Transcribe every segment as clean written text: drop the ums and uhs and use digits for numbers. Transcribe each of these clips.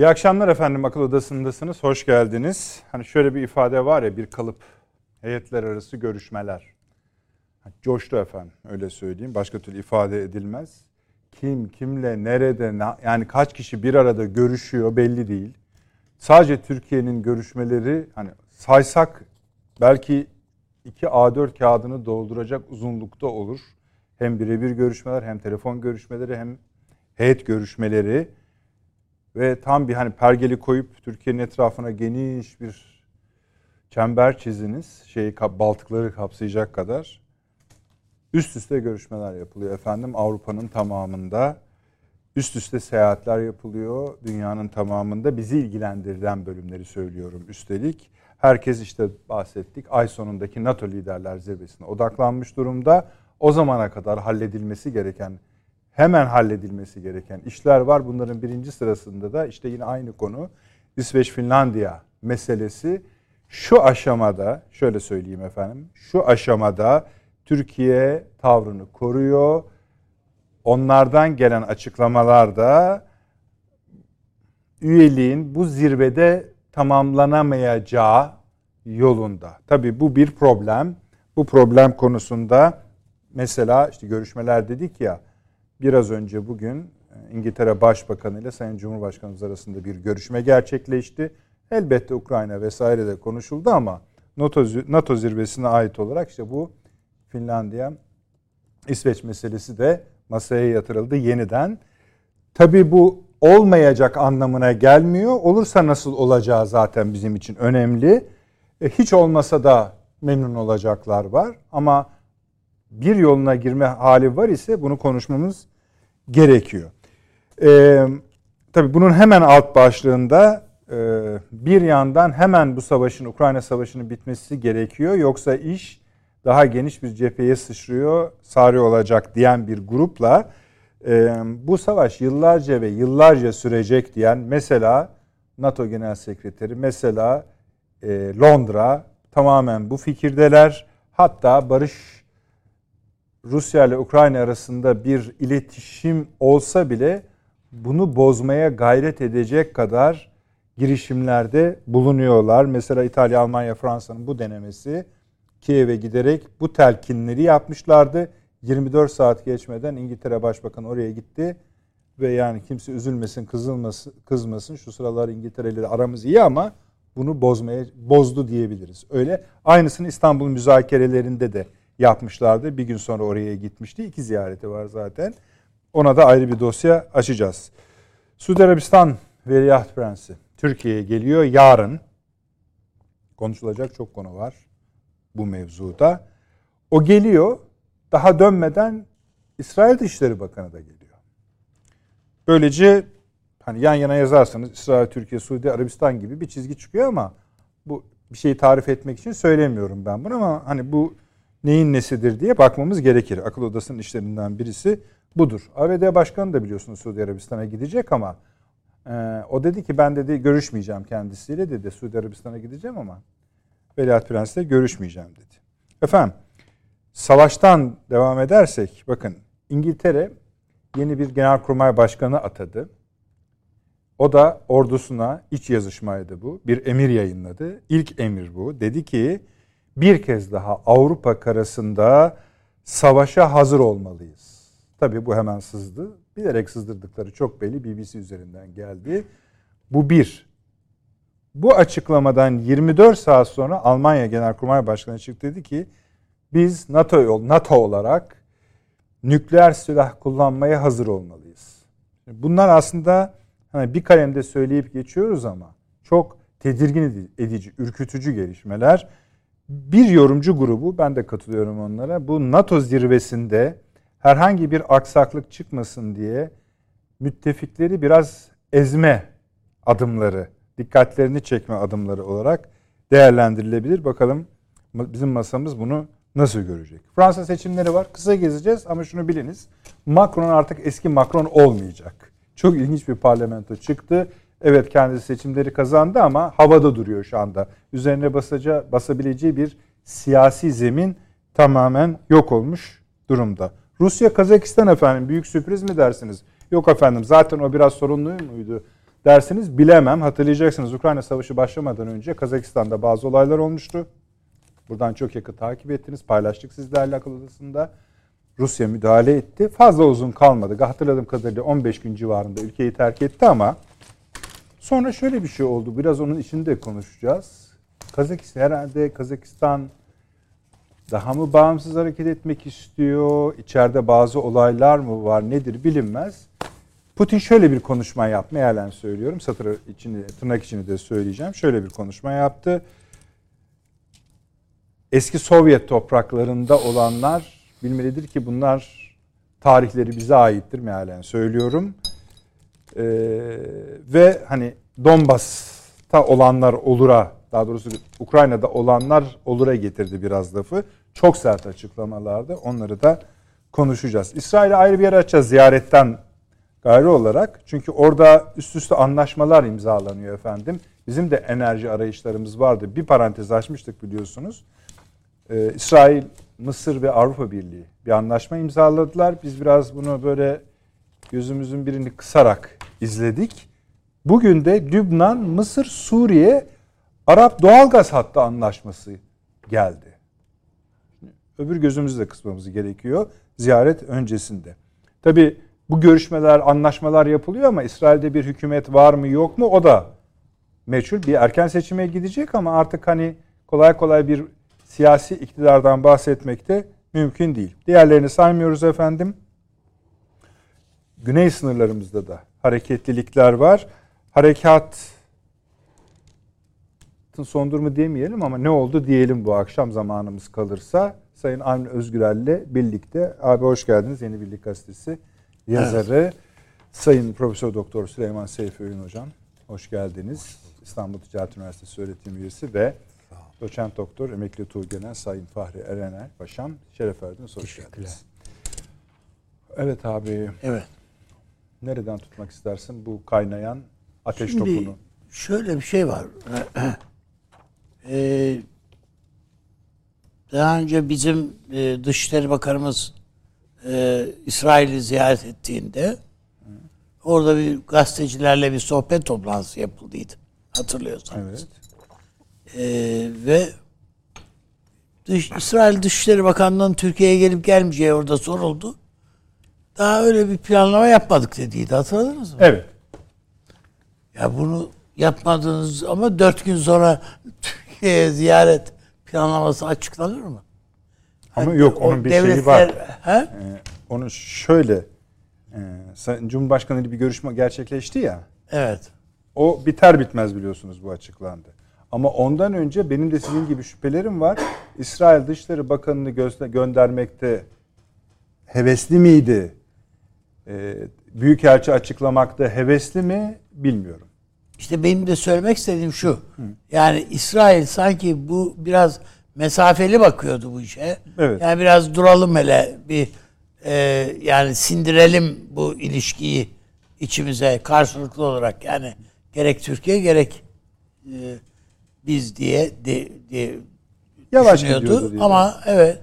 İyi akşamlar efendim, akıl odasındasınız, hoş geldiniz. Hani şöyle bir ifade var ya, bir kalıp, heyetler arası görüşmeler. Coştu efendim, öyle söyleyeyim, başka türlü ifade edilmez. Kim, kimle, nerede, yani kaç kişi bir arada görüşüyor belli değil. Sadece Türkiye'nin görüşmeleri hani saysak belki 2 A4 kağıdını dolduracak uzunlukta olur. Hem birebir görüşmeler, hem telefon görüşmeleri, hem heyet görüşmeleri. Ve tam bir hani pergeli koyup Türkiye'nin etrafına geniş bir çember çiziniz. Baltıkları kapsayacak kadar. Üst üste görüşmeler yapılıyor efendim Avrupa'nın tamamında. Üst üste seyahatler yapılıyor dünyanın tamamında. Bizi ilgilendiren bölümleri söylüyorum üstelik. Herkes işte bahsettik ay sonundaki NATO liderler zirvesine odaklanmış durumda. O zamana kadar halledilmesi gereken, hemen halledilmesi gereken işler var. Bunların birinci sırasında da işte yine aynı konu İsveç-Finlandiya meselesi. Şu aşamada, şöyle söyleyeyim efendim, şu aşamada Türkiye tavrını koruyor. Onlardan gelen açıklamalarda üyeliğin bu zirvede tamamlanamayacağı yolunda. Tabii bu bir problem. Bu problem konusunda mesela işte görüşmeler dedik ya, biraz önce bugün İngiltere Başbakanı ile Sayın Cumhurbaşkanımız arasında bir görüşme gerçekleşti. Elbette Ukrayna vesaire de konuşuldu ama NATO zirvesine ait olarak işte bu Finlandiya, İsveç meselesi de masaya yatırıldı yeniden. Tabii bu olmayacak anlamına gelmiyor. Olursa nasıl olacağı zaten bizim için önemli. Hiç olmasa da memnun olacaklar var ama bir yoluna girme hali var ise bunu konuşmamız gerekiyor. Tabii bunun hemen alt başlığında bir yandan hemen bu savaşın, Ukrayna savaşının bitmesi gerekiyor. Yoksa iş daha geniş bir cepheye sıçrıyor, sarı olacak diyen bir grupla bu savaş yıllarca ve yıllarca sürecek diyen mesela NATO Genel Sekreteri, mesela Londra tamamen bu fikirdeler. Hatta barış, Rusya ile Ukrayna arasında bir iletişim olsa bile bunu bozmaya gayret edecek kadar girişimlerde bulunuyorlar. Mesela İtalya, Almanya, Fransa'nın bu denemesi, Kiev'e giderek bu telkinleri yapmışlardı. 24 saat geçmeden İngiltere Başbakanı oraya gitti ve yani kimse üzülmesin, kızmasın. Şu sıralar İngiltere ile aramız iyi ama bunu bozdu diyebiliriz. Öyle. Aynısını İstanbul müzakerelerinde de yapmışlardı. Bir gün sonra oraya gitmişti. 2 ziyareti var zaten. Ona da ayrı bir dosya açacağız. Suudi Arabistan Veliaht Prensi Türkiye'ye geliyor yarın. Konuşulacak çok konu var bu mevzuda. O geliyor. Daha dönmeden İsrail Dışişleri Bakanı da geliyor. Böylece hani yan yana yazarsanız İsrail, Türkiye, Suudi Arabistan gibi bir çizgi çıkıyor ama bu bir şeyi tarif etmek için söylemiyorum ben bunu ama hani bu neyin nesidir diye bakmamız gerekir. Akıl odasının işlerinden birisi budur. ABD Başkanı da biliyorsunuz Suudi Arabistan'a gidecek ama o dedi ki ben dedi görüşmeyeceğim kendisiyle dedi. Suudi Arabistan'a gideceğim ama Veliaht Prens'le görüşmeyeceğim dedi. Efendim savaştan devam edersek bakın İngiltere yeni bir genelkurmay başkanı atadı. O da ordusuna, iç yazışmaydı bu, bir emir yayınladı. İlk emir bu. Dedi ki bir kez daha Avrupa karasında savaşa hazır olmalıyız. Tabii bu hemen sızdı. Bilerek sızdırdıkları çok belli, BBC üzerinden geldi. Bu bir. Bu açıklamadan 24 saat sonra Almanya Genelkurmay Başkanı çıktı dedi ki biz NATO olarak nükleer silah kullanmaya hazır olmalıyız. Bunlar aslında hani bir kalemde söyleyip geçiyoruz ama çok tedirgin edici, ürkütücü gelişmeler. Bir yorumcu grubu, ben de katılıyorum onlara, bu NATO zirvesinde herhangi bir aksaklık çıkmasın diye müttefikleri biraz ezme adımları, dikkatlerini çekme adımları olarak değerlendirilebilir. Bakalım bizim masamız bunu nasıl görecek? Fransa seçimleri var. Kısa gezeceğiz ama şunu biliniz. Macron artık eski Macron olmayacak. Çok ilginç bir parlamento çıktı. Evet kendisi seçimleri kazandı ama havada duruyor şu anda. Üzerine basabileceği bir siyasi zemin tamamen yok olmuş durumda. Rusya, Kazakistan efendim büyük sürpriz mi dersiniz? Yok efendim zaten o biraz sorunlu muydu? dersiniz bilemem. Hatırlayacaksınız Ukrayna Savaşı başlamadan önce Kazakistan'da bazı olaylar olmuştu. Buradan çok yakın takip ettiniz. Paylaştık sizlerle akıl odasında. Rusya müdahale etti. Fazla uzun kalmadı. Hatırladığım kadarıyla 15 gün civarında ülkeyi terk etti ama sonra şöyle bir şey oldu. Biraz onun içinde konuşacağız. Kazakistan herhalde daha mı bağımsız hareket etmek istiyor? İçeride bazı olaylar mı var? Nedir bilinmez. Putin şöyle bir konuşma yaptı. Mealen söylüyorum. Satır içini, tırnak içini de söyleyeceğim. Şöyle bir konuşma yaptı. Eski Sovyet topraklarında olanlar bilmelidir ki bunlar tarihleri bize aittir. Mealen söylüyorum. Ve hani Donbas'ta olanlar olura, daha doğrusu Ukrayna'da olanlar olura getirdi biraz lafı. Çok sert açıklamalarda, onları da konuşacağız. İsrail'e ayrı bir yer açacağız ziyaretten gayri olarak. Çünkü orada üst üste anlaşmalar imzalanıyor efendim. Bizim de enerji arayışlarımız vardı. Bir parantez açmıştık biliyorsunuz. İsrail, Mısır ve Avrupa Birliği bir anlaşma imzaladılar. Biz biraz bunu böyle gözümüzün birini kısarak izledik. Bugün de Lübnan, Mısır, Suriye, Arap doğalgaz hattı anlaşması geldi. Öbür gözümüzü de kısmamız gerekiyor ziyaret öncesinde. Tabii bu görüşmeler, anlaşmalar yapılıyor ama İsrail'de bir hükümet var mı yok mu o da meçhul. Bir erken seçime gidecek ama artık hani kolay kolay bir siyasi iktidardan bahsetmek de mümkün değil. Diğerlerini saymıyoruz efendim. Güney sınırlarımızda da hareketlilikler var. Harekatın son durumu demeyelim ama ne oldu diyelim bu akşam zamanımız kalırsa. Sayın Avni Özgürel'le birlikte, abi hoş geldiniz Yeni Birlik Gazetesi yazarı. Evet. Sayın Profesör Doktor Süleyman Seyfi Öğün Hocam, hoş geldiniz. Hoş İstanbul Ticaret Üniversitesi öğretim üyesi ve Doçent Doktor Emekli Tuğgenel Sayın Fahri Erener Paşam, şeref verdiniz, hoş geldiniz. Evet abi. Evet. Nereden tutmak istersin bu kaynayan ateş şimdi topunu? Şöyle bir şey var. Daha önce bizim Dışişleri Bakanımız İsrail'i ziyaret ettiğinde orada bir gazetecilerle bir sohbet toplantısı yapıldıydı. Hatırlıyorsanız. Evet. Ve İsrail Dışişleri Bakanlığı'nın Türkiye'ye gelip gelmeyeceği orada soruldu. Daha öyle bir planlama yapmadık dediydi. Hatırladınız mı? Evet. Ya bunu yapmadınız ama 4 gün sonra Türkiye'ye ziyaret planlaması açıklanır mı? Ama hani yok onun bir şeyi var. Onu şöyle Sayın Cumhurbaşkanı ile bir görüşme gerçekleşti ya. Evet. O biter bitmez biliyorsunuz bu açıklandı. Ama ondan önce benim de sizin gibi şüphelerim var. İsrail Dışişleri Bakanı'nı göndermekte hevesli miydi? Büyükelçi açıklamakta hevesli mi bilmiyorum. İşte benim de söylemek istediğim şu. Yani İsrail sanki bu biraz mesafeli bakıyordu bu işe. Evet. Yani biraz duralım hele bir yani sindirelim bu ilişkiyi içimize karşılıklı olarak. Yani gerek Türkiye gerek biz diye yavaş gidiyordu. Ama evet.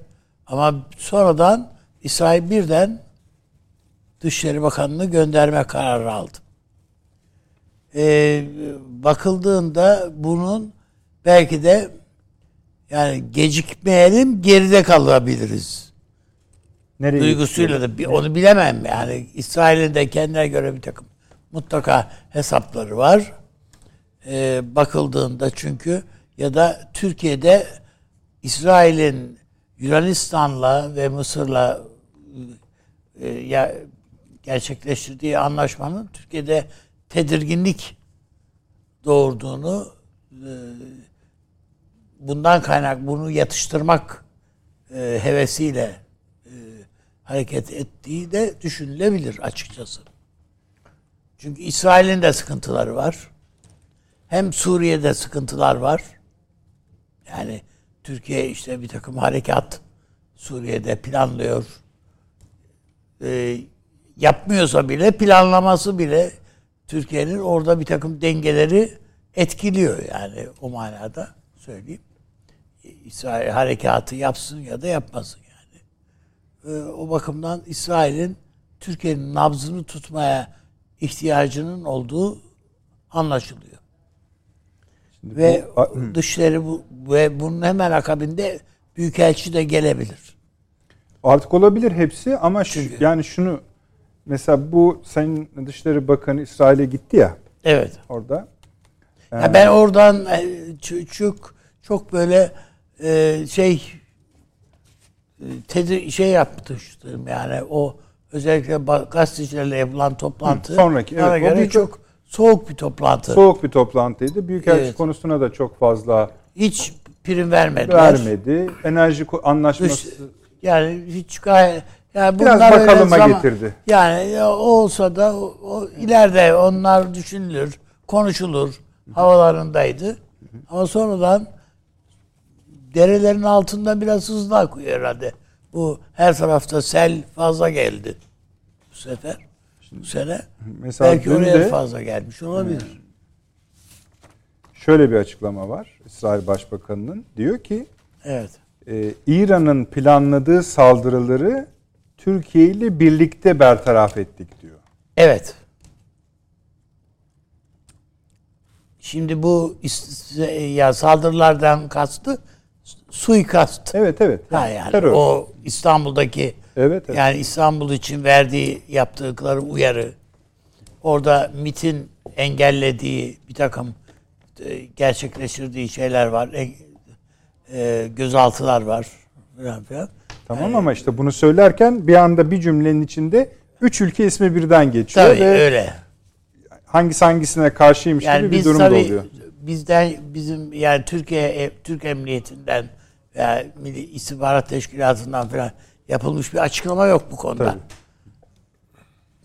Ama sonradan İsrail birden Dışişleri Bakanı'nı gönderme kararı aldı. Bakıldığında bunun belki de yani gecikmeyelim geride kalabiliriz. Nereye duygusuyla da onu bilemem yani. İsrail'in de kendine göre bir takım mutlaka hesapları var. Bakıldığında çünkü ya da Türkiye'de İsrail'in Yunanistan'la ve Mısır'la gerçekleştirdiği anlaşmanın Türkiye'de tedirginlik doğurduğunu bundan bunu yatıştırmak hevesiyle hareket ettiği de düşünülebilir açıkçası. Çünkü İsrail'in de sıkıntıları var. Hem Suriye'de sıkıntılar var. Yani Türkiye işte bir takım harekat Suriye'de planlıyor. Yapmıyorsa bile planlaması bile Türkiye'nin orada bir takım dengeleri etkiliyor yani o manada söyleyeyim. İsrail harekatı yapsın ya da yapmasın yani. O bakımdan İsrail'in Türkiye'nin nabzını tutmaya ihtiyacının olduğu anlaşılıyor. Şimdi ve bu, dışişleri bu, ve bunun hemen akabinde büyükelçi de gelebilir. Artık olabilir hepsi ama çünkü, yani şunu mesela bu Sayın Dışişleri Bakanı İsrail'e gitti ya. Evet. Orada. Ya ben oradan çok böyle yaptı yani o özellikle gazetecilerle yapılan toplantı. Sonraki evet. O çok soğuk bir toplantı. Soğuk bir toplantıydı. Büyükelçi evet. konusuna da çok fazla hiç prim vermediler. Vermedi. Enerji anlaşması yani hiç gayet yani biraz bakalıma zaman, getirdi. Yani olsa da o ileride onlar düşünülür, konuşulur havalarındaydı. Ama sonradan derelerin altında biraz hızlı akıyor herhalde. Bu her tarafta sel fazla geldi bu sefer. Bu sene. Mesela belki oraya de, fazla gelmiş olabilir. Şöyle bir açıklama var İsrail Başbakanı'nın. Diyor ki evet. İran'ın planladığı saldırıları Türkiye ile birlikte bertaraf ettik diyor. Evet. Şimdi bu ya saldırılardan kastı suikast. Evet evet. Ha yani terör. O İstanbul'daki evet, evet. Yani İstanbul için verdiği yaptıkları uyarı. Orada MİT'in engellediği bir takım gerçekleştirdiği şeyler var. Gözaltılar var falan filan. Tamam yani, ama işte bunu söylerken bir anda bir cümlenin içinde 3 ülke ismi birden geçiyor. Tabii ve öyle. Hangisi hangisine karşıymış yani gibi bir durum da oluyor. Bizim yani Türk Emniyetinden veya Milli İstihbarat Teşkilatı'ndan falan yapılmış bir açıklama yok bu konuda. Tabii.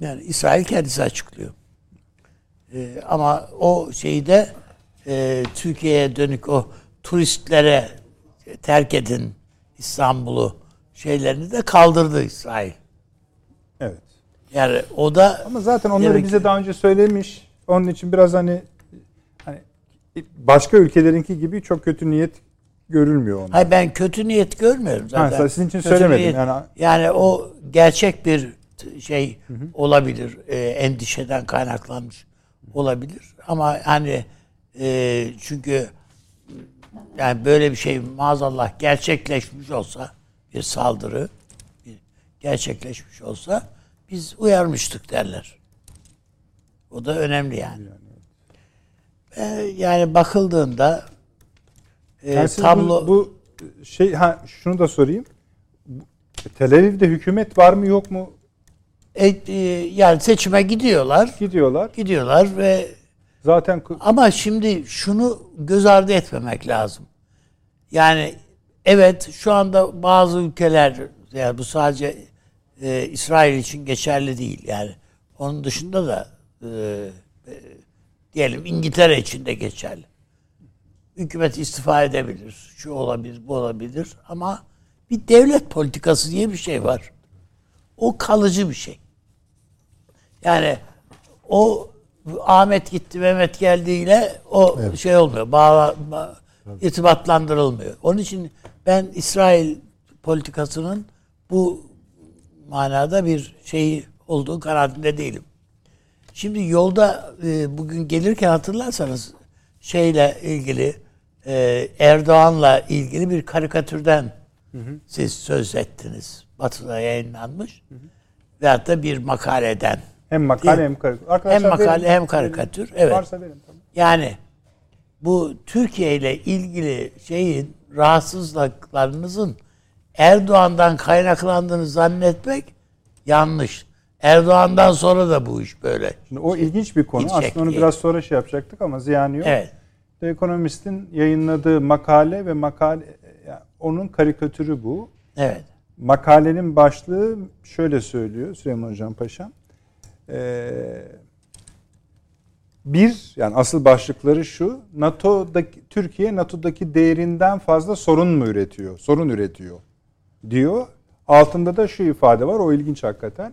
Yani İsrail kendisi açıklıyor. Ama o şeyi de Türkiye'ye dönük o turistlere terk edin İstanbul'u şeylerini de kaldırdı İsrail. Evet. Yani o da ama zaten onları bize daha önce söylemiş. Onun için biraz hani başka ülkelerinki gibi çok kötü niyet görülmüyor ondan. Hayır ben kötü niyet görmüyorum zaten. Ha, sizin için söylemedim niyet, yani o gerçek bir şey olabilir. Endişeden kaynaklanmış olabilir. Ama hani çünkü yani böyle bir şey maazallah gerçekleşmiş olsa bir saldırı gerçekleşmiş olsa biz uyarmıştık derler. O da önemli yani. Yani bakıldığında tablo bu şey şunu da sorayım. Tel Aviv'de hükümet var mı yok mu? Yani seçime gidiyorlar. Gidiyorlar ve zaten ama şimdi şunu göz ardı etmemek lazım. Yani evet şu anda bazı ülkeler yani bu sadece İsrail için geçerli değil yani. Onun dışında da diyelim İngiltere için de geçerli. Hükümet istifa edebilir. Şu olabilir, bu olabilir ama bir devlet politikası diye bir şey var. O kalıcı bir şey. Yani o Ahmet gitti, Mehmet geldiğiyle o evet. şey olmuyor. İrtibatlandırılmıyor. Onun için ben İsrail politikasının bu manada bir şey olduğu kanaatinde değilim. Şimdi yolda bugün gelirken hatırlarsanız şeyle ilgili Erdoğan'la ilgili bir karikatürden siz söz ettiniz. Batı'da yayınlanmış. Ve hatta bir makaleden. Hem makale hem karikatür. Arkadaşlar hem makale hem karikatür. Evet. Varsa verin. Tamam. Yani bu Türkiye ile ilgili şeyin rahatsızlıklarınızın Erdoğan'dan kaynaklandığını zannetmek yanlış. Erdoğan'dan sonra da bu iş böyle. Şimdi o ilginç bir konu. Aslında onu biraz sonra şey yapacaktık ama ziyanı yok. Evet. The Economist'in yayınladığı makale ve yani onun karikatürü bu. Evet. Makalenin başlığı şöyle söylüyor Süleyman Hocam Paşam. Yani asıl başlıkları şu. Türkiye NATO'daki değerinden fazla sorun mu üretiyor? Sorun üretiyor diyor. Altında da şu ifade var. O ilginç hakikaten.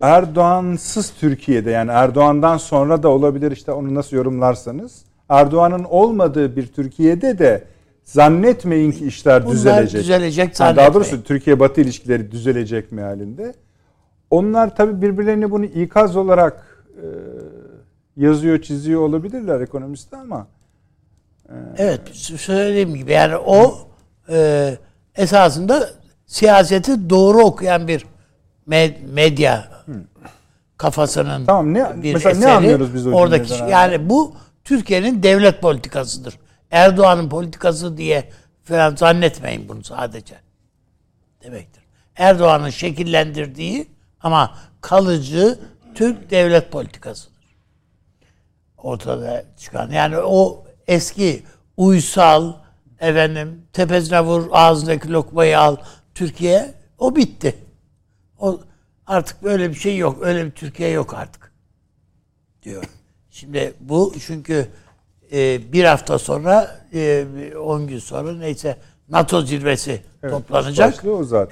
Erdoğansız Türkiye'de yani Erdoğan'dan sonra da olabilir işte onu nasıl yorumlarsanız. Erdoğan'ın olmadığı bir Türkiye'de de zannetmeyin ki işler düzelecek. Düzelecek yani daha doğrusu Türkiye-Batı ilişkileri düzelecek mealinde. Onlar tabii birbirlerini bunu ikaz olarak yazıyor, çiziyor olabilirler ekonomistler ama. Evet, söylediğim gibi yani o esasında siyaseti doğru okuyan bir medya kafasının tamam, bir mesela eseri. Ne anlıyoruz biz o oradaki yani bu Türkiye'nin devlet politikasıdır. Erdoğan'ın politikası diye falan zannetmeyin bunu sadece. Demektir. Erdoğan'ın şekillendirdiği ama kalıcı Türk devlet politikasıdır. Ortada çıkan. Yani o eski uysal efendim tepesine vur ağzındaki lokmayı al Türkiye o bitti. O artık böyle bir şey yok. Öyle bir Türkiye yok artık. Diyor. Şimdi bu çünkü bir hafta sonra 10 gün sonra neyse NATO zirvesi evet, toplanacak.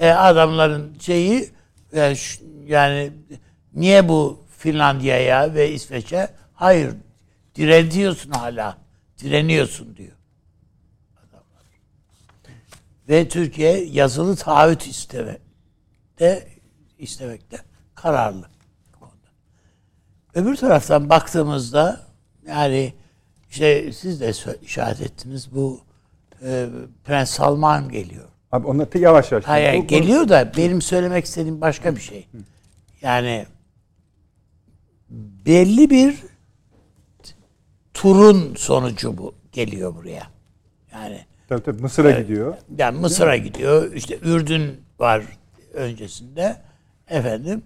Adamların şeyi yani niye bu Finlandiya'ya ve İsveç'e hayır direniyorsun hala. Direniyorsun diyor. Adamlar. Ve Türkiye yazılı taahhüt istemekte kararlı. Öbür taraftan baktığımızda yani işte siz de işaret ettiniz bu Prens Salman geliyor. Abi onlar da yavaş yavaş. Hayır, geliyor da benim söylemek istediğim başka bir şey. Yani belli bir turun sonucu bu geliyor buraya. Yani tabii Mısır'a gidiyor. Yani Mısır'a gidiyor. İşte Ürdün var öncesinde. Efendim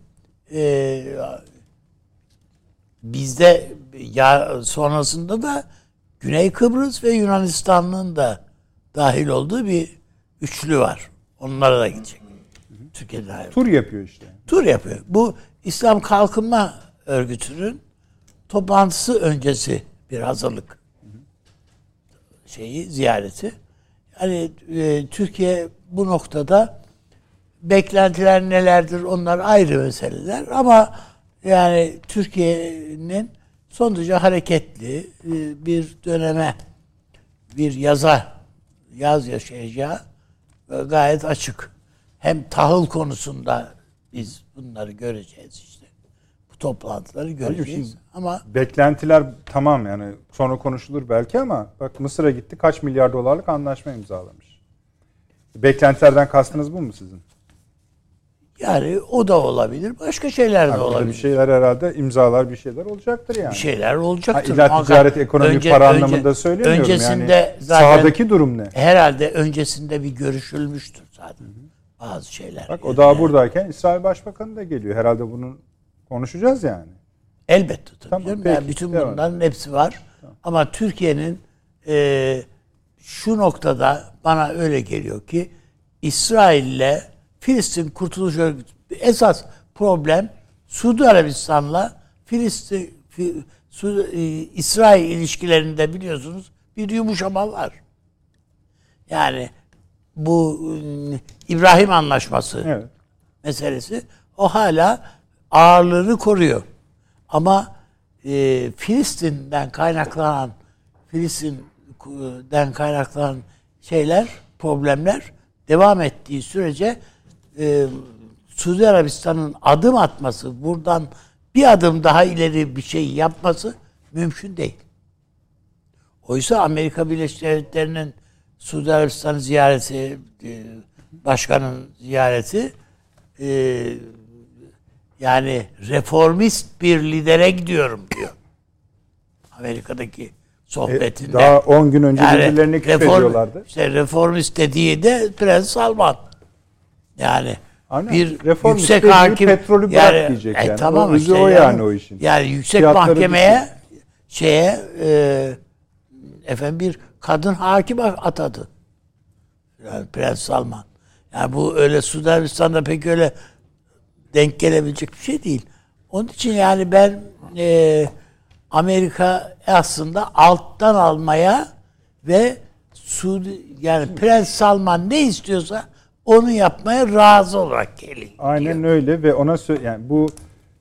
bizde ya sonrasında da Güney Kıbrıs ve Yunanistan'ın da dahil olduğu bir üçlü var. Onlara da gidecek. Türkiye'de tur yapıyor işte. Tur yapıyor. Bu İslam Kalkınma Örgütü'nün toplantısı öncesi bir hazırlık şeyi ziyareti. Yani Türkiye bu noktada beklentiler nelerdir onlar ayrı meseleler ama yani Türkiye'nin son derece hareketli bir döneme, bir yaz yaşayacağı gayet açık. Hem tahıl konusunda biz bunları göreceğiz işte. Bu toplantıları göreceğiz. Ama beklentiler tamam yani sonra konuşulur belki ama bak Mısır'a gitti kaç milyar dolarlık anlaşma imzalamış. Beklentilerden kastınız bu mu sizin? Yani o da olabilir. Başka şeyler de olabilir. Bir şeyler herhalde imzalar bir şeyler olacaktır yani. Bir şeyler olacaktır. İlla ticaret, ekonomi, para anlamında söylemiyorum. Öncesinde yani zaten sahadaki durum ne? Herhalde öncesinde bir görüşülmüştür zaten. Hı-hı. Bazı şeyler. Bak o daha yani buradayken İsrail Başbakanı da geliyor. Herhalde bunu konuşacağız yani. Elbette tabii. Tamam, peki, yani bütün bunların hepsi var. Tamam. Ama Türkiye'nin şu noktada bana öyle geliyor ki İsrail'le Filistin Kurtuluş Örgütü esas problem Suudi Arabistan'la İsrail ilişkilerinde biliyorsunuz bir yumuşama var. Yani bu İbrahim Anlaşması evet, meselesi o hala ağırlığını koruyor. Ama Filistin'den kaynaklanan şeyler, problemler devam ettiği sürece Suudi Arabistan'ın adım atması, buradan bir adım daha ileri bir şey yapması mümkün değil. Oysa Amerika Birleşik Devletleri'nin Suudi Arabistan ziyareti, başkanın ziyareti yani reformist bir lidere gidiyorum diyor. Amerika'daki sohbetinde. Daha 10 gün önce yani birbirlerini küfrediyorlardı. İşte reformist dediği de Prens Salman. Yani aynen, bir reform yüksek hakim petrolü bırak yani, diyecek yani. Tamam işte o yani o işin. Yani yüksek fiyatları mahkemeye düşün. Bir kadın hakim atadı. Yani Prens Salman. Yani bu öyle Suudi Arabistan'da pek öyle denk gelebilecek bir şey değil. Onun için yani ben Amerika aslında alttan almaya ve Prens Salman ne istiyorsa onu yapmaya razı olarak geliyor. Aynen öyle ve ona yani bu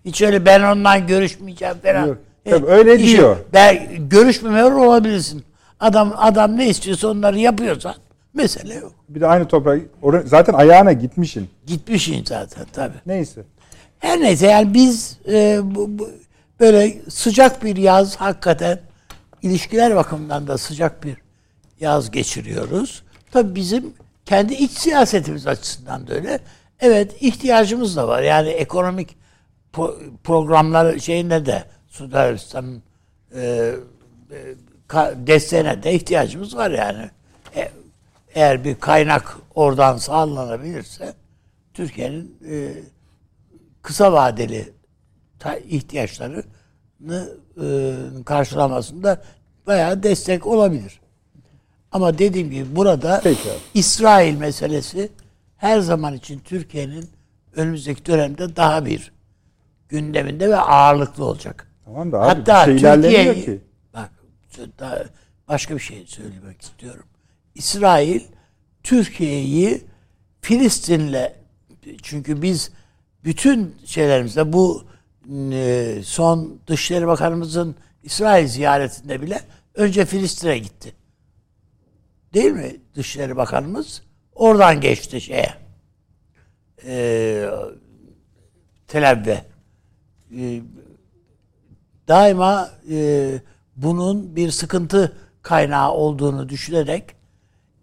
hiç öyle ben ondan görüşmeyeceğim falan. Yok, tabii öyle diyor. Ben görüşmemiyor olabilirsin. Adam ne istiyorsa onları yapıyorsan mesele yok. Bir de aynı toprak zaten ayağına gitmişsin. Gitmişsin zaten tabii. Neyse. Her neyse yani biz böyle sıcak bir yaz, hakikaten ilişkiler bakımından da sıcak bir yaz geçiriyoruz. Tabii bizim kendi iç siyasetimiz açısından da öyle. Evet, ihtiyacımız da var. Yani ekonomik programlar şeyine de Suudi Arabistan'ın desteğine de ihtiyacımız var yani. Eğer bir kaynak oradan sağlanabilirse Türkiye'nin kısa vadeli ihtiyaçlarını karşılamasında bayağı destek olabilir. Ama dediğim gibi burada İsrail meselesi her zaman için Türkiye'nin önümüzdeki dönemde daha bir gündeminde ve ağırlıklı olacak. Tamam da abi, hatta bir şey ilerlemiyor ki. Bak, başka bir şey söylemek istiyorum. İsrail Türkiye'yi Filistin'le, çünkü biz bütün şeylerimizde bu son Dışişleri Bakanımızın İsrail ziyaretinde bile önce Filistin'e gitti. Değil mi Dışişleri Bakanımız? Oradan geçti şeye, Tel Aviv'e. Daima bunun bir sıkıntı kaynağı olduğunu düşünerek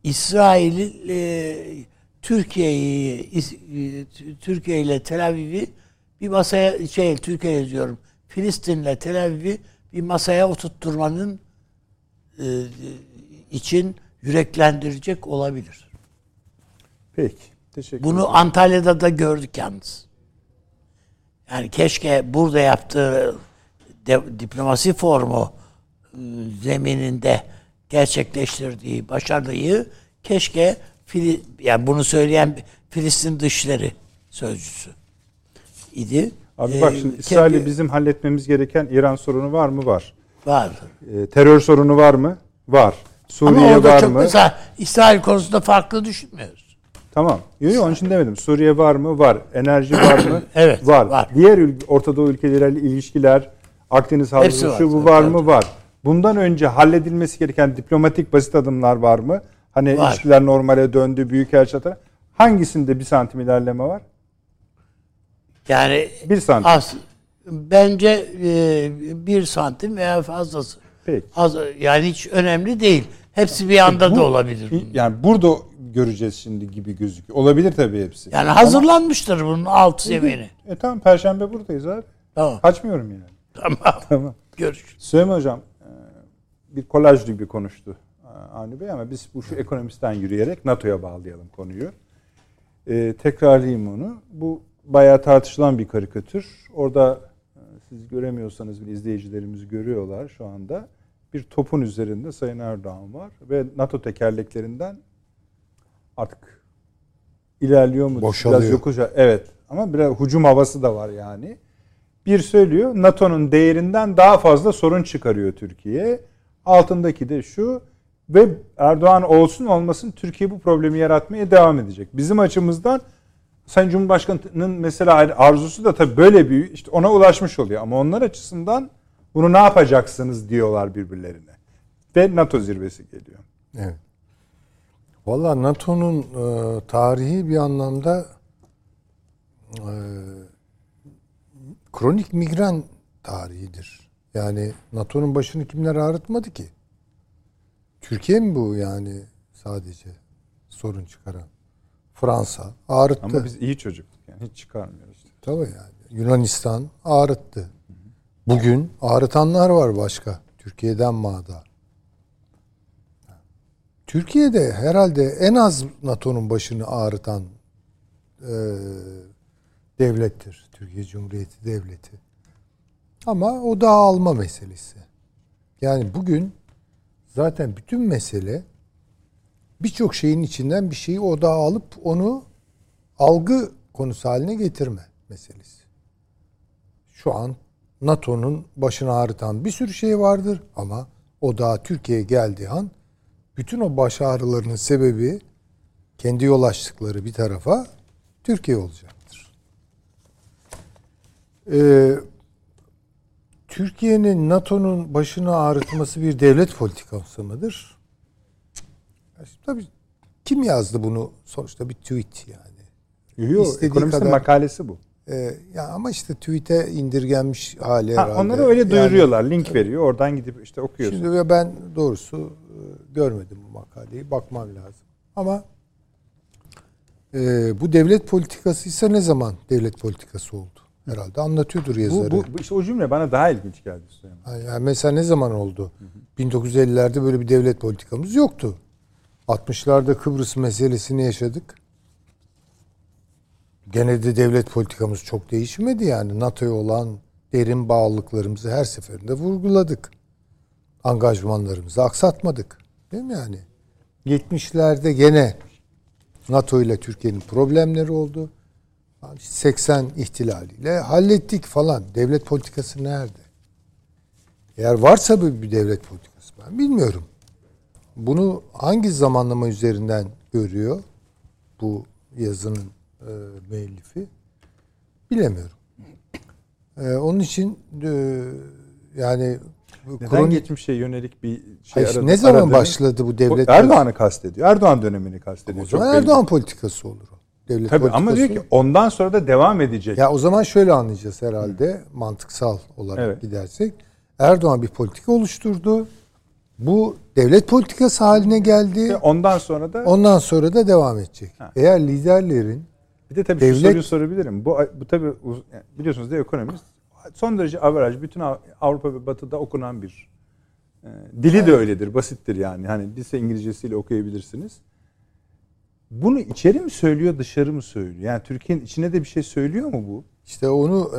İsrail'in Türkiye ile Tel Aviv'i bir masaya, Türkiye'ye diyorum, Filistin'le Tel Aviv'i bir masaya oturtturmanın için yüreklendirecek olabilir. Peki. Teşekkür ederim. Bunu Antalya'da da gördük yalnız. Yani keşke burada yaptığı diplomasi formu zemininde gerçekleştirdiği başarıyı keşke yani bunu söyleyen Filistin Dışişleri Sözcüsü idi. Abi bak şimdi İsrail'le bizim halletmemiz gereken İran sorunu var mı? Var. Var. Terör sorunu var mı? Var. Suriye var mı? Ama orada çok mesela İsrail konusunda farklı düşünmüyoruz. Tamam. Yok, onun için demedim. Suriye var mı? Var. Enerji var mı? Evet. Var. Diğer Orta Doğu ülkeleriyle ilişkiler, Akdeniz Havzası, şu bu var mı? Var. Bundan önce halledilmesi gereken diplomatik basit adımlar var mı? Hani var. İlişkiler normale döndü, büyükelçi tarafı. Hangisinde bir santim ilerleme var? Yani bir santim. Bence bir santim veya fazlası. Peki. Yani hiç önemli değil. Hepsi bir anda da olabilir. Yani burada göreceğiz şimdi gibi gözüküyor. Olabilir tabii hepsi. Yani hazırlanmıştır bunun alt zemini. Tamam, Perşembe buradayız abi. Tamam. Kaçmıyorum yani. Tamam. Görüşürüz. Süleyman Hocam bir kolaj gibi konuştu Avni Bey ama biz bu şu ekonomisten yürüyerek NATO'ya bağlayalım konuyu. Tekrarlayayım onu. Bu bayağı tartışılan bir karikatür. Orada siz göremiyorsanız bile izleyicilerimiz görüyorlar şu anda. Bir topun üzerinde Sayın Erdoğan var ve NATO tekerleklerinden artık ilerliyor mu? Boşalıyor. Biraz yokuşa. Evet. Ama biraz hücum havası da var yani. Bir söylüyor, NATO'nun değerinden daha fazla sorun çıkarıyor Türkiye. Altındaki de şu ve Erdoğan olsun olmasın Türkiye bu problemi yaratmaya devam edecek. Bizim açımızdan Sayın Cumhurbaşkanı'nın mesela arzusu da tabii böyle bir işte ona ulaşmış oluyor. Ama onlar açısından bunu ne yapacaksınız diyorlar birbirlerine. Ve NATO zirvesi geliyor. Evet. Vallahi NATO'nun tarihi bir anlamda kronik migren tarihidir. Yani NATO'nun başını kimler ağrıtmadı ki? Türkiye mi bu yani sadece sorun çıkaran? Fransa ağrıttı. Ama biz iyi çocuktuk yani hiç çıkarmıyoruz. Tabii yani. Yunanistan ağrıttı. Bugün ağrıtanlar var başka. Türkiye'den mağda. Türkiye'de herhalde en az NATO'nun başını ağrıtan devlettir. Türkiye Cumhuriyeti Devleti. Ama o dağılma meselesi. Yani bugün zaten bütün mesele birçok şeyin içinden bir şeyi odağa alıp onu algı konusu haline getirme meselesi. Şu an NATO'nun başını ağrıtan bir sürü şey vardır ama odağa Türkiye'ye geldiği an bütün o baş ağrılarının sebebi kendi yol açtıkları bir tarafa Türkiye olacaktır. Türkiye'nin NATO'nun başını ağrıtması bir devlet politikası mıdır? Tabii kim yazdı bunu? Sonuçta bir tweet yani. Yok, ekonomist makalesi bu. Ya ama işte tweet'e indirgenmiş hali herhalde. Onları öyle duyuruyorlar. Yani, link veriyor. Oradan gidip işte okuyorsun. Şimdi ben doğrusu görmedim bu makaleyi. Bakmam lazım. Ama bu devlet politikasıysa ne zaman devlet politikası oldu? Herhalde anlatıyordur yazarı. Bu işte o cümle bana daha ilginç geldi. Yani mesela ne zaman oldu? 1950'lerde böyle bir devlet politikamız yoktu. 60'larda Kıbrıs meselesini yaşadık. Gene de devlet politikamız çok değişmedi yani. NATO'ya olan derin bağlılıklarımızı her seferinde vurguladık. Angajmanlarımızı aksatmadık. Değil mi yani? 70'lerde gene NATO ile Türkiye'nin problemleri oldu. 80 ihtilaliyle hallettik falan. Devlet politikası nerede? Eğer varsa bir devlet politikası ben bilmiyorum. Bunu hangi zamanlama üzerinden görüyor bu yazının müellifi? Bilemiyorum. Onun için yani neden geçmişe yönelik bir şey aradı? Ne zaman başladı bu devlet? Erdoğan'ı kastediyor. Erdoğan dönemini kastediyor. O zaman Erdoğan politikası olur. Devlet tabii ama diyor ki ondan sonra da devam edecek. Ya o zaman şöyle anlayacağız herhalde mantıksal olarak gidersek. Erdoğan bir politika oluşturdu. Bu devlet politikası haline geldi. İşte ondan sonra da devam edecek. Ha. Eğer liderlerin bir de tabii şu soruyu sorabilirim. Bu tabii biliyorsunuz da ekonomist son derece averaj bütün Avrupa ve Batı'da okunan bir dili de öyledir, basittir yani. Hani lise İngilizcesiyle okuyabilirsiniz. Bunu içeri mi söylüyor, dışarı mı söylüyor? Yani Türkiye'nin içine de bir şey söylüyor mu bu? İşte onu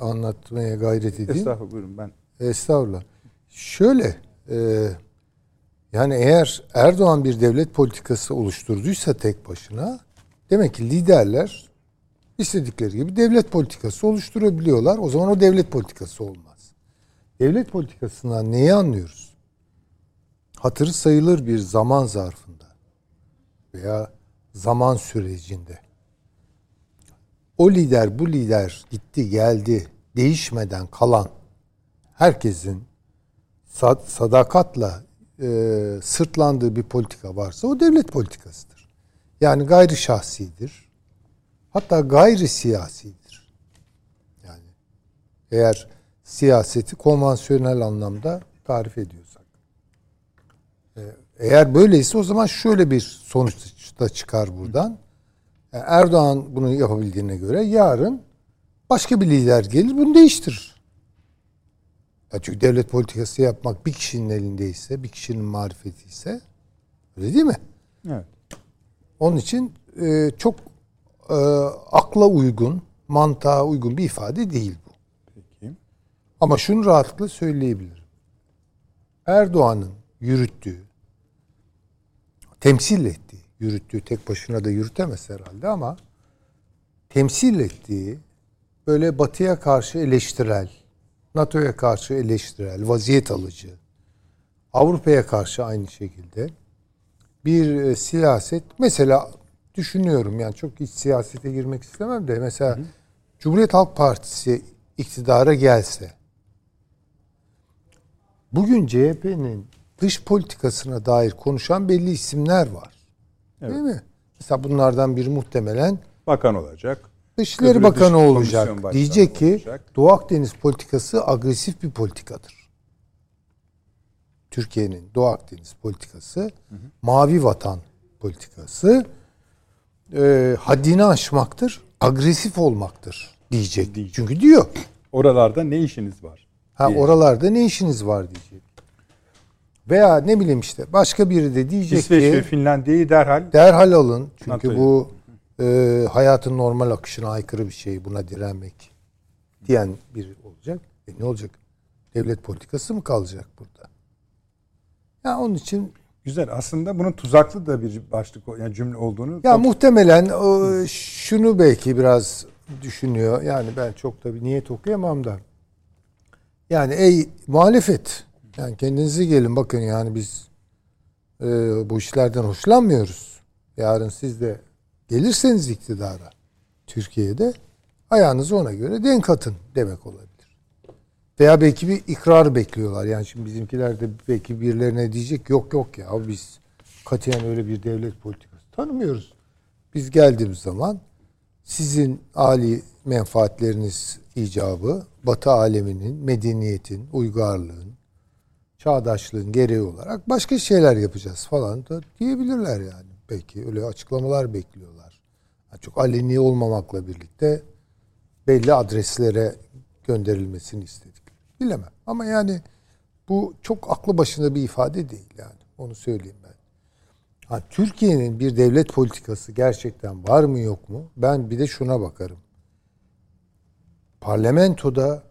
anlatmaya gayret edeyim. Estağfurullah, buyurun ben. Estağfurullah. Şöyle, yani eğer Erdoğan bir devlet politikası oluşturduysa tek başına, demek ki liderler istedikleri gibi devlet politikası oluşturabiliyorlar. O zaman o devlet politikası olmaz. Devlet politikasından neyi anlıyoruz? Hatırı sayılır bir zaman zarfında veya zaman sürecinde. O lider, bu lider gitti, geldi, değişmeden kalan herkesin sadakatla sırtlandığı bir politika varsa o devlet politikasıdır. Yani gayri şahsidir. Hatta gayri siyasidir. Yani eğer siyaseti konvansiyonel anlamda tarif ediyorsak. Eğer böyleyse o zaman şöyle bir sonuç da çıkar buradan. Yani Erdoğan bunu yapabildiğine göre yarın başka bir lider gelir bunu değiştirir. Ya çünkü devlet politikası yapmak bir kişinin elindeyse, bir kişinin marifeti ise öyle değil mi? Evet. Onun için çok akla uygun, mantığa uygun bir ifade değil bu. Peki. Ama şunu rahatlıkla söyleyebilirim. Erdoğan'ın temsil ettiği, tek başına da yürütemez herhalde ama temsil ettiği böyle Batı'ya karşı eleştirel, NATO'ya karşı eleştirel, vaziyet alıcı, Avrupa'ya karşı aynı şekilde bir siyaset. Mesela düşünüyorum yani çok hiç siyasete girmek istemem de mesela Cumhuriyet Halk Partisi iktidara gelse bugün CHP'nin dış politikasına dair konuşan belli isimler var. Evet. Değil mi? Mesela bunlardan biri muhtemelen bakan olacak. Dışişleri Bakanı olacak. Diyecek ki Doğu Akdeniz politikası agresif bir politikadır. Türkiye'nin Doğu Akdeniz politikası mavi vatan politikası haddini aşmaktır, agresif olmaktır diyecek. Çünkü diyor. Oralarda ne işiniz var? Oralarda ne işiniz var diyecek. Veya ne bileyim işte başka biri de diyecek İsveç ki İsveç ve Finlandiya'yı derhal alın. Çünkü NATO'yu. Bu hayatın normal akışına aykırı bir şey buna direnmek diyen biri olacak. Ne olacak? Devlet politikası mı kalacak burada? Ya onun için güzel aslında bunun tuzaklı da bir başlık yani cümle olduğunu. Ya muhtemelen şunu belki biraz düşünüyor. Yani ben çok da bir niyet okuyamam da. Yani ey muhalefet yani kendinize gelin bakın yani biz bu işlerden hoşlanmıyoruz. Yarın siz de gelirseniz iktidara Türkiye'de ayağınızı ona göre denk atın demek olabilir. Veya belki bir ikrar bekliyorlar. Yani şimdi bizimkiler de belki birilerine diyecek yok ya biz katiyen öyle bir devlet politikası tanımıyoruz. Biz geldiğimiz zaman sizin âli menfaatleriniz icabı Batı aleminin, medeniyetin, uygarlığın, çağdaşlığın gereği olarak başka şeyler yapacağız falan da diyebilirler yani. Belki öyle açıklamalar bekliyorlar. Yani çok aleni olmamakla birlikte belli adreslere gönderilmesini istedik. Bilemem. Ama yani bu çok aklı başında bir ifade değil yani. Onu söyleyeyim ben. Yani Türkiye'nin bir devlet politikası gerçekten var mı yok mu? Ben bir de şuna bakarım. Parlamentoda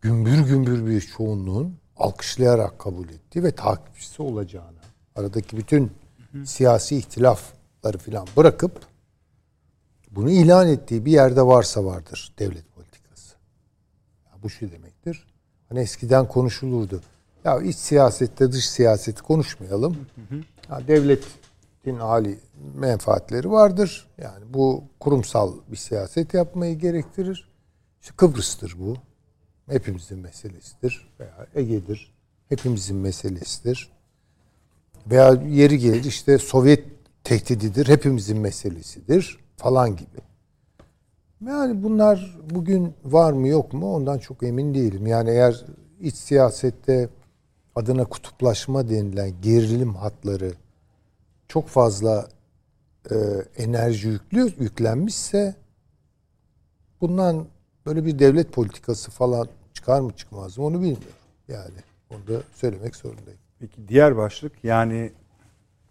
gümbür gümbür bir çoğunluğun alkışlayarak kabul ettiği ve takipçisi olacağına, aradaki bütün siyasi ihtilafları falan bırakıp bunu ilan ettiği bir yerde varsa vardır devlet politikası. Ya bu şu demektir. Hani eskiden konuşulurdu. Ya iç siyasette dış siyaseti konuşmayalım. Ya devletin hali menfaatleri vardır. Yani bu kurumsal bir siyaset yapmayı gerektirir. İşte Kıbrıs'tır bu. Hepimizin meselesidir. Veya Ege'dir. Hepimizin meselesidir. Veya yeri gelir işte Sovyet tehdididir. Hepimizin meselesidir. Falan gibi. Yani bunlar bugün var mı yok mu ondan çok emin değilim. Yani eğer iç siyasette adına kutuplaşma denilen gerilim hatları çok fazla enerji yüklenmişse bundan böyle bir devlet politikası falan çıkar mı çıkmaz mı onu bilmiyorum. Yani onu da söylemek zorundayım. Peki diğer başlık yani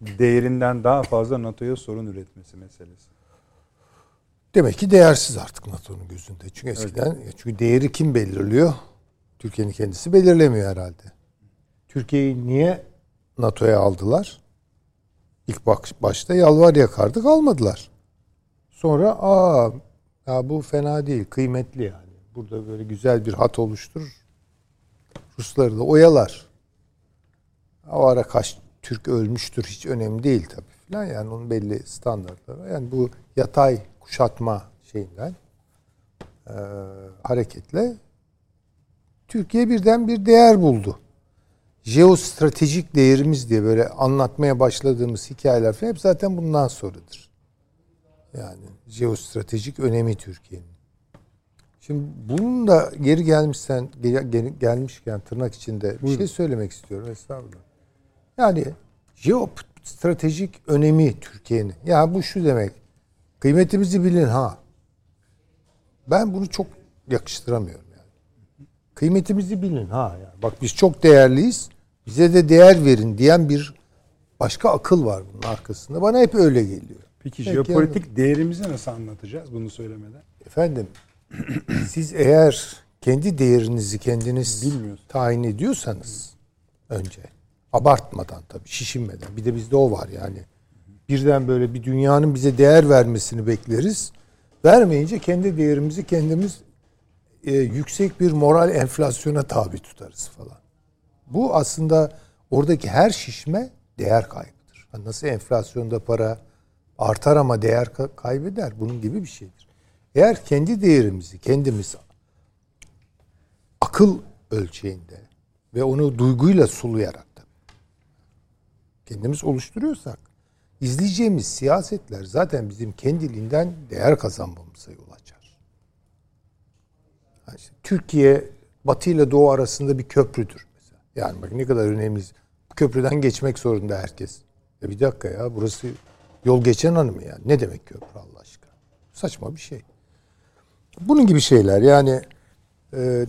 değerinden daha fazla NATO'ya sorun üretmesi meselesi. Demek ki değersiz artık NATO'nun gözünde. Çünkü eskiden çünkü değeri kim belirliyor? Türkiye'nin kendisi belirlemiyor herhalde. Türkiye'yi niye NATO'ya aldılar? İlk başta yalvar yakardık almadılar. Sonra ya bu fena değil, kıymetli yani. Burada böyle güzel bir hat oluşturur. Rusları da oyalar. O ara kaç Türk ölmüştür hiç önemli değil tabii filan. Yani onun belli standartları var. Yani bu yatay kuşatma şeyinden hareketle Türkiye birden bir değer buldu. Jeostratejik değerimiz diye böyle anlatmaya başladığımız hikayeler falan hep zaten bundan sonradır. Yani jeostratejik önemi Türkiye'nin. Şimdi bunun da geri gelmişken tırnak içinde bir şey söylemek istiyorum. Estağfurullah. Yani jeostratejik önemi Türkiye'nin. Yani bu şu demek. Kıymetimizi bilin ha. Ben bunu çok yakıştıramıyorum yani. Kıymetimizi bilin ha. Yani bak biz çok değerliyiz. Bize de değer verin diyen bir başka akıl var bunun arkasında. Bana hep öyle geliyor. Peki jeopolitik yani değerimizi nasıl anlatacağız bunu söylemeden? Efendim siz eğer kendi değerinizi kendiniz tayin ediyorsanız önce abartmadan tabii şişinmeden bir de bizde o var yani. Birden böyle bir dünyanın bize değer vermesini bekleriz. Vermeyince kendi değerimizi kendimiz yüksek bir moral enflasyona tabi tutarız falan. Bu aslında oradaki her şişme değer kaybıdır. Yani nasıl enflasyonda para artar ama değer kaybeder. Bunun gibi bir şeydir. Eğer kendi değerimizi kendimiz akıl ölçeğinde ve onu duyguyla sulayarak da kendimiz oluşturuyorsak izleyeceğimiz siyasetler zaten bizim kendiliğinden değer kazanmamıza yol açar. Yani işte Türkiye Batı ile Doğu arasında bir köprüdür mesela. Yani bak ne kadar önemli. Köprüden geçmek zorunda herkes. Bir dakika ya burası yol geçen hanım ya. Ne demek köprü Allah aşkına? Saçma bir şey. Bunun gibi şeyler yani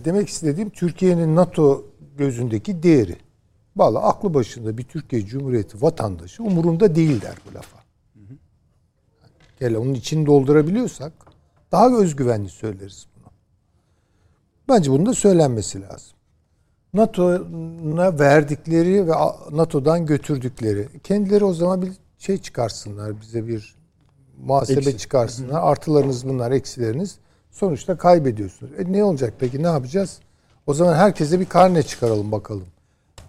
demek istediğim Türkiye'nin NATO gözündeki değeri. Vallahi aklı başında bir Türkiye Cumhuriyeti vatandaşı umurunda değil der bu lafa. Yani onun içini doldurabiliyorsak daha özgüvenli söyleriz bunu. Bence bunun da söylenmesi lazım. NATO'ya verdikleri ve NATO'dan götürdükleri. Kendileri o zaman bir şey çıkarsınlar bize bir muhasebe çıkarsınlar. Artılarınız bunlar, eksileriniz. Sonuçta kaybediyorsunuz. Ne olacak peki? Ne yapacağız? O zaman herkese bir karne çıkaralım bakalım.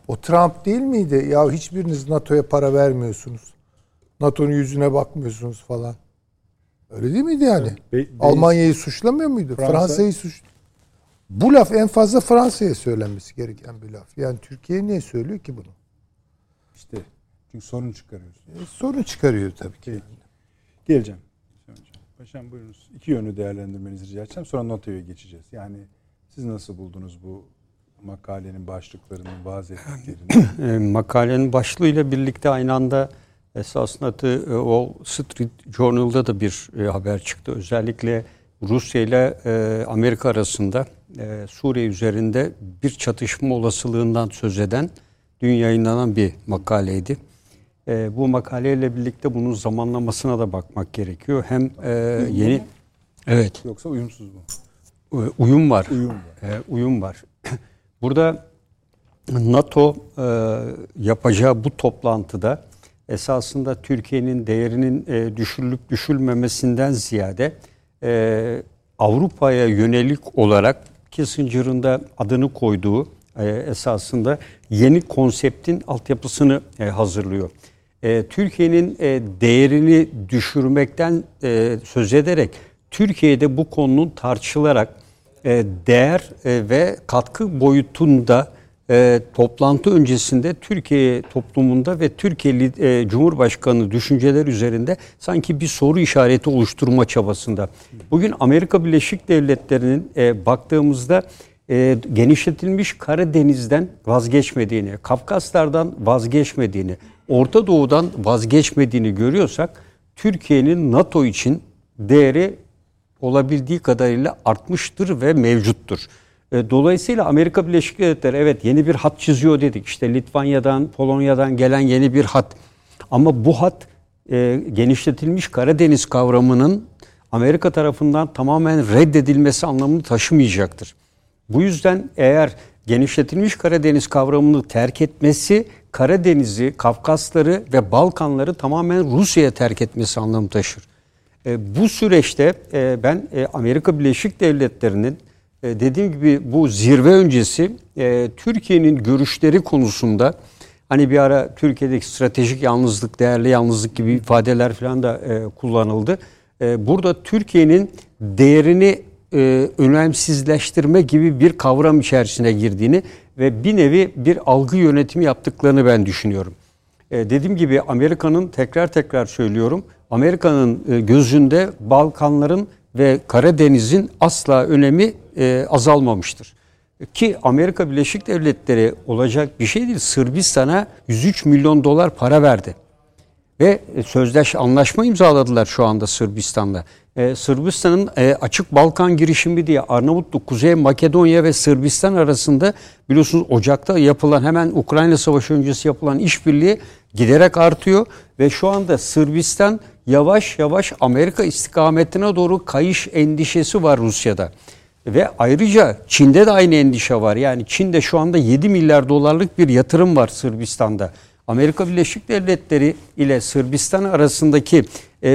O Trump değil miydi? Ya hiçbiriniz NATO'ya para vermiyorsunuz. NATO'nun yüzüne bakmıyorsunuz falan. Öyle değil miydi yani? Almanya'yı suçlamıyor muydu? Fransa'yı suçlamıyor. Bu laf en fazla Fransa'ya söylenmesi gereken bir laf. Yani Türkiye niye söylüyor ki bunu? İşte çünkü sorun çıkarıyor. Sorun çıkarıyor tabii ki. Yani. Geleceğim. Paşam buyurunuz. İki yönü değerlendirmenizi rica edeceğim. Sonra NOTE'ye geçeceğiz. Yani siz nasıl buldunuz bu makalenin başlıklarının, vaaz ettiklerini? Makalenin başlığıyla birlikte aynı anda esasında Wall Street Journal'da da bir haber çıktı. Özellikle Rusya ile Amerika arasında Suriye üzerinde bir çatışma olasılığından söz eden, dün yayınlanan bir makaleydi. Bu makaleyle birlikte bunun zamanlamasına da bakmak gerekiyor. Hem yeni... Evet. Yoksa uyumsuz mu? Uyum var. Uyum var. Burada NATO yapacağı bu toplantıda esasında Türkiye'nin değerinin düşürülüp düşülmemesinden ziyade Avrupa'ya yönelik olarak Kissinger'ın da adını koyduğu esasında yeni konseptin altyapısını hazırlıyor. Türkiye'nin değerini düşürmekten söz ederek Türkiye'de bu konunun tartışılarak değer ve katkı boyutunda toplantı öncesinde Türkiye toplumunda ve Türkiye Cumhurbaşkanı düşünceleri üzerinde sanki bir soru işareti oluşturma çabasında. Bugün Amerika Birleşik Devletleri'nin baktığımızda genişletilmiş Karadeniz'den vazgeçmediğini, Kafkaslardan vazgeçmediğini, Orta Doğu'dan vazgeçmediğini görüyorsak Türkiye'nin NATO için değeri olabildiği kadarıyla artmıştır ve mevcuttur. Dolayısıyla Amerika Birleşik Devletleri evet yeni bir hat çiziyor dedik. İşte Litvanya'dan, Polonya'dan gelen yeni bir hat. Ama bu hat genişletilmiş Karadeniz kavramının Amerika tarafından tamamen reddedilmesi anlamını taşımayacaktır. Bu yüzden eğer genişletilmiş Karadeniz kavramını terk etmesi, Karadeniz'i, Kafkasları ve Balkanları tamamen Rusya'ya terk etmesi anlamı taşır. Bu süreçte ben Amerika Birleşik Devletleri'nin dediğim gibi bu zirve öncesi Türkiye'nin görüşleri konusunda hani bir ara Türkiye'deki stratejik yalnızlık, değerli yalnızlık gibi ifadeler falan da kullanıldı. Burada Türkiye'nin değerini önemsizleştirme gibi bir kavram içerisine girdiğini ve bir nevi bir algı yönetimi yaptıklarını ben düşünüyorum. Dediğim gibi Amerika'nın tekrar söylüyorum, Amerika'nın gözünde Balkanların ve Karadeniz'in asla önemi azalmamıştır. Ki Amerika Birleşik Devletleri olacak bir şey değil. Sırbistan'a 103 milyon dolar para verdi. Ve anlaşma imzaladılar şu anda Sırbistan'la. Sırbistan'ın Açık Balkan girişimi diye Arnavutluk, Kuzey Makedonya ve Sırbistan arasında biliyorsunuz Ocak'ta yapılan hemen Ukrayna Savaşı öncesi yapılan işbirliği giderek artıyor. Ve şu anda Sırbistan yavaş Amerika istikametine doğru kayış endişesi var Rusya'da. Ve ayrıca Çin'de de aynı endişe var. Yani Çin'de şu anda 7 milyar dolarlık bir yatırım var Sırbistan'da. Amerika Birleşik Devletleri ile Sırbistan arasındaki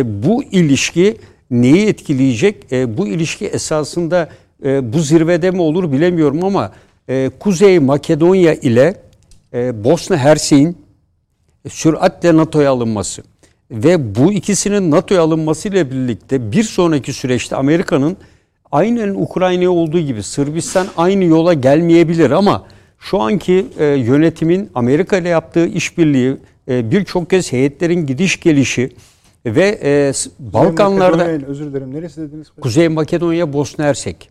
bu ilişki neyi etkileyecek? Bu ilişki esasında bu zirvede mi olur bilemiyorum ama Kuzey Makedonya ile Bosna Hersek'in süratle NATO'ya alınması ve bu ikisinin NATO'ya alınmasıyla birlikte bir sonraki süreçte Amerika'nın aynen Ukrayna'ya olduğu gibi Sırbistan aynı yola gelmeyebilir ama şu anki yönetimin Amerika ile yaptığı işbirliği, birçok kez heyetlerin gidiş gelişi ve Balkanlarda neresi dediniz? Kuzey Makedonya, Bosna Hersek.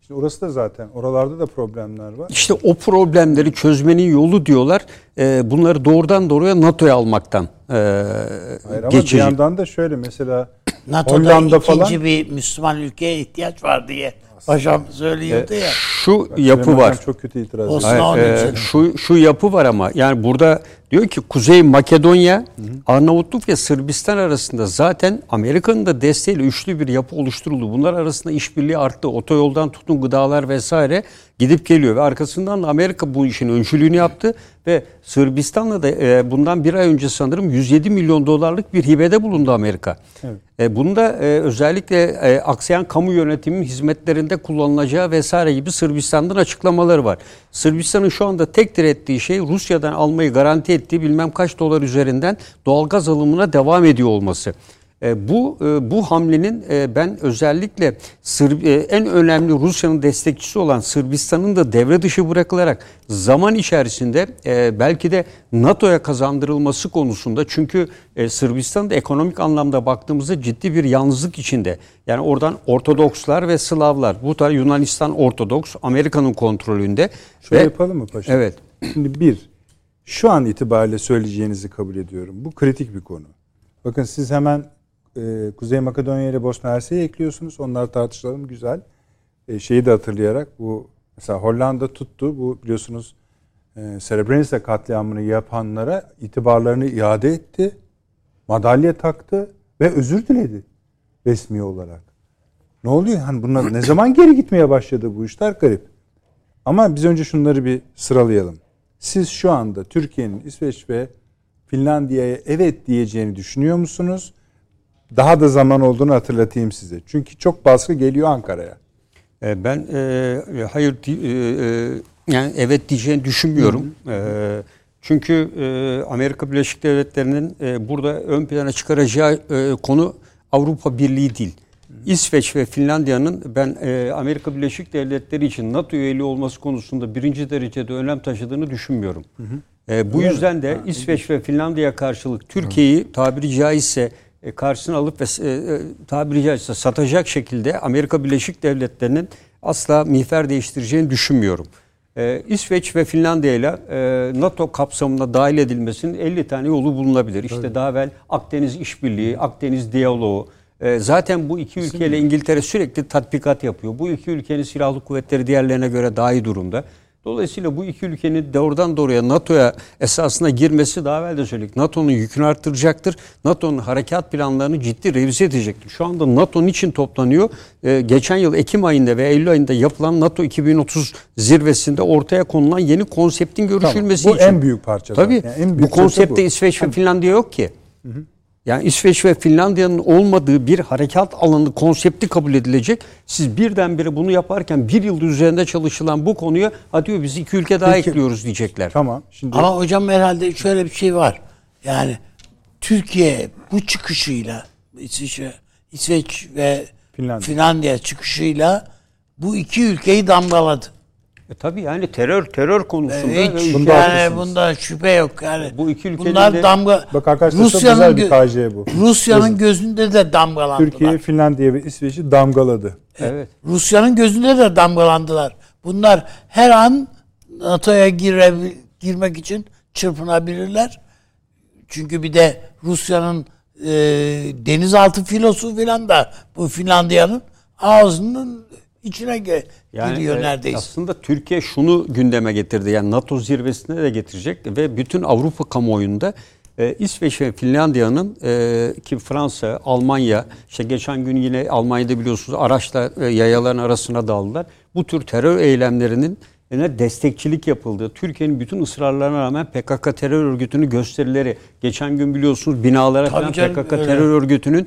İşte orası da zaten oralarda da problemler var. İşte o problemleri çözmenin yolu diyorlar. Bunları doğrudan doğruya NATO'ya almaktan geçecek. Bir yandan da şöyle mesela NATO'da Hollanda ikinci bir Müslüman ülkeye ihtiyaç var diye paşam söylüyordu ya. Şu yapı var. Çok kötü itiraz. Şu yapı var ama yani burada diyor ki Kuzey Makedonya, Arnavutluk ve Sırbistan arasında zaten Amerika'nın da desteğiyle üçlü bir yapı oluşturuldu. Bunlar arasında işbirliği arttı. Otoyoldan tutun gıdalar vesaire gidip geliyor ve arkasından da Amerika bu işin öncülüğünü yaptı ve Sırbistan'la da bundan bir ay önce sanırım 107 milyon dolarlık bir hibede bulundu Amerika. Evet. Bunu da özellikle aksayan kamu yönetiminin hizmetlerinde kullanılacağı vesaire gibi Sırbistan'dan açıklamaları var. Sırbistan'ın şu anda tektir ettiği şey Rusya'dan almayı garanti ettiği bilmem kaç dolar üzerinden doğalgaz alımına devam ediyor olması. Bu hamlenin ben özellikle en önemli Rusya'nın destekçisi olan Sırbistan'ın da devre dışı bırakılarak zaman içerisinde belki de NATO'ya kazandırılması konusunda, çünkü Sırbistan'da ekonomik anlamda baktığımızda ciddi bir yalnızlık içinde. Yani oradan Ortodokslar ve Slavlar, bu tarz Yunanistan Ortodoks, Amerika'nın kontrolünde. Şöyle yapalım mı paşam? Evet. Şimdi şu an itibariyle söyleyeceğinizi kabul ediyorum. Bu kritik bir konu. Bakın siz hemen Kuzey Makedonya ile Bosna Hersek'i ekliyorsunuz. Onlar tartışalım, güzel. Şeyi de hatırlayarak, bu mesela Hollanda tuttu. Bu biliyorsunuz Srebrenica katliamını yapanlara itibarlarını iade etti. Madalya taktı ve özür diledi resmi olarak. Ne oluyor? Hani bunlar ne zaman geri gitmeye başladı bu işler, garip. Ama biz önce şunları bir sıralayalım. Siz şu anda Türkiye'nin İsveç ve Finlandiya'ya evet diyeceğini düşünüyor musunuz? Daha da zaman olduğunu hatırlatayım size. Çünkü çok baskı geliyor Ankara'ya. Ben hayır, yani evet diyeceğini düşünmüyorum. Çünkü Amerika Birleşik Devletleri'nin burada ön plana çıkaracağı konu Avrupa Birliği değil. İsveç ve Finlandiya'nın ben Amerika Birleşik Devletleri için NATO üyeliği olması konusunda birinci derecede önem taşıdığını düşünmüyorum. Bu yüzden de İsveç ve Finlandiya karşılık Türkiye'yi tabiri caizse karşısına alıp ve tabiri caizse satacak şekilde Amerika Birleşik Devletleri'nin asla mihver değiştireceğini düşünmüyorum. İsveç ve Finlandiya ile NATO kapsamına dahil edilmesinin 50 tane yolu bulunabilir. İşte daha evvel Akdeniz İşbirliği, Akdeniz Diyaloğu. Zaten bu iki ülkeyle İngiltere sürekli tatbikat yapıyor. Bu iki ülkenin silahlı kuvvetleri diğerlerine göre daha iyi durumda. Dolayısıyla bu iki ülkenin doğrudan doğruya NATO'ya esasına girmesi, daha evvel de söyledik, NATO'nun yükünü arttıracaktır. NATO'nun harekat planlarını ciddi revize edecektir. Şu anda NATO'nun için toplanıyor. Geçen yıl Ekim ayında ve Eylül ayında yapılan NATO 2030 zirvesinde ortaya konulan yeni konseptin görüşülmesi için. Bu en büyük parça. Tabii. Yani en büyük bu konseptte İsveç ve Finlandiya yok ki. Yani İsveç ve Finlandiya'nın olmadığı bir harekat alanı konsepti kabul edilecek. Siz birdenbire bunu yaparken bir yılda üzerinde çalışılan bu konuya, hadi diyor, biz iki ülke daha ekliyoruz diyecekler. Tamam. Şimdi... Ama hocam herhalde şöyle bir şey var. Yani Türkiye bu çıkışıyla, İsveç ve Finlandiya çıkışıyla bu iki ülkeyi damgaladı. Tabii yani terör konusunda hiç, yani bundan şüphe yok yani. Bu iki ülkenin bunlar de, damga. Bak arkadaşlar, çok güzel bir KC bu. Rusya'nın gözünde de damgalandılar. Türkiye, Finlandiya ve İsveç'i damgaladı. Evet. Rusya'nın gözünde de damgalandılar. Bunlar her an NATO'ya girmek için çırpınabilirler. Çünkü bir de Rusya'nın denizaltı filosu filan da bu Finlandiya'nın ağzının İçine giriyor neredeyse. Aslında Türkiye şunu gündeme getirdi. Yani NATO zirvesine de getirecek ve bütün Avrupa kamuoyunda İsveç ve Finlandiya'nın ki Fransa, Almanya, işte geçen gün yine Almanya'da biliyorsunuz araçla yayaların arasına daldılar. Bu tür terör eylemlerinin destekçilik yapıldı. Türkiye'nin bütün ısrarlarına rağmen PKK terör örgütünün gösterileri, geçen gün biliyorsunuz binalara falan PKK terör örgütünün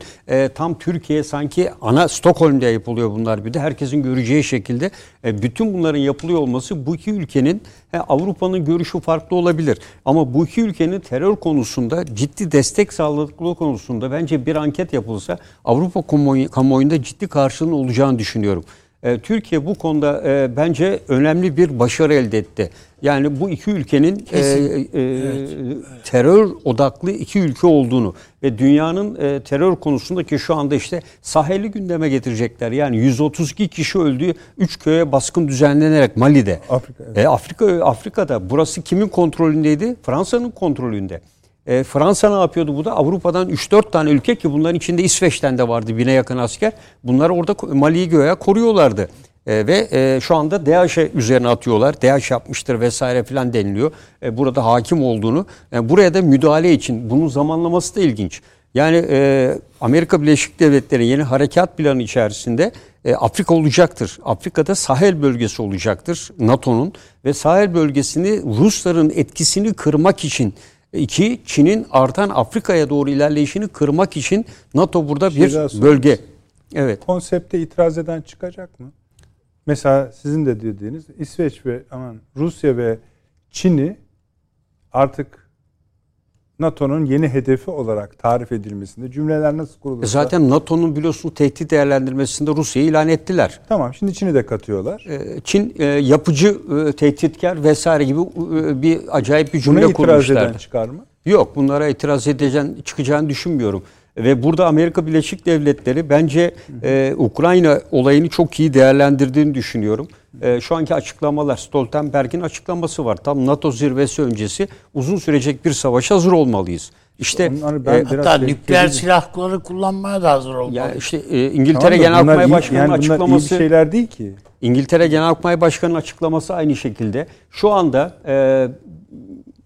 tam Türkiye sanki ana Stockholm'da yapılıyor bunlar, bir de herkesin göreceği şekilde bütün bunların yapılıyor olması, bu iki ülkenin, Avrupa'nın görüşü farklı olabilir ama bu iki ülkenin terör konusunda ciddi destek sağladıkları konusunda bence bir anket yapılsa Avrupa kamuoyunda ciddi karşılığının olacağını düşünüyorum. Türkiye bu konuda bence önemli bir başarı elde etti. Yani bu iki ülkenin terör odaklı iki ülke olduğunu ve dünyanın terör konusundaki şu anda işte Sahel'i gündeme getirecekler. Yani 132 kişi öldü, 3 köye baskın düzenlenerek Mali'de. Afrika'da. Burası kimin kontrolündeydi? Fransa'nın kontrolünde. Fransa ne yapıyordu bu da? Avrupa'dan 3-4 tane ülke, ki bunların içinde İsveç'ten de vardı 1000'e yakın asker. Bunlar orada Mali'yi göğe koruyorlardı. Ve şu anda DAEŞ'e üzerine atıyorlar. DAEŞ yapmıştır vesaire filan deniliyor. Burada hakim olduğunu. Buraya da müdahale için. Bunun zamanlaması da ilginç. Yani Amerika Birleşik Devletleri yeni harekat planı içerisinde Afrika olacaktır. Afrika'da Sahel bölgesi olacaktır NATO'nun. Ve Sahel bölgesini Rusların etkisini kırmak için, İki, Çin'in artan Afrika'ya doğru ilerleyişini kırmak için NATO burada bir bölge. Evet. Konsepte itiraz eden çıkacak mı? Mesela sizin de dediğiniz İsveç ve Rusya ve Çin'i artık NATO'nun yeni hedefi olarak tarif edilmesinde cümleler nasıl kurulursa... Zaten NATO'nun biliyorsunuz tehdit değerlendirmesinde Rusya'yı ilan ettiler. Tamam, şimdi Çin'i de katıyorlar. Çin yapıcı, tehditkar vesaire gibi bir acayip bir cümle kurmuşlardı. Buna itiraz eden çıkar mı? Yok, bunlara itiraz edeceğin çıkacağını düşünmüyorum. Ve burada Amerika Birleşik Devletleri bence Ukrayna olayını çok iyi değerlendirdiğini düşünüyorum. Şu anki açıklamalar, Stoltenberg'in açıklaması var. Tam NATO zirvesi öncesi uzun sürecek bir savaşa hazır olmalıyız. İşte hatta nükleer silahları kullanmaya da hazır olmalıyız. Yani işte İngiltere Genelkurmay Başkanı'nın açıklaması iyi şeyler değil ki. İngiltere Genelkurmay Başkanı'nın açıklaması aynı şekilde. Şu anda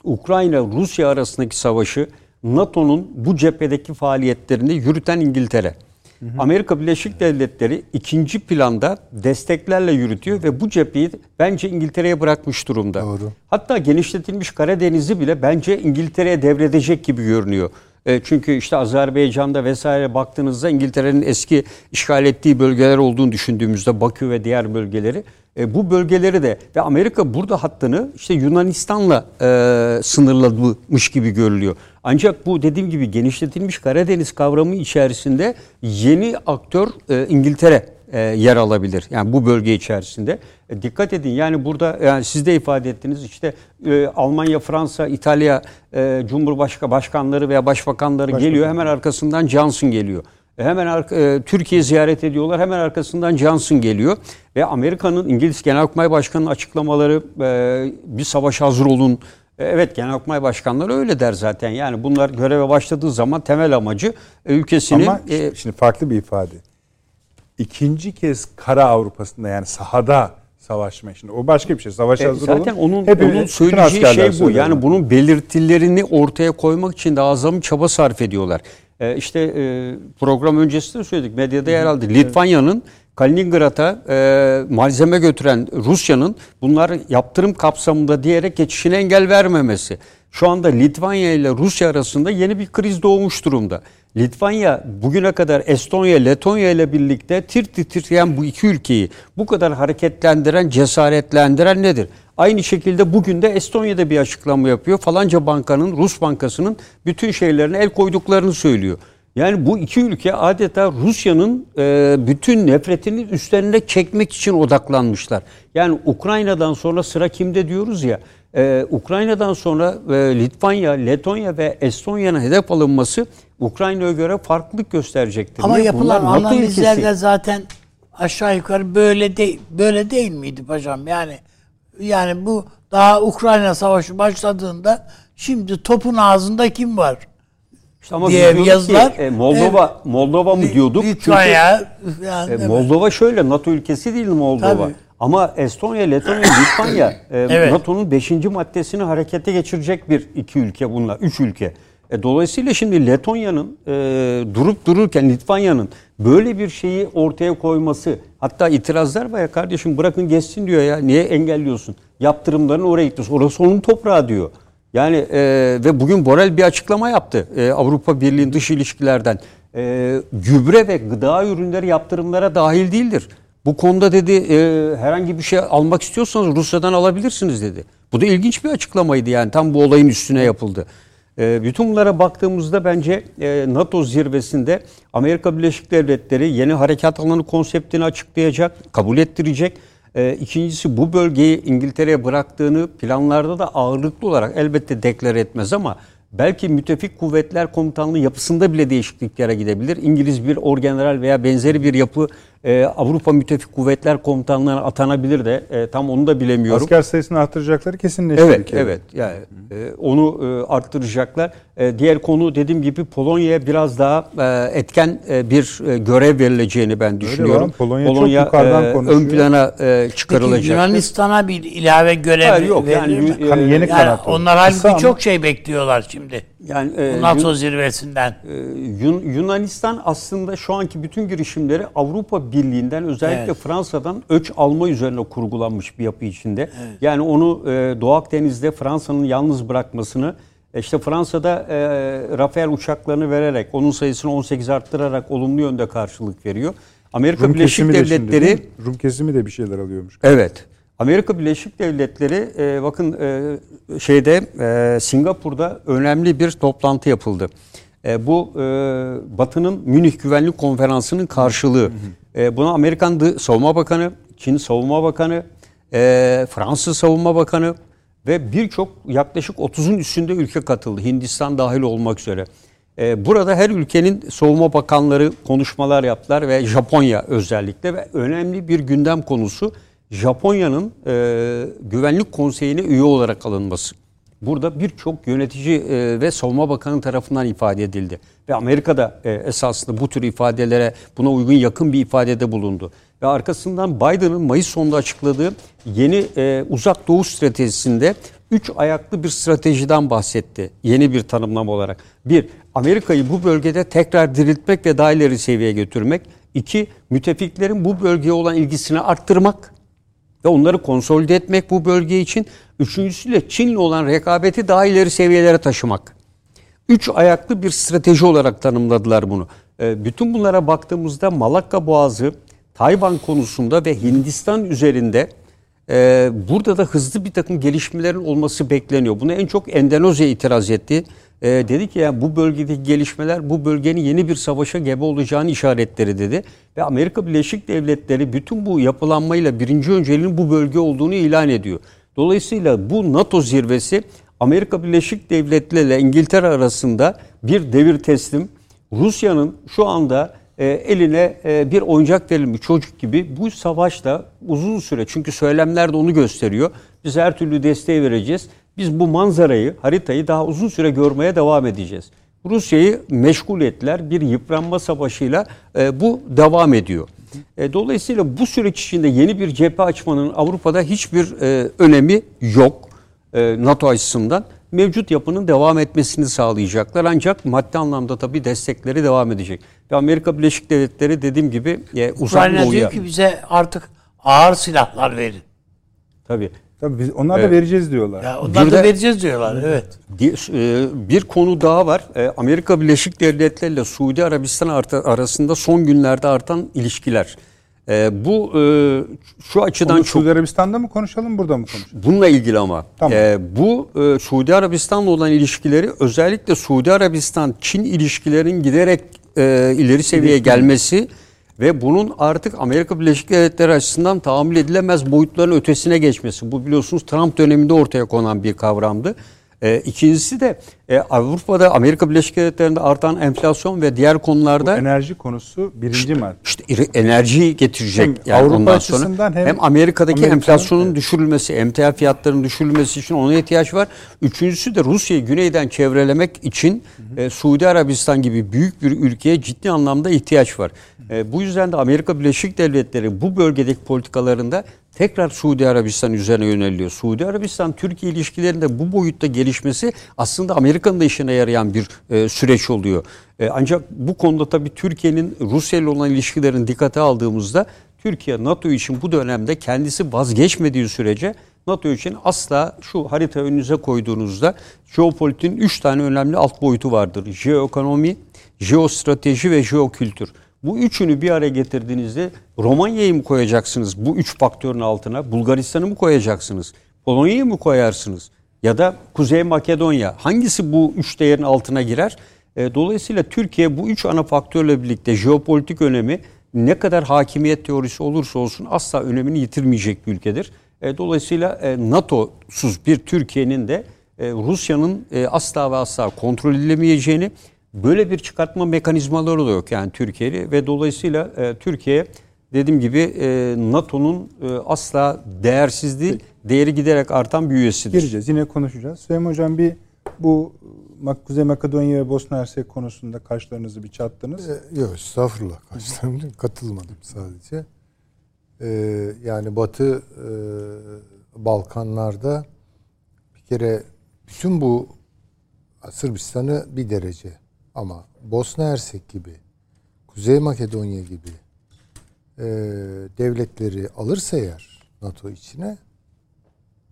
Ukrayna Rusya arasındaki savaşı NATO'nun bu cephedeki faaliyetlerini yürüten İngiltere. Hı hı. Amerika Birleşik Devletleri ikinci planda desteklerle yürütüyor, hı, ve bu cepheyi bence İngiltere'ye bırakmış durumda. Doğru. Hatta genişletilmiş Karadeniz'i bile bence İngiltere'ye devredecek gibi görünüyor. Çünkü işte Azerbaycan'da vesaire baktığınızda İngiltere'nin eski işgal ettiği bölgeler olduğunu düşündüğümüzde Bakü ve diğer bölgeleri. Bu bölgeleri de ve Amerika burada hattını işte Yunanistan'la sınırlamış gibi görülüyor. Ancak bu dediğim gibi genişletilmiş Karadeniz kavramı içerisinde yeni aktör İngiltere yer alabilir. Yani bu bölge içerisinde. Dikkat edin, yani burada yani siz de ifade ettiniz işte Almanya, Fransa, İtalya Cumhurbaşkanları veya başbakanları geliyor. Hemen arkasından Johnson geliyor. Hemen Türkiye ziyaret ediyorlar. Hemen arkasından Johnson geliyor. Ve Amerika'nın, İngiliz Genelkurmay Başkanı'nın açıklamaları bir savaşa hazır olun. Evet, Genelkurmay Başkanları öyle der zaten. Yani bunlar göreve başladığı zaman temel amacı ülkesinin... Ama şimdi farklı bir ifade. İkinci kez Kara Avrupa'sında, yani sahada savaşma. Şimdi o başka bir şey. Savaşa hazır zaten olun. Zaten onun söyleyeceği şey bu. Yani bunun belirtilerini ortaya koymak için de azami çaba sarf ediyorlar. İşte program öncesinde söyledik. Medyada yer aldı. Litvanya'nın Kaliningrad'a malzeme götüren Rusya'nın bunlar yaptırım kapsamında diyerek geçişine engel vermemesi. Şu anda Litvanya ile Rusya arasında yeni bir kriz doğmuş durumda. Litvanya bugüne kadar Estonya, Letonya ile birlikte titreyen bu iki ülkeyi bu kadar hareketlendiren, cesaretlendiren nedir? Aynı şekilde bugün de Estonya'da bir açıklama yapıyor. Falanca bankanın, Rus bankasının bütün şeylerine el koyduklarını söylüyor. Yani bu iki ülke adeta Rusya'nın bütün nefretini üstlerine çekmek için odaklanmışlar. Yani Ukrayna'dan sonra sıra kimde diyoruz ya. Ukrayna'dan sonra Litvanya, Letonya ve Estonya'nın hedef alınması Ukrayna'ya göre farklılık gösterecektir. Ama yapılan analizlerde zaten aşağı yukarı böyle değil miydi paşam? Yani bu daha Ukrayna savaşı başladığında şimdi topun ağzında kim var? İşte ama diye yazılar. Ki, Moldova mı diyorduk? Litvanya. Yani Moldova şöyle, NATO ülkesi değil Moldova. Tabii. Ama Estonya, Letonya, Litvanya evet. NATO'nun 5. maddesini harekete geçirecek üç ülke. Dolayısıyla şimdi Letonya'nın durup dururken Litvanya'nın böyle bir şeyi ortaya koyması, hatta itirazlar var ya, kardeşim bırakın geçsin diyor ya, niye engelliyorsun? Yaptırımların oraya gidiyorsun. Orası onun toprağı diyor. Yani ve bugün Borrell bir açıklama yaptı Avrupa Birliği'nin dış ilişkilerden. Gübre ve gıda ürünleri yaptırımlara dahil değildir. Bu konuda dedi herhangi bir şey almak istiyorsanız Rusya'dan alabilirsiniz dedi. Bu da ilginç bir açıklamaydı, yani tam bu olayın üstüne yapıldı. Bütün bunlara baktığımızda bence NATO zirvesinde Amerika Birleşik Devletleri yeni harekat alanı konseptini açıklayacak, kabul ettirecek. İkincisi bu bölgeyi İngiltere'ye bıraktığını planlarda da ağırlıklı olarak elbette deklare etmez ama belki Müttefik Kuvvetler Komutanlığı yapısında bile değişikliklere gidebilir. İngiliz bir orgeneral veya benzeri bir yapı Avrupa Müttefik Kuvvetler Komutanlığı'na atanabilir de tam onu da bilemiyorum. Asker sayısını arttıracakları kesinleşti. Evet. Yani, onu arttıracaklar. Diğer konu dediğim gibi Polonya'ya biraz daha etken bir görev verileceğini ben düşünüyorum. Polonya ön plana çıkarılacak. Peki Yunanistan'a bir ilave görev verilir mi? Yani onlar halbuki çok şey bekliyorlar şimdi. Yani NATO zirvesinden. Yunanistan aslında şu anki bütün girişimleri Avrupa Birliği'nden özellikle Fransa'dan öç alma üzerine kurgulanmış bir yapı içinde. Evet. Yani onu Doğu Akdeniz'de Fransa'nın yalnız bırakmasını, işte Fransa'da Rafael uçaklarını vererek onun sayısını 18 arttırarak olumlu yönde karşılık veriyor. Amerika Birleşik Devletleri Rum kesimi de bir şeyler alıyormuş. Evet. Amerika Birleşik Devletleri bakın Singapur'da önemli bir toplantı yapıldı. Bu Batı'nın Münih Güvenlik Konferansı'nın karşılığı. Buna Amerikan Savunma Bakanı, Çin Savunma Bakanı, Fransız Savunma Bakanı ve birçok yaklaşık 30'un üstünde ülke katıldı. Hindistan dahil olmak üzere. Burada her ülkenin savunma bakanları konuşmalar yaptılar ve Japonya özellikle ve önemli bir gündem konusu Japonya'nın Güvenlik Konseyi'ne üye olarak alınması. Burada birçok yönetici ve savunma bakanı tarafından ifade edildi. Ve Amerika'da esaslı bu tür ifadelere buna uygun yakın bir ifadede bulundu. Ve arkasından Biden'ın Mayıs sonunda açıkladığı yeni uzak doğu stratejisinde 3 ayaklı bir stratejiden bahsetti. Yeni bir tanımlama olarak. 1. Amerika'yı bu bölgede tekrar diriltmek ve daha ileri seviyeye götürmek. 2. Müttefiklerin bu bölgeye olan ilgisini arttırmak ve onları konsolide etmek bu bölge için. 3.'süyle Çin'le olan rekabeti daha ileri seviyelere taşımak. 3 ayaklı bir strateji olarak tanımladılar bunu. Bütün bunlara baktığımızda Malakka Boğazı, Tayvan konusunda ve Hindistan üzerinde burada da hızlı bir takım gelişmelerin olması bekleniyor. Buna en çok Endonezya itiraz etti. Dedi ki yani bu bölgedeki gelişmeler bu bölgenin yeni bir savaşa gebe olacağını işaretleri dedi. Ve Amerika Birleşik Devletleri bütün bu yapılanmayla birinci önceliğinin bu bölge olduğunu ilan ediyor. Dolayısıyla bu NATO zirvesi Amerika Birleşik Devletleri ile İngiltere arasında bir devir teslim. Rusya'nın şu anda eline bir oyuncak verilmiş çocuk gibi bu savaşta uzun süre, çünkü söylemler de onu gösteriyor. Biz her türlü desteği vereceğiz. Biz bu manzarayı, haritayı daha uzun süre görmeye devam edeceğiz. Rusya'yı meşgul ettiler. Bir yıpranma savaşıyla bu devam ediyor. Dolayısıyla bu süreç içinde yeni bir cephe açmanın Avrupa'da hiçbir önemi yok NATO açısından. Mevcut yapının devam etmesini sağlayacaklar. Ancak maddi anlamda tabii destekleri devam edecek. Ve Amerika Birleşik Devletleri dediğim gibi uzak doğuya... Ukrayna diyor ki bize artık ağır silahlar verin. Tabii. Tabii biz, onlar da vereceğiz diyorlar. Ya onlar bir da vereceğiz diyorlar, evet. Bir konu daha var. Amerika Birleşik Devletleri ile Suudi Arabistan arasında son günlerde artan ilişkiler. Bu şu açıdan onu çok... Suudi Arabistan'da mı konuşalım, burada mı konuşalım? Bununla ilgili ama. Tamam. Bu Suudi Arabistan'la olan ilişkileri, özellikle Suudi Arabistan-Çin ilişkilerinin giderek ileri seviyeye gelmesi... Ve bunun artık Amerika Birleşik Devletleri açısından tahammül edilemez boyutların ötesine geçmesi. Bu biliyorsunuz Trump döneminde ortaya konan bir kavramdı. İkincisi de Avrupa'da, Amerika Birleşik Devletleri'nde artan enflasyon ve diğer konularda... Bu enerji konusu birinci madde. İşte enerjiyi getirecek hem yani Avrupa ondan sonra. Hem Amerika'daki enflasyonun düşürülmesi, emtia fiyatlarının düşürülmesi için ona ihtiyaç var. Üçüncüsü de Rusya'yı güneyden çevrelemek için Suudi Arabistan gibi büyük bir ülkeye ciddi anlamda ihtiyaç var. Bu yüzden de Amerika Birleşik Devletleri bu bölgedeki politikalarında tekrar Suudi Arabistan üzerine yöneliyor. Suudi Arabistan-Türkiye ilişkilerinde bu boyutta gelişmesi aslında Amerika'nın da işine yarayan bir süreç oluyor. Ancak bu konuda tabii Türkiye'nin Rusya ile olan ilişkilerini dikkate aldığımızda Türkiye NATO için bu dönemde kendisi vazgeçmediği sürece NATO için asla şu harita önünüze koyduğunuzda jeopolitiğin 3 tane önemli alt boyutu vardır. Jeoekonomi, jeostrateji ve jeokültür. Bu üçünü bir araya getirdiğinizde Romanya'yı mı koyacaksınız bu üç faktörün altına? Bulgaristan'ı mı koyacaksınız? Polonya'yı mı koyarsınız? Ya da Kuzey Makedonya? Hangisi bu üç değerin altına girer? Dolayısıyla Türkiye bu üç ana faktörle birlikte jeopolitik önemi ne kadar hakimiyet teorisi olursa olsun asla önemini yitirmeyecek bir ülkedir. Dolayısıyla NATO'suz bir Türkiye'nin de Rusya'nın asla ve asla kontrol edilemeyeceğini, böyle bir çıkartma mekanizmaları da yok yani Türkiye'li ve dolayısıyla Türkiye dediğim gibi NATO'nun asla değersizliği, değeri giderek artan bir üyesidir. Gireceğiz, yine konuşacağız. Süleyman Hocam, bir bu Kuzey Makedonya ve Bosna Hersek konusunda kaşlarınızı bir çattınız. Yok, estağfurullah, kaşlarımı katılmadım sadece. Yani Batı Balkanlarda bir kere bütün bu Sırbistan'ı bir derece, ama Bosna Hersek gibi, Kuzey Makedonya gibi devletleri alırsa eğer NATO içine,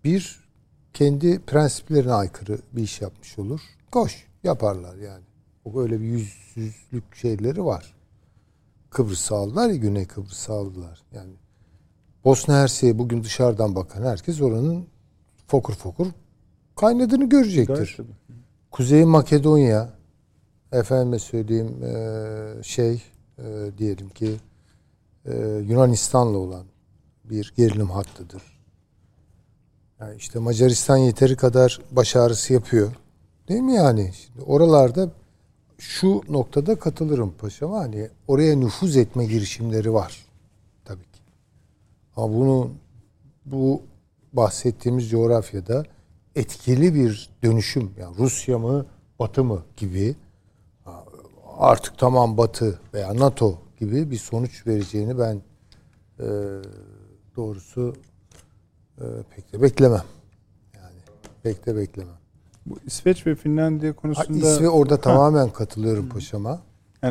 bir kendi prensiplerine aykırı bir iş yapmış olur. Koş yaparlar yani. O böyle bir yüzsüzlük şeyleri var. Kıbrıs'ı aldılar ya, Güney Kıbrıs'ı aldılar. Yani Bosna Hersek'e bugün dışarıdan bakan herkes oranın fokur fokur kaynadığını görecektir. Kuzey Makedonya, efendime söyleyeyim diyelim ki Yunanistan'la olan bir gerilim hattıdır. Yani işte Macaristan yeteri kadar baş ağrısı yapıyor. Değil mi yani? Şimdi oralarda şu noktada katılırım paşam. Hani oraya nüfuz etme girişimleri var. Tabii ki. Ama bunu bu bahsettiğimiz coğrafyada etkili bir dönüşüm. Yani Rusya mı, Batı mı gibi, artık tamam Batı veya NATO gibi bir sonuç vereceğini ben doğrusu pek de beklemem. Yani pek de beklemem. Bu İsveç ve Finlandiya konusunda... İsveç orada tamamen katılıyorum paşama. Yani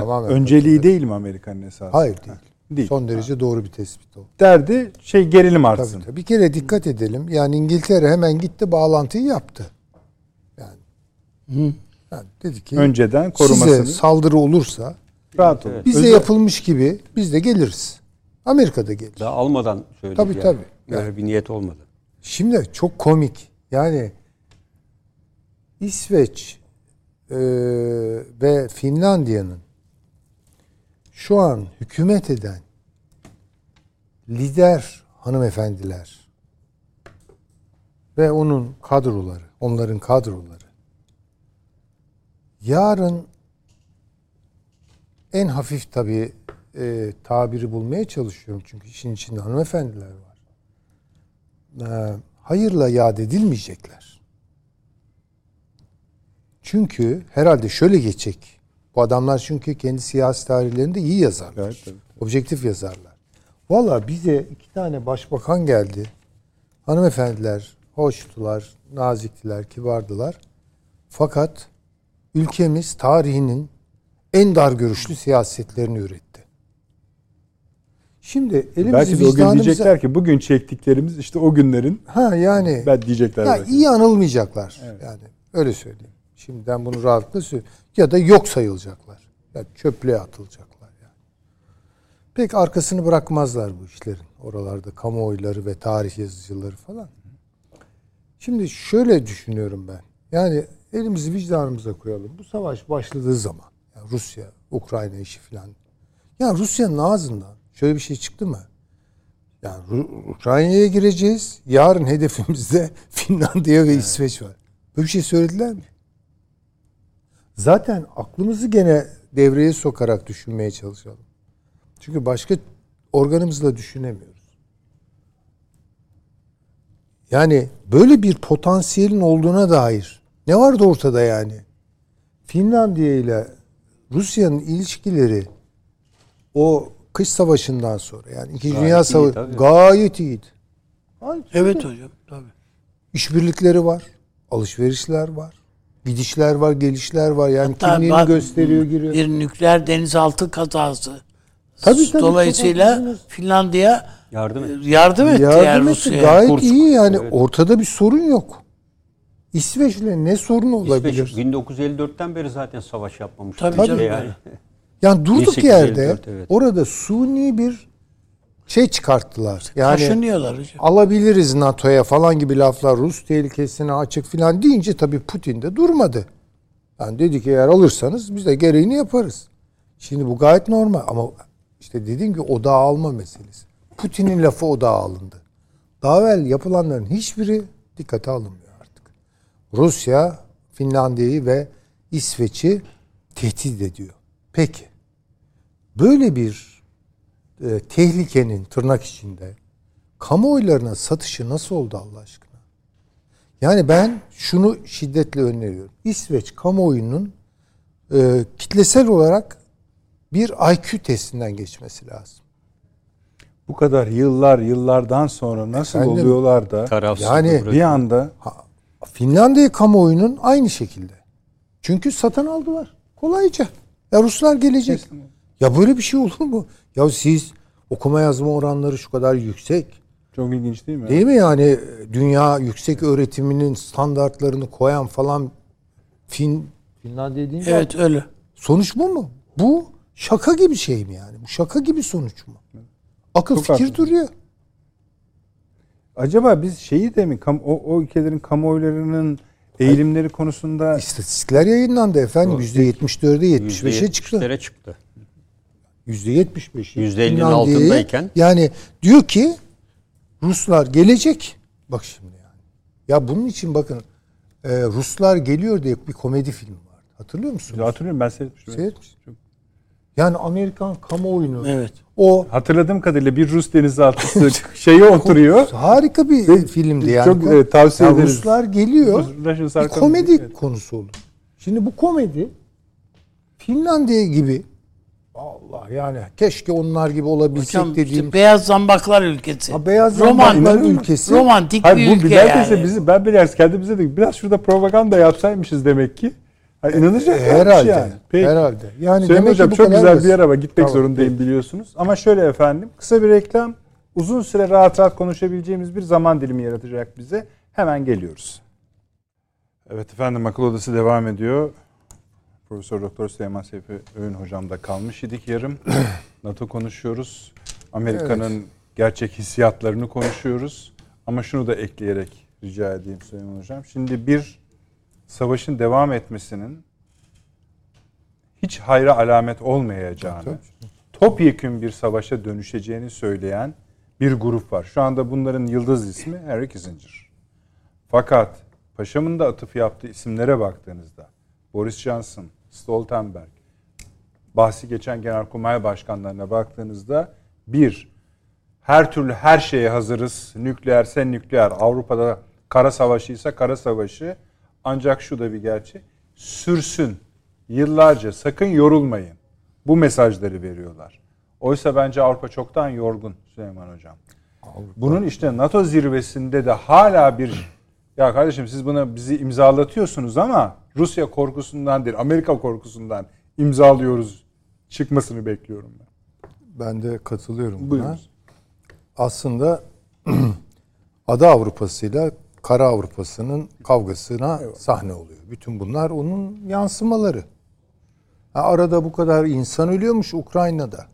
tamamen önceliği değil mi Amerika'nın esası? Hayır değil. Son derece doğru bir tespit oldu. Derdi gerilim artsın. Tabii. Bir kere dikkat edelim. Yani İngiltere hemen gitti bağlantıyı yaptı. Yani dedi ki önceden korumasını, size saldırı olursa rahat olun. Bize yapılmış gibi biz de geliriz. Amerika'da gelir. Daha almadan söyledi. Tabii. Yani bir niyet olmadı. Şimdi çok komik. Yani İsveç ve Finlandiya'nın şu an hükümet eden lider hanımefendiler ve onların kadroları yarın en hafif tabii tabiri bulmaya çalışıyorum. Çünkü işin içinde hanımefendiler var. Hayırla yad edilmeyecekler. Çünkü herhalde şöyle geçecek. Bu adamlar çünkü kendi siyasi tarihlerinde iyi yazarlar. Evet, tabii. Objektif yazarlar. Valla bize 2 başbakan geldi. Hanımefendiler hoştular, naziktiler, kibardılar. Fakat ülkemiz tarihinin en dar görüşlü siyasetlerini üretti. Şimdi belki de o gün diyecekler ki bugün çektiklerimiz işte o günlerin. Yani ben diyecekler. Ya iyi anılmayacaklar. Evet. Yani öyle söyleyeyim. Şimdiden bunu rahatlıkla söyleyeyim. Ya da yok sayılacaklar. Yani çöplüğe atılacaklar yani. Pek arkasını bırakmazlar bu işlerin. Oralarda kamuoyları ve tarih yazıcıları falan. Şimdi şöyle düşünüyorum ben. Yani elimizi vicdanımıza koyalım. Bu savaş başladığı zaman yani Rusya, Ukrayna işi falan. Yani Rusya'nın ağzından şöyle bir şey çıktı mı? Yani Ukrayna'ya gireceğiz. Yarın hedefimizde Finlandiya ve İsveç var. Böyle bir şey söylediler mi? Zaten aklımızı gene devreye sokarak düşünmeye çalışalım. Çünkü başka organımızla düşünemiyoruz. Yani böyle bir potansiyelin olduğuna dair ne vardı ortada yani? Finlandiya ile Rusya'nın ilişkileri o kış savaşından sonra yani 2. Dünya Savaşı gayet iyiydi. Evet hocam tabii. İşbirlikleri var, alışverişler var, gidişler var, gelişler var. Yani hatta kimliğini gösteriyor, giriyor. Bir nükleer denizaltı kazası. Tabii, dolayısıyla Finlandiya yardım etti. Yardım etti. Gayet Kursk. İyi yani evet. Ortada bir sorun yok. İsveç'le ne sorun olabilir? İsveç 1954'ten beri zaten savaş yapmamış. Tabii. Yani durduk yerde orada suni bir çıkarttılar. Yani kaşınıyorlar hocam. Alabiliriz NATO'ya falan gibi laflar, Rus tehlikesine açık falan deyince tabii Putin de durmadı. Yani dedi ki eğer alırsanız biz de gereğini yaparız. Şimdi bu gayet normal ama işte dediğim gibi odağa alma meselesi. Putin'in lafı odağa alındı. Daha evvel yapılanların hiçbiri dikkate alınmıyor artık. Rusya, Finlandiya'yı ve İsveç'i tehdit ediyor. Peki, böyle bir tehlikenin tırnak içinde kamuoylarına satışı nasıl oldu Allah aşkına? Yani ben şunu şiddetle öneriyorum. İsveç kamuoyunun kitlesel olarak bir IQ testinden geçmesi lazım. Bu kadar yıllardan sonra nasıl oluyorlar da yani bir anda Finlandiya kamuoyunun aynı şekilde. Çünkü satın aldılar kolayca. Ya Ruslar gelecek. Kesinlikle. Ya böyle bir şey olur mu? Ya siz okuma yazma oranları şu kadar yüksek. Çok ilginç değil mi? Değil mi yani dünya yüksek öğretiminin standartlarını koyan falan Finlandiya değil mi? Evet öyle. Sonuç bu mu? Bu şaka gibi şey mi yani? Bu şaka gibi sonuç mu? Akıl çok fikir duruyor. Acaba biz şeyi de mi o ülkelerin kamuoylarının eğilimleri konusunda istatistikler yayınlandı efendim. %74'e 75'e çıktı. %75'i. %50'nin altındayken. Yani diyor ki Ruslar gelecek. Bak şimdi yani. Ya bunun için bakın Ruslar geliyor diye bir komedi filmi vardı. Hatırlıyor musunuz? Hatırlıyorum, ben seyretmiştim. Yani Amerikan kamuoyunu. Evet. O hatırladığım kadarıyla bir Rus denizaltısı şeye oturuyor. Harika bir filmdi yani. Çok tavsiye ederiz. Ruslar geliyor. Bir komedi konusu oldu. Şimdi bu komedi Finlandiya gibi. Allah yani keşke onlar gibi olabilsek hocam, dediğim. İşte beyaz zambaklar ülkesi. Ha, beyaz zambaklar ülkesi. Romantik hayır, bir ülke yani. Bizi, ben biraz kendimize de biraz şurada propaganda yapsaymışız demek ki. İnanacak herhalde. Yani. Herhalde. Yani Süleyman Hocam çok güzel bir yer ama gitmek zorundayım biliyorsunuz. Ama şöyle efendim, kısa bir reklam, uzun süre rahat rahat konuşabileceğimiz bir zaman dilimi yaratacak bize. Hemen geliyoruz. Evet efendim, Akıl Odası devam ediyor. Profesör Doktor Süleyman Seyfi Öğün Hocam da kalmış idik yarım. NATO konuşuyoruz. Amerika'nın gerçek hissiyatlarını konuşuyoruz. Ama şunu da ekleyerek rica edeyim Süleyman Hocam. Şimdi bir savaşın devam etmesinin hiç hayra alamet olmayacağını, topyekün bir savaşa dönüşeceğini söyleyen bir grup var. Şu anda bunların yıldız ismi Henry Kissinger. Fakat paşamın da atıf yaptığı isimlere baktığınızda Boris Johnson, Stoltenberg, bahsi geçen Genelkurmay Başkanlarına baktığınızda her türlü her şeye hazırız. Nükleerse nükleer, Avrupa'da kara savaşıysa kara savaşı. Ancak şu da bir gerçek, sürsün, yıllarca sakın yorulmayın. Bu mesajları veriyorlar. Oysa bence Avrupa çoktan yorgun Süleyman Hocam. Avrupa. Bunun işte NATO zirvesinde de hala bir, ya kardeşim siz buna bizi imzalatıyorsunuz ama Rusya korkusundan değil, Amerika korkusundan imzalıyoruz çıkmasını bekliyorum ben. Ben de katılıyorum buna. Buyurun. Aslında Ada Avrupa'sıyla Kara Avrupa'sının kavgasına sahne oluyor. Bütün bunlar onun yansımaları. Ha, arada bu kadar insan ölüyormuş Ukrayna'da.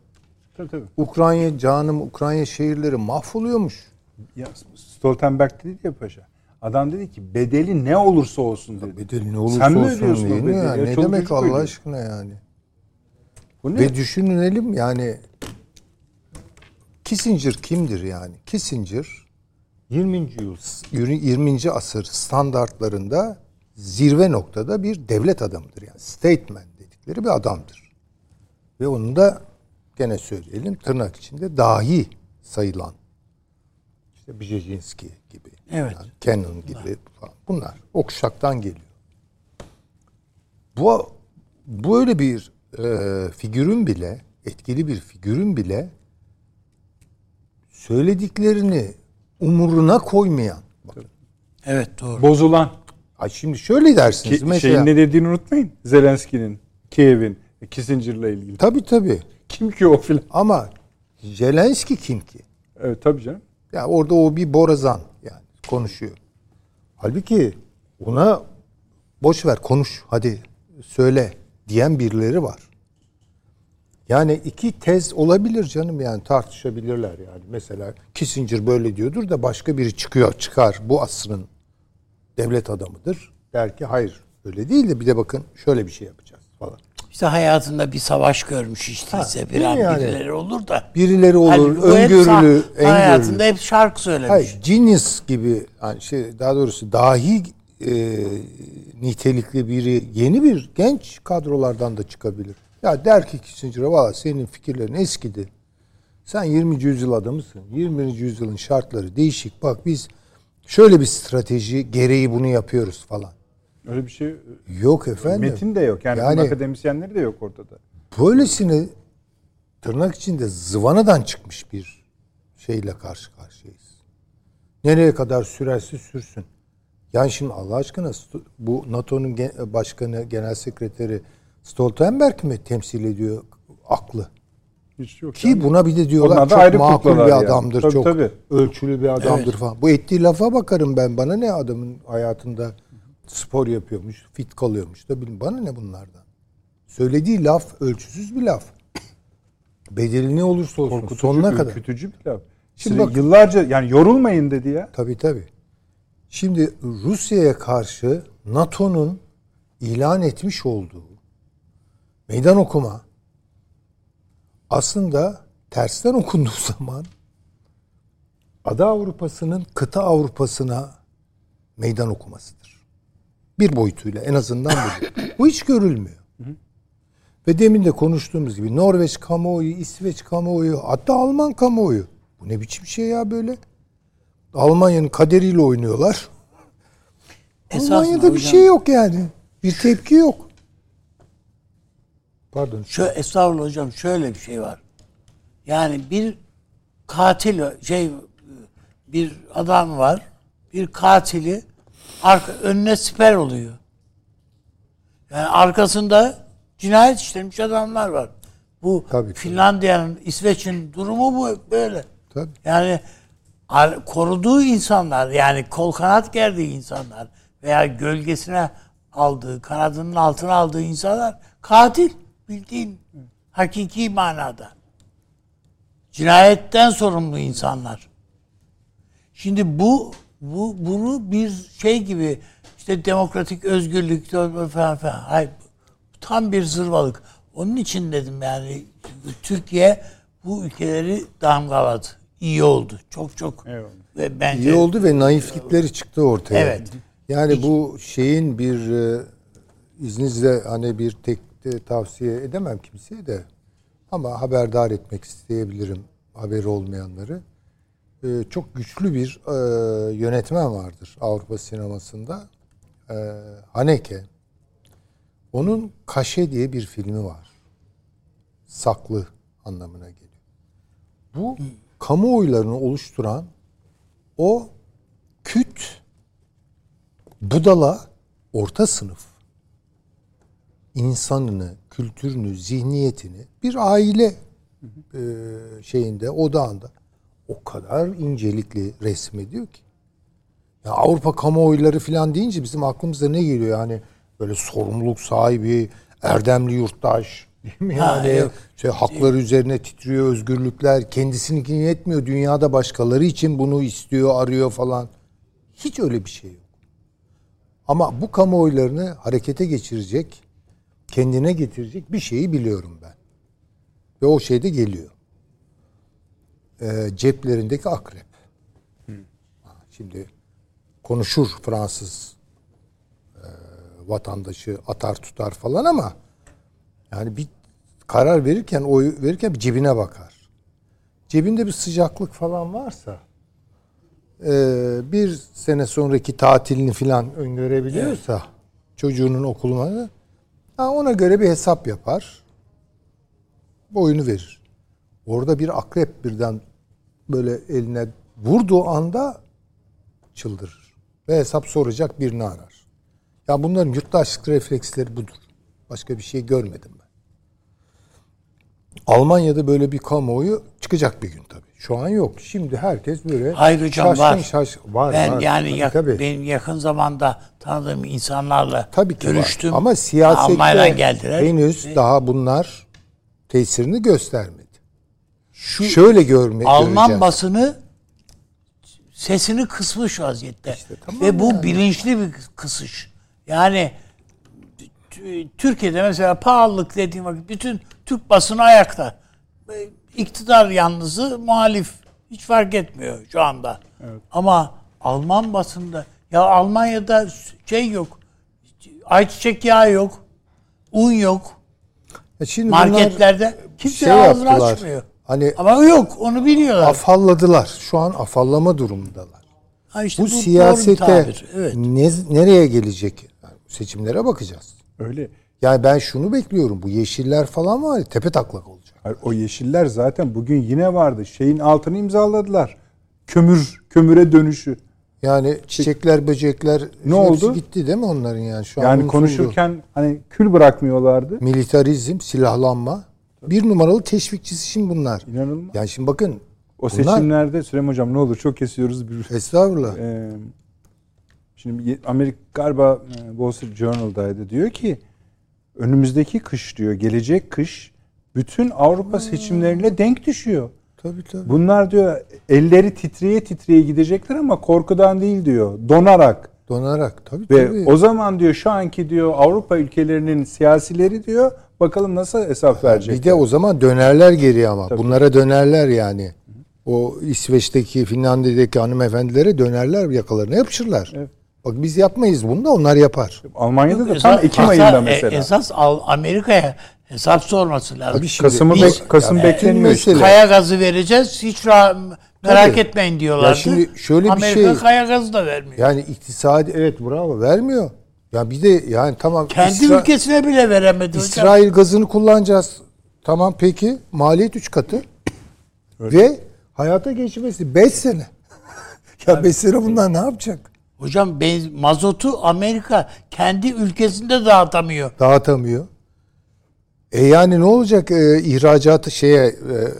Tabii. Ukrayna şehirleri mahvoluyormuş. Ya, Stoltenberg dedi ya paşa. Adam dedi ki bedeli ne olursa olsun dedi. Bedeli ne olursa sen olsun. Sen mi ödüyorsun o bedeli? Ya, ne demek Allah öyle aşkına yani. Ve düşünelim yani Kissinger kimdir yani? Kissinger 20. asır standartlarında zirve noktada bir devlet adamıdır. Yani statesman dedikleri bir adamdır. Ve onu da gene söyleyelim tırnak içinde dahi sayılan işte Brzezinski gibi, yani Kennan gibi falan. Bunlar o kuşaktan geliyor. Bu öyle bir figürün bile, etkili bir figürün bile söylediklerini umuruna koymayan. Bakın. Evet doğru. Bozulan. Ay şimdi şöyle dersiniz mesela. Şeyin ne dediğini unutmayın. Zelenski'nin, Kiev'in, Kissinger'la ilgili. Tabii. Kim ki o filan? Ama Zelenski kim ki? Evet tabii canım. Ya yani orada o bir borazan yani konuşuyor. Halbuki ona boş ver konuş hadi söyle diyen birileri var. Yani iki tez olabilir canım yani tartışabilirler yani. Mesela Kissinger böyle diyordur da başka biri çıkar bu asrın devlet adamıdır. Der ki hayır öyle değil de bir de bakın şöyle bir şey yapacağız falan. İşte hayatında bir savaş görmüş işte bir an yani, birileri olur da. Birileri olur yani, öngörülü. Hayatında hep şarkı söylemiş. Hayır genius gibi yani daha doğrusu dahi nitelikli biri yeni bir genç kadrolardan da çıkabilir. Ya der ki Kissinger'a valla senin fikirlerin eskidi. Sen 20. yüzyıl adamısın. 20. yüzyılın şartları değişik. Bak biz şöyle bir strateji gereği bunu yapıyoruz falan. Öyle bir şey yok efendim. Metin de yok. Yani akademisyenleri de yok ortada. Böylesine tırnak içinde zıvanadan çıkmış bir şeyle karşı karşıyayız. Nereye kadar sürerse sürsün. Yani şimdi Allah aşkına bu NATO'nun başkanı, genel sekreteri Stoltenberg mi temsil ediyor aklı? Hiç yok ki yani. Buna bir de diyorlar çok makul bir adamdır. Yani. Tabii. Ölçülü bir adamdır falan. Bu ettiği lafa bakarım ben. Bana ne adamın hayatında spor yapıyormuş, fit kalıyormuş da bilmem. Bana ne bunlardan? Söylediği laf ölçüsüz bir laf. Bedeli ne olursa olsun sonuna kadar. Korkutucu, ürkütücü bir laf. Şimdi bak, yıllarca yani yorulmayın dedi ya. Tabii tabii. Şimdi Rusya'ya karşı NATO'nun ilan etmiş olduğu meydan okuma aslında tersten okunduğu zaman Ada Avrupa'sının kıta Avrupa'sına meydan okumasıdır. Bir boyutuyla en azından bu hiç görülmüyor. Hı hı. Ve demin de konuştuğumuz gibi Norveç kamuoyu, İsveç kamuoyu, hatta Alman kamuoyu. Bu ne biçim şey ya böyle? Almanya'nın kaderiyle oynuyorlar. Esasında Almanya'da hocam, bir şey yok yani. Bir tepki yok. Pardon. Estağfurullah hocam, şöyle bir şey var. Yani bir katil bir adam var. Bir katili önüne siper oluyor. Yani arkasında cinayet işlemiş adamlar var. Bu tabii, Finlandiya'nın, İsveç'in durumu bu böyle. Tabii. Yani koruduğu insanlar, yani kol kanat gerdiği insanlar veya gölgesine aldığı, kanadının altına aldığı insanlar katil. Bildiğin hakiki manada. Cinayetten sorumlu insanlar. Şimdi bunu bir şey gibi işte demokratik özgürlük falan. Hayır, tam bir zırvalık. Onun için dedim yani Türkiye bu ülkeleri damgaladı. İyi oldu. Çok evet. Ve bence iyi oldu ve naiflikleri çıktı ortaya. Evet. Yani bu şeyin bir izninizle hani bir tek tavsiye edemem kimseye de ama haberdar etmek isteyebilirim haberi olmayanları. Çok güçlü bir yönetmen vardır Avrupa sinemasında. Haneke. Onun Kaşe diye bir filmi var. Saklı anlamına geliyor. Bu kamuoylarını oluşturan o küt budala orta sınıf insanını, kültürünü, zihniyetini bir aile şeyinde, odağında o kadar incelikli resmediyor ki. Ya Avrupa kamuoyları falan deyince bizim aklımıza ne geliyor? Yani böyle sorumluluk sahibi, erdemli yurttaş, değil mi? Yani evet. Hakları üzerine titriyor, özgürlükler, kendisininkini yetmiyor. Dünyada başkaları için bunu istiyor, arıyor falan. Hiç öyle bir şey yok. Ama bu kamuoylarını harekete geçirecek, kendine getirecek bir şeyi biliyorum ben. Ve o şey de geliyor. Ceplerindeki akrep. Şimdi konuşur Fransız vatandaşı, atar tutar falan ama yani bir karar verirken, oy verirken bir cebine bakar. Cebinde bir sıcaklık falan varsa bir sene sonraki tatilini falan öngörebiliyorsa çocuğunun okuluna ona göre bir hesap yapar. Boyunu verir. Orada bir akrep birden böyle eline vurduğu anda çıldırır. Ve hesap soracak birini arar. Ya bunların yurttaşlık refleksleri budur. Başka bir şey görmedim ben. Almanya'da böyle bir kamuoyu çıkacak bir gün tabii. Şu an yok. Şimdi herkes böyle Hayır hocam, var. Ben var. Benim yakın zamanda tanıdığım insanlarla görüştüm. Var. Ama siyasette henüz daha bunlar tesirini göstermedi. Şöyle görmek Alman basını sesini kısmış vaziyette. İşte, tamam ve bu bilinçli bir kısış. Yani Türkiye'de mesela pahalılık dediğim vakit bütün Türk basını ayakta. İktidar yanlısı muhalif. Hiç fark etmiyor şu anda. Evet. Ama Alman basında Almanya'da yok. Ayçiçek yağı yok. Un yok. Şimdi marketlerde kimse ağzını açmıyor. Hani ama yok, onu biliyorlar. Afalladılar. Şu an afallama durumundalar. Bu siyasete nereye gelecek? Yani seçimlere bakacağız. Öyle. Yani ben şunu bekliyorum. Bu yeşiller falan var ya, tepe taklak olacak. Hayır, o yeşiller zaten bugün yine vardı. Şeyin altını imzaladılar. Kömüre dönüşü. Yani çiçekler, böcekler ne oldu? Gitti değil mi onların yani? Şu yani konuşurken hani kül bırakmıyorlardı. Militarizm, silahlanma. Bir numaralı teşvikçisi şimdi bunlar. İnanılmaz. Yani şimdi bakın. O seçimlerde Süleyman Hocam ne olur çok kesiyoruz. Estağfurullah. Şimdi Amerika galiba Wall Street Journal'daydı. Diyor ki önümüzdeki kış diyor, gelecek kış bütün Avrupa seçimlerine denk düşüyor. Tabii, tabii. Bunlar diyor elleri titreye titreye gidecekler ama korkudan değil diyor. Donarak. Donarak tabii. Ve tabii. O zaman diyor şu anki diyor Avrupa ülkelerinin siyasileri diyor bakalım nasıl hesap verecekler. Bir de o zaman dönerler geriye ama. Tabii. Bunlara dönerler yani. O İsveç'teki, Finlandiya'daki hanımefendilere dönerler, yakalarına yapışırlar. Evet. Bak biz yapmayız bunu da onlar yapar. Almanya'da yok, da esas, tam Ekim ayında mesela. Esas Amerika'ya hesap sorması lazım. Kasım beklenmiyor. Kaya gazı vereceğiz. Hiç merak etmeyin diyorlardı. Şimdi şöyle Amerika bir şey, kaya gazı da vermiyor. Yani iktisadi evet bravo vermiyor. Ya bir de yani tamam. Kendi ülkesine bile veremedi. İsrail gazını kullanacağız. Tamam peki. Maliyet 3 katı. Öyle. Ve hayata geçmesi 5 sene. Ya 5 sene bunlar ne yapacak? Hocam mazotu Amerika kendi ülkesinde dağıtamıyor. Dağıtamıyor. Yani ne olacak ihracatı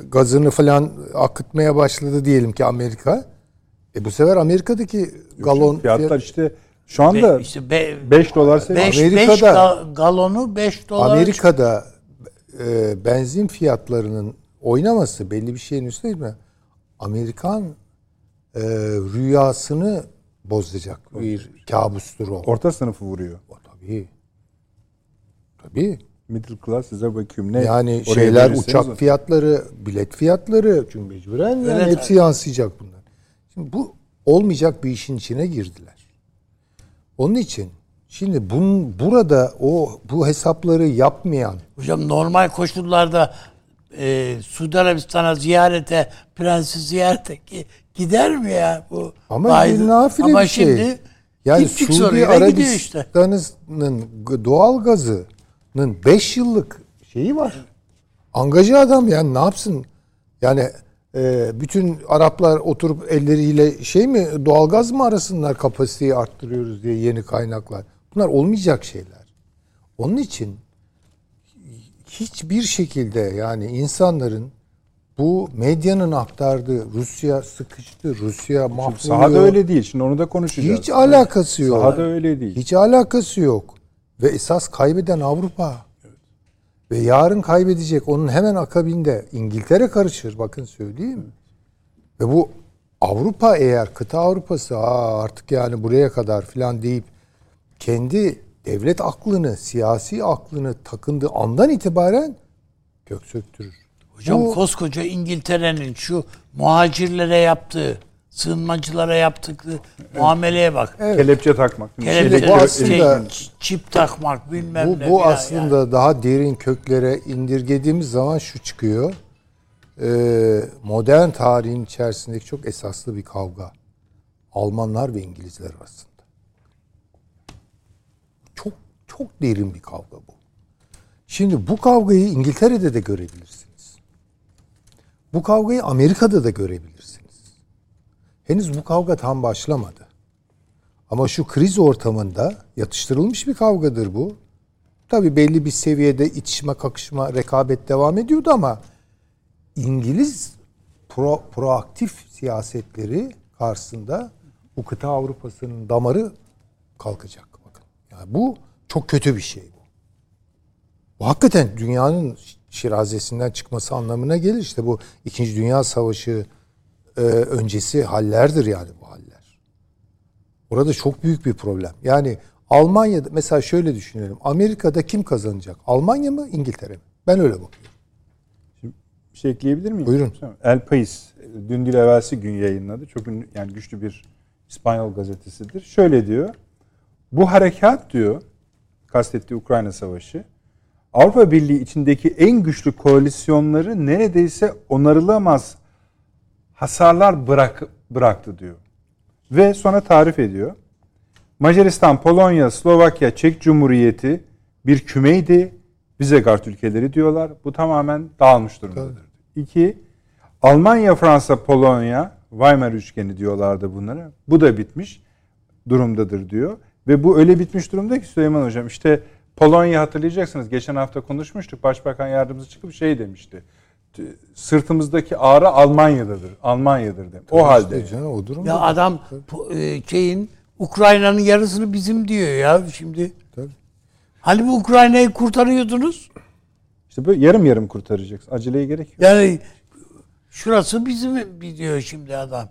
gazını falan akıtmaya başladı diyelim ki Amerika. Bu sefer Amerika'daki galon fiyatlar işte şu anda 5 dolar seviyor. Amerika'da galonu 5 dolar. Amerika'da benzin fiyatlarının oynaması belli bir şeyin üstüne mi? Amerikan rüyasını bozacak bir kabustur o. Orta sınıfı vuruyor. O tabii. Tabii. Middle class size bakayım. Ne yani şeyler uçak o fiyatları, bilet fiyatları çünkü mecburen yani hepsi yansıyacak bunlar. Şimdi bu olmayacak bir işin içine girdiler. Onun için şimdi burada bu hesapları yapmayan. Hocam normal koşullarda Suudi Arabistan'a ziyarete, prensi ziyarete gider mi ya bu? Ama bir nafile ama bir şey. Şimdi yani Suudi Arabistan'ın doğal gazının 5 yıllık şeyi var. Angajı adam yani ne yapsın? Yani bütün Araplar oturup elleriyle doğalgaz mı arasınlar kapasiteyi arttırıyoruz diye yeni kaynaklar. Bunlar olmayacak şeyler. Onun için hiçbir şekilde yani insanların bu medyanın aktardığı Rusya sıkıştı, Rusya mahvoluyor. Sahada öyle değil. Şimdi onu da konuşacağız. Hiç alakası yok. Sahada öyle değil. Hiç alakası yok. Ve esas kaybeden Avrupa. Evet. Ve yarın kaybedecek. Onun hemen akabinde İngiltere karışır. Bakın söyleyeyim. Ve bu Avrupa eğer kıta Avrupası artık yani buraya kadar falan deyip kendi devlet aklını, siyasi aklını takındığı andan itibaren kök söktürür. Hocam koskoca İngiltere'nin şu muhacirlere yaptığı, sığınmacılara yaptıkları muameleye bak. Evet. Kelepçe takmak. Kelepçe, bu aslında, çip takmak bilmem ne. Bu aslında yani. Daha derin köklere indirgediğimiz zaman şu çıkıyor. Modern tarihin içerisindeki çok esaslı bir kavga. Almanlar ve İngilizler arasında. Çok derin bir kavga bu. Şimdi bu kavgayı İngiltere'de de görebilirsiniz. Bu kavgayı Amerika'da da görebilirsiniz. Henüz bu kavga tam başlamadı. Ama şu kriz ortamında yatıştırılmış bir kavgadır bu. Tabii belli bir seviyede itişme, kakışma, rekabet devam ediyordu ama İngiliz proaktif siyasetleri karşısında bu kıta Avrupa'sının damarı kalkacak. Bakın. Yani bu çok kötü bir şey bu. Bu hakikaten dünyanın şirazesinden çıkması anlamına gelir. İşte bu 2. Dünya Savaşı öncesi hallerdir yani bu haller. Orada çok büyük bir problem. Yani Almanya'da mesela şöyle düşünelim. Amerika'da kim kazanacak? Almanya mı İngiltere mi? Ben öyle bakıyorum. Şimdi bir şey ekleyebilir miyim? Buyurun. El País dün evvelsi gün yayınladı. Çok ünlü, yani güçlü bir İspanyol gazetesidir. Şöyle diyor. Bu harekat diyor kastettiği Ukrayna Savaşı, Avrupa Birliği içindeki en güçlü koalisyonları neredeyse onarılamaz hasarlar bıraktı diyor. Ve sonra tarif ediyor. Macaristan, Polonya, Slovakya, Çek Cumhuriyeti bir kümeydi. Visegrad ülkeleri diyorlar. Bu tamamen dağılmış durumdadır. Tabii. 2. Almanya, Fransa, Polonya, Weimar üçgeni diyorlardı bunlara. Bu da bitmiş durumdadır diyor. Ve bu öyle bitmiş durumda ki Süleyman Hocam işte Polonya hatırlayacaksınız. Geçen hafta konuşmuştuk. Başbakan yardımcısı çıkıp demişti. Sırtımızdaki ağrı Almanya'dır demiş. O halde. İşte canım, o durum ya adam Ukrayna'nın yarısını bizim diyor ya şimdi. Tabii. Hani bu Ukrayna'yı kurtarıyordunuz? İşte böyle yarım kurtaracaksın. Aceleye gerek yok. Yani Şurası bizim diyor şimdi adam.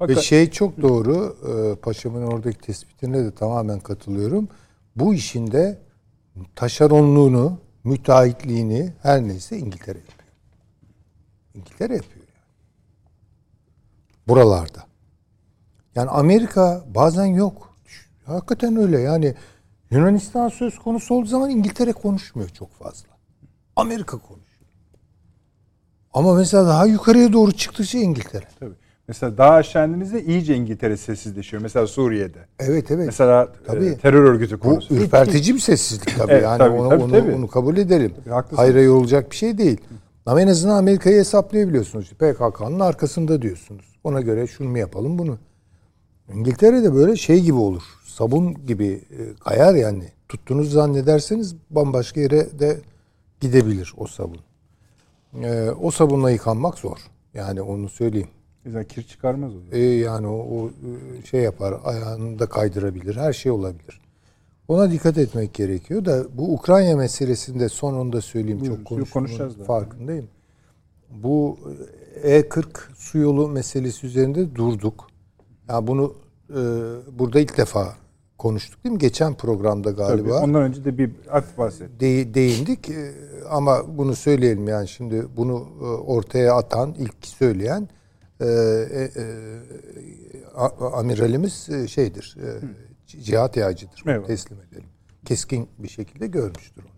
Bakın. Ve şey çok doğru. Paşamın oradaki tespitine de tamamen katılıyorum. Bu işin de taşeronluğunu, müteahhitliğini her neyse İngiltere yapıyor. İngiltere yapıyor yani. Buralarda. Yani Amerika bazen yok. Hakikaten öyle yani. Yunanistan söz konusu olduğu zaman İngiltere konuşmuyor çok fazla. Amerika konuşuyor. Ama mesela daha yukarıya doğru çıktıkça İngiltere. Tabii. Mesela daha aşağı indiğinizde iyice İngiltere sessizleşiyor. Mesela Suriye'de. Evet evet. Mesela tabii. Terör örgütü konusu. Bu ürpertici bir sessizlik tabii. Evet, yani tabii, onu kabul edelim. Tabii, hayra yorulacak bir şey değil. Ama en azından Amerika'yı hesaplayabiliyorsunuz. PKK'nın arkasında diyorsunuz. Ona göre şunu mu yapalım bunu. İngiltere'de böyle şey gibi olur. Sabun gibi kayar yani. Tuttuğunuzu zannederseniz bambaşka yere de gidebilir o sabun. O sabunla yıkanmak zor. Yani onu söyleyeyim. Mesela kir çıkarmaz o. Yani o şey yapar, ayağını da kaydırabilir, her şey olabilir. Ona dikkat etmek gerekiyor da bu Ukrayna meselesinde son onu da söyleyeyim. Buyurun, çok konuşacağız da. Farkındayım. Bu E40 su yolu meselesi üzerinde durduk. Yani bunu burada ilk defa konuştuk değil mi? Geçen programda galiba. Tabii, ondan önce de bir hafif bahsettik. Değindik ama bunu söyleyelim yani şimdi bunu ortaya atan, ilk söyleyen amiralimiz şeydir, Cihat Yağcı'dır. Evet. Teslim edelim. Keskin bir şekilde görmüştür onu.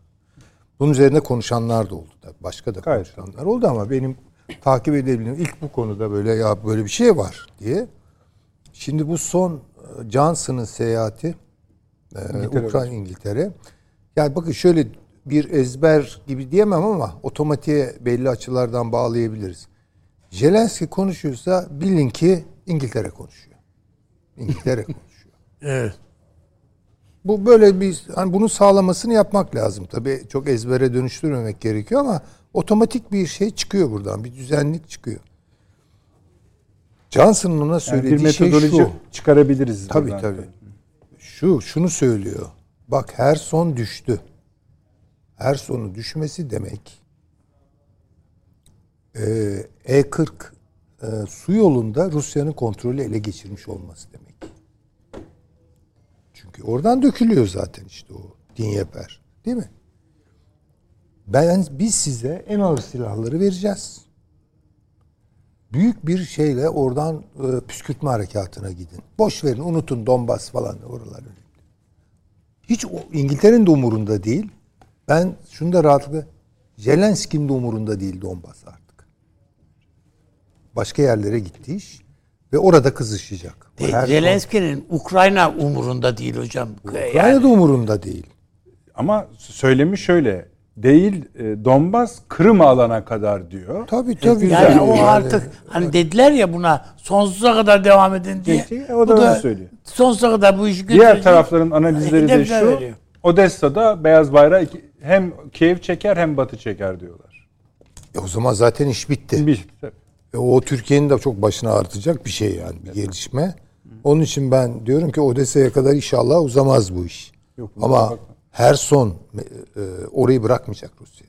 Bunun üzerine konuşanlar da oldu. Tabii. Başka da konuşanlar oldu ama benim takip edebildiğim ilk bu konuda böyle ya böyle bir şey var diye. Şimdi bu son Johnson'ın seyahati Ukrayna, İngiltere. Yani bakın şöyle bir ezber gibi diyemem ama otomatiğe belli açılardan bağlayabiliriz. Zelenski konuşuyorsa bilin ki İngiltere konuşuyor. İngiltere konuşuyor. Evet. Bu böyle bir hani bunun sağlamasını yapmak lazım. Tabii çok ezbere dönüştürmemek gerekiyor ama otomatik bir şey çıkıyor buradan. Bir düzenlik çıkıyor. Johnson'ın ona söylediği yani bir şey şu. Çıkarabiliriz. Tabii buradan. Tabii. Şunu söylüyor. Bak her son düştü. Her sonu düşmesi demek E40 su yolunda Rusya'nın kontrolü ele geçirmiş olması demek. Çünkü oradan dökülüyor zaten işte o Dinyeper. Değil mi? Biz size en ağır silahları vereceğiz. Büyük bir şeyle oradan püskürtme harekatına gidin. Boş verin, unutun Donbas falan oraları. Hiç İngiltere'nin de umurunda değil. Ben şunu da rahatlıkla Zelenski'nin de umurunda değil Donbas artık. Başka yerlere gitti iş ve orada kızışacak. Zelenski'nin Ukrayna umurunda değil hocam. Ukrayna yani. Da umurunda değil. Ama söylemi şöyle. Değil Donbas Kırım alana kadar diyor. Tabii. Yani o artık hani dediler ya buna sonsuza kadar devam edin diye. O da söylüyor. Sonsuza kadar bu işi götürecek. Diğer tarafların analizleri de şu. Veriyor. Odessa'da beyaz bayrağı hem Kiev çeker hem Batı çeker diyorlar. O zaman zaten iş bitti. Bitti. O Türkiye'nin de çok başına artacak bir şey yani bir gelişme. Hı. Onun için ben diyorum ki Odessa'ya kadar inşallah uzamaz bu iş. Yok, ama bakma. Her son orayı bırakmayacak Rusya.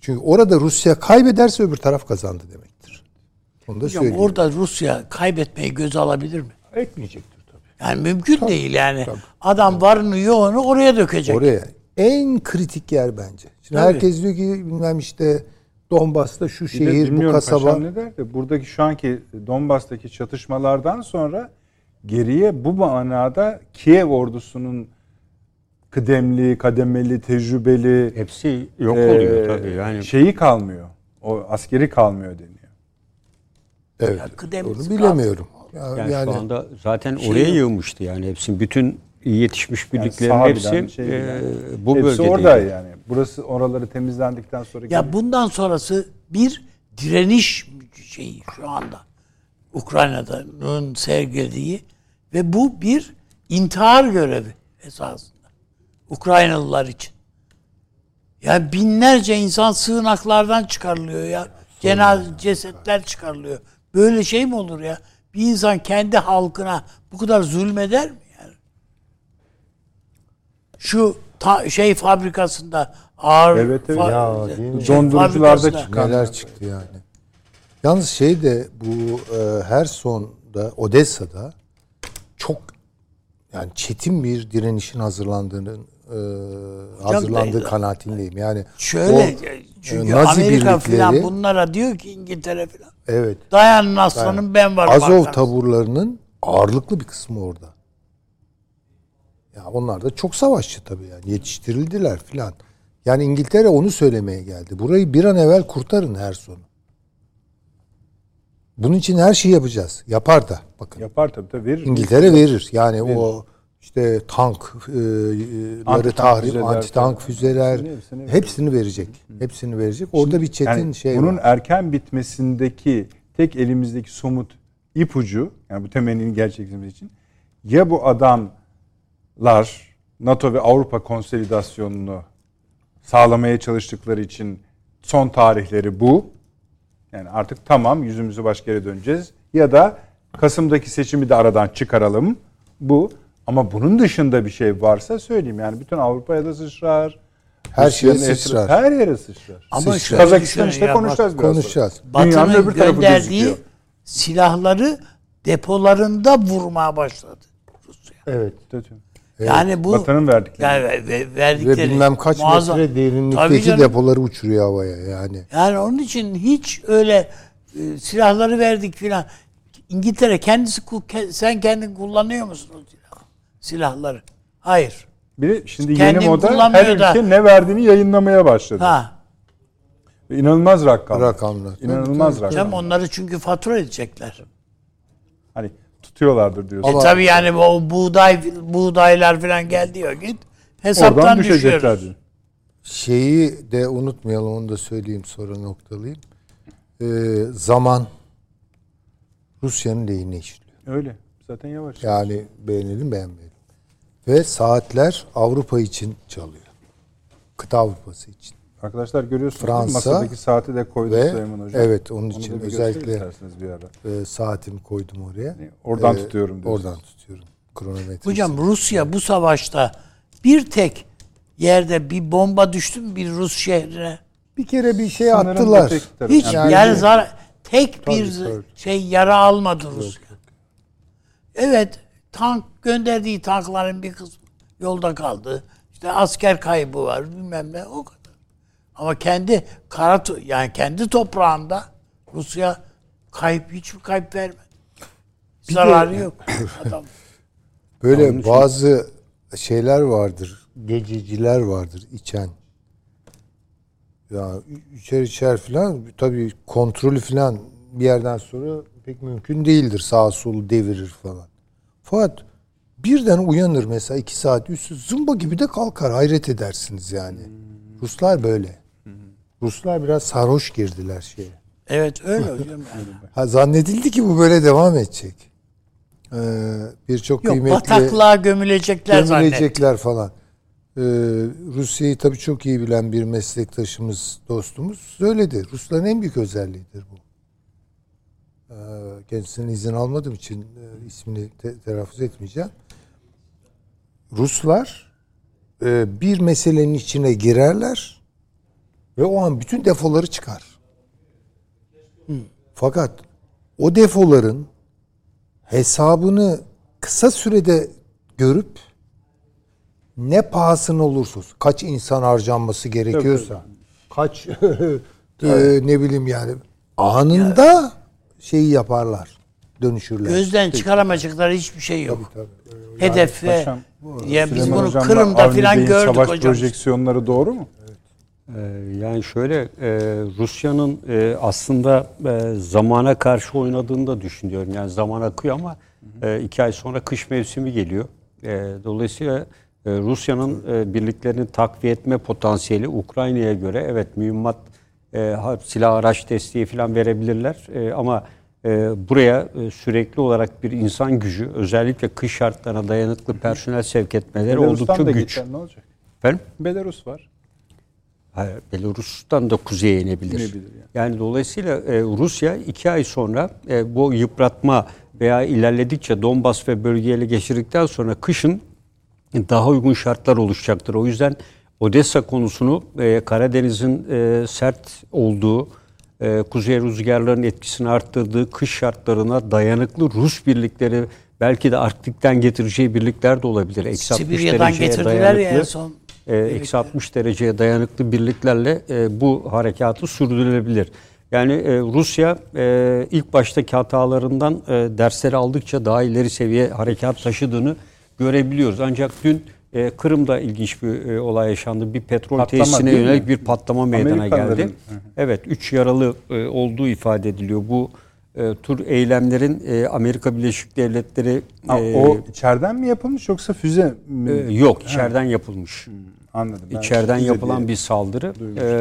Çünkü orada Rusya kaybederse öbür taraf kazandı demektir. Onu da söyleyeyim. Orada Rusya kaybetmeyi göze alabilir mi? Etmeyecektir tabii. Yani mümkün tabii, değil yani. Tabii. Adam varını yoğunu oraya dökecek. Oraya. En kritik yer bence. Şimdi tabii. Herkes diyor ki bilmem işte Donbas'ta şu şehir, bu kasaba. Paşam ne der de buradaki şu anki Donbas'taki çatışmalardan sonra geriye bu manada Kiev ordusunun kademeli, tecrübeli hepsi yok oluyor tabii yani. Şeyi kalmıyor. O askeri kalmıyor deniyor. Evet. Yani onu bilemiyorum. Yani şu anda zaten oraya yığmıştı yani hepsi bütün yetişmiş birliklerin yani hepsi bu hepsi bölgede. Orada yani. Burası oraları temizlendikten sonra ya bundan sonrası bir direniş şeyi şu anda. Ukrayna'nın sergilediği ve bu bir intihar görevi esas. Ukraynalılar için. Yani binlerce insan sığınaklardan çıkarılıyor ya. Cenaze, cesetler çıkarılıyor. Böyle şey mi olur ya? Bir insan kendi halkına bu kadar zulmeder mi yani? Şu şey fabrikasında ağır dondurucularda çıkan neler çıktı yani. Yalnız şeyde bu Herson'da, Odessa'da çok yani çetin bir direnişin hazırlandığı kanaatindeyim. Yani şöyle çünkü Nazi Amerika filan bunlara diyor ki İngiltere filan. Evet. Dayanın aslanım yani, ben varım. Azov taburlarının ağırlıklı bir kısmı orada. Ya onlar da çok savaşçı tabii yani yetiştirildiler filan. Yani İngiltere onu söylemeye geldi. Burayı bir an evvel kurtarın Herson'u. Bunun için her şeyi yapacağız. Yapar da bakın. Yapar tabii verir. İngiltere verir. Yani verir. O işte tankları tahrip, antitank füzeler hepsini verecek. Hepsini verecek. Orada şimdi, bir çetin yani şey bunun var. Erken bitmesindeki tek elimizdeki somut ipucu yani bu temenninin gerçekleşmesi için ya bu adamlar NATO ve Avrupa konsolidasyonunu sağlamaya çalıştıkları için son tarihleri bu. Yani artık tamam yüzümüzü başka yere döneceğiz. Ya da Kasım'daki seçimi de aradan çıkaralım. Bu. Ama bunun dışında bir şey varsa söyleyeyim. Yani bütün Avrupa'ya da sıçrar. Her şeye sıçrar. Her yere sıçrar. Ama Kazakistan işte konuşacağız biraz. Konuşacağız. Batı'nın gönderdiği silahları depolarında vurmaya başladı Rusya. Evet. Yani bu Batı'nın verdikleri ve bilmem kaç metre derinlikteki depoları uçuruyor havaya yani. Yani onun için hiç öyle silahları verdik filan. İngiltere kendisi sen kendin kullanıyor musun o silahları? Hayır. Biri şimdi kendin yeni moda her ülke ne verdiğini yayınlamaya başladı. Ha. İnanılmaz rakamlar. İnanılmaz rakamlar. Onları çünkü fatura edecekler. Hani tutuyorlardır diyorsun. Tabii yani o buğdaylar falan geldi ya git. Hesaptan düşüyoruz. Şeyi de unutmayalım onu da söyleyeyim sonra noktalayayım. Zaman Rusya'nın lehine işliyor. Öyle. Zaten yavaş. Yani beğenelim beğenmeyelim. Ve saatler Avrupa için çalıyor. Kıta Avrupası için. Arkadaşlar görüyorsunuz masadaki saati de koyduk Süleyman Hocam. Evet onun için özellikle saatimi koydum oraya. Oradan tutuyorum diyorsunuz. Oradan tutuyorum. Kronometre. Hocam Rusya bu savaşta bir tek yerde bir bomba düştü mü bir Rus şehrine? Bir kere bir şey sanırım attılar. Hiç yani tek bir şey yara almadı Rusya. Evet, gönderdiği tankların bir kısmı yolda kaldı. İşte asker kaybı var, bilmem ne o kadar. Ama kendi kendi toprağında Rusya hiçbir kayıp vermedi. Zararı yok adam. Böyle bazı şeyler vardır, geciciler vardır içen. Ya içer filan tabii kontrolü filan bir yerden sonra pek mümkün değildir. Sağa solu devirir falan. Fakat birden uyanır mesela 2 saat üstü zımba gibi de kalkar. Hayret edersiniz yani. Ruslar böyle. Ruslar biraz sarhoş girdiler şeye. Evet öyle hocam. Zannedildi ki bu böyle devam edecek. Birçok kıymetli... Yok bataklığa gömülecekler falan. Rusya'yı tabii çok iyi bilen bir meslektaşımız, dostumuz söyledi. Rusların en büyük özelliğidir bu. Kendisinin izin almadığım için ismini telaffuz etmeyeceğim. Ruslar bir meselenin içine girerler ve o an bütün defoları çıkar. Fakat o defoların hesabını kısa sürede görüp ne pahasına olursa olsun, kaç insan harcanması gerekiyorsa, kaç ne bileyim yani anında şeyi yaparlar, dönüşürler. Gözden çıkaramayacakları hiçbir şey yok. Tabii. Hedef ve yani biz bunu Kırım'da filan gördük savaş hocam. Savaş projeksiyonları doğru mu? Evet. Yani şöyle Rusya'nın aslında zamana karşı oynadığını da düşünüyorum. Yani zaman akıyor ama 2 ay sonra kış mevsimi geliyor. Dolayısıyla Rusya'nın birliklerini takviye etme potansiyeli Ukrayna'ya göre evet mühimmat silah araç desteği falan verebilirler ama buraya sürekli olarak bir insan gücü özellikle kış şartlarına dayanıklı personel sevk etmeleri oldukça güç. Ne olacak? Efendim? Belarus var. Hayır, Belarus'tan da kuzeye inebilir. Yani dolayısıyla Rusya 2 ay sonra bu yıpratma veya ilerledikçe Donbas ve bölgeyi ele geçirdikten sonra kışın daha uygun şartlar oluşacaktır. O yüzden Odessa konusunu Karadeniz'in sert olduğu kuzey rüzgarlarının etkisini arttırdığı kış şartlarına dayanıklı Rus birlikleri, belki de Arktik'ten getireceği birlikler de olabilir. Eksi 60 dereceye dayanıklı, eksi 60 dereceye dayanıklı birliklerle bu harekatı sürdürülebilir. Yani Rusya ilk baştaki hatalarından dersleri aldıkça daha ileri seviye harekat taşıdığını görebiliyoruz. Ancak dün Kırım'da ilginç bir olay yaşandı. Bir petrol tesisine yönelik bir patlama meydana geldi. Evet, 3 yaralı olduğu ifade ediliyor. Bu tür eylemlerin Amerika Birleşik Devletleri... o içeriden mi yapılmış yoksa füze mi? Yok, içeriden yapılmış. Anladım. İçeriden yapılan bir saldırı.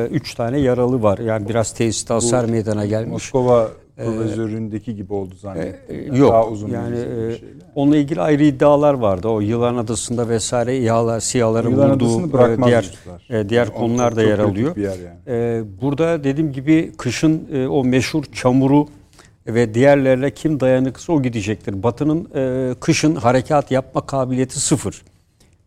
3 tane yaralı var. Yani biraz tesiste hasar meydana gelmiş. Moskova provizöründeki gibi oldu zannettim. Yok. Daha uzun yani onunla ilgili ayrı iddialar vardı. O Yılan Adası'nda vesaire SİHA'ların bulduğu diğer konular da yer alıyor. Yer yani. Burada dediğim gibi kışın o meşhur çamuru ve diğerlerle kim dayanıksa o gidecektir. Batı'nın kışın harekat yapma kabiliyeti sıfır.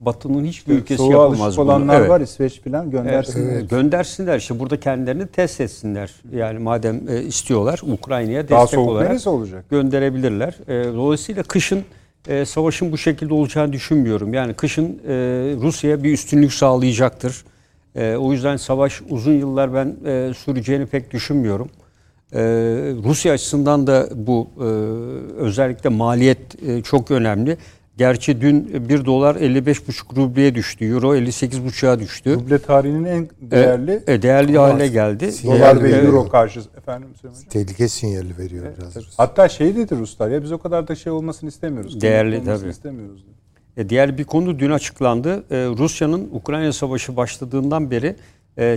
Batı'nın hiçbir ülkesi yapamaz bunu. Olanlar var, İsveç falan göndersinler. Göndersinler. İşte burada kendilerini test etsinler. Yani madem istiyorlar, Ukrayna'ya daha destek olarak olacak, gönderebilirler. Dolayısıyla kışın savaşın bu şekilde olacağını düşünmüyorum. Yani kışın Rusya'ya bir üstünlük sağlayacaktır. O yüzden savaş uzun yıllar ben süreceğini pek düşünmüyorum. Rusya açısından da bu özellikle maliyet çok önemli. Gerçi dün 1 dolar 55,5 rubleye düştü. Euro 58,5'a düştü. Ruble tarihinin en değerli hale geldi. Dolar ve euro karşısında efendim söylemeyeceğim. Tehlike sinyali veriyor biraz. Hatta şey dedi Ruslar ya, biz o kadar da şey olmasını istemiyoruz. Değerli tabii. İstemiyoruz. Diğer bir konu dün açıklandı. Rusya'nın Ukrayna Savaşı başladığından beri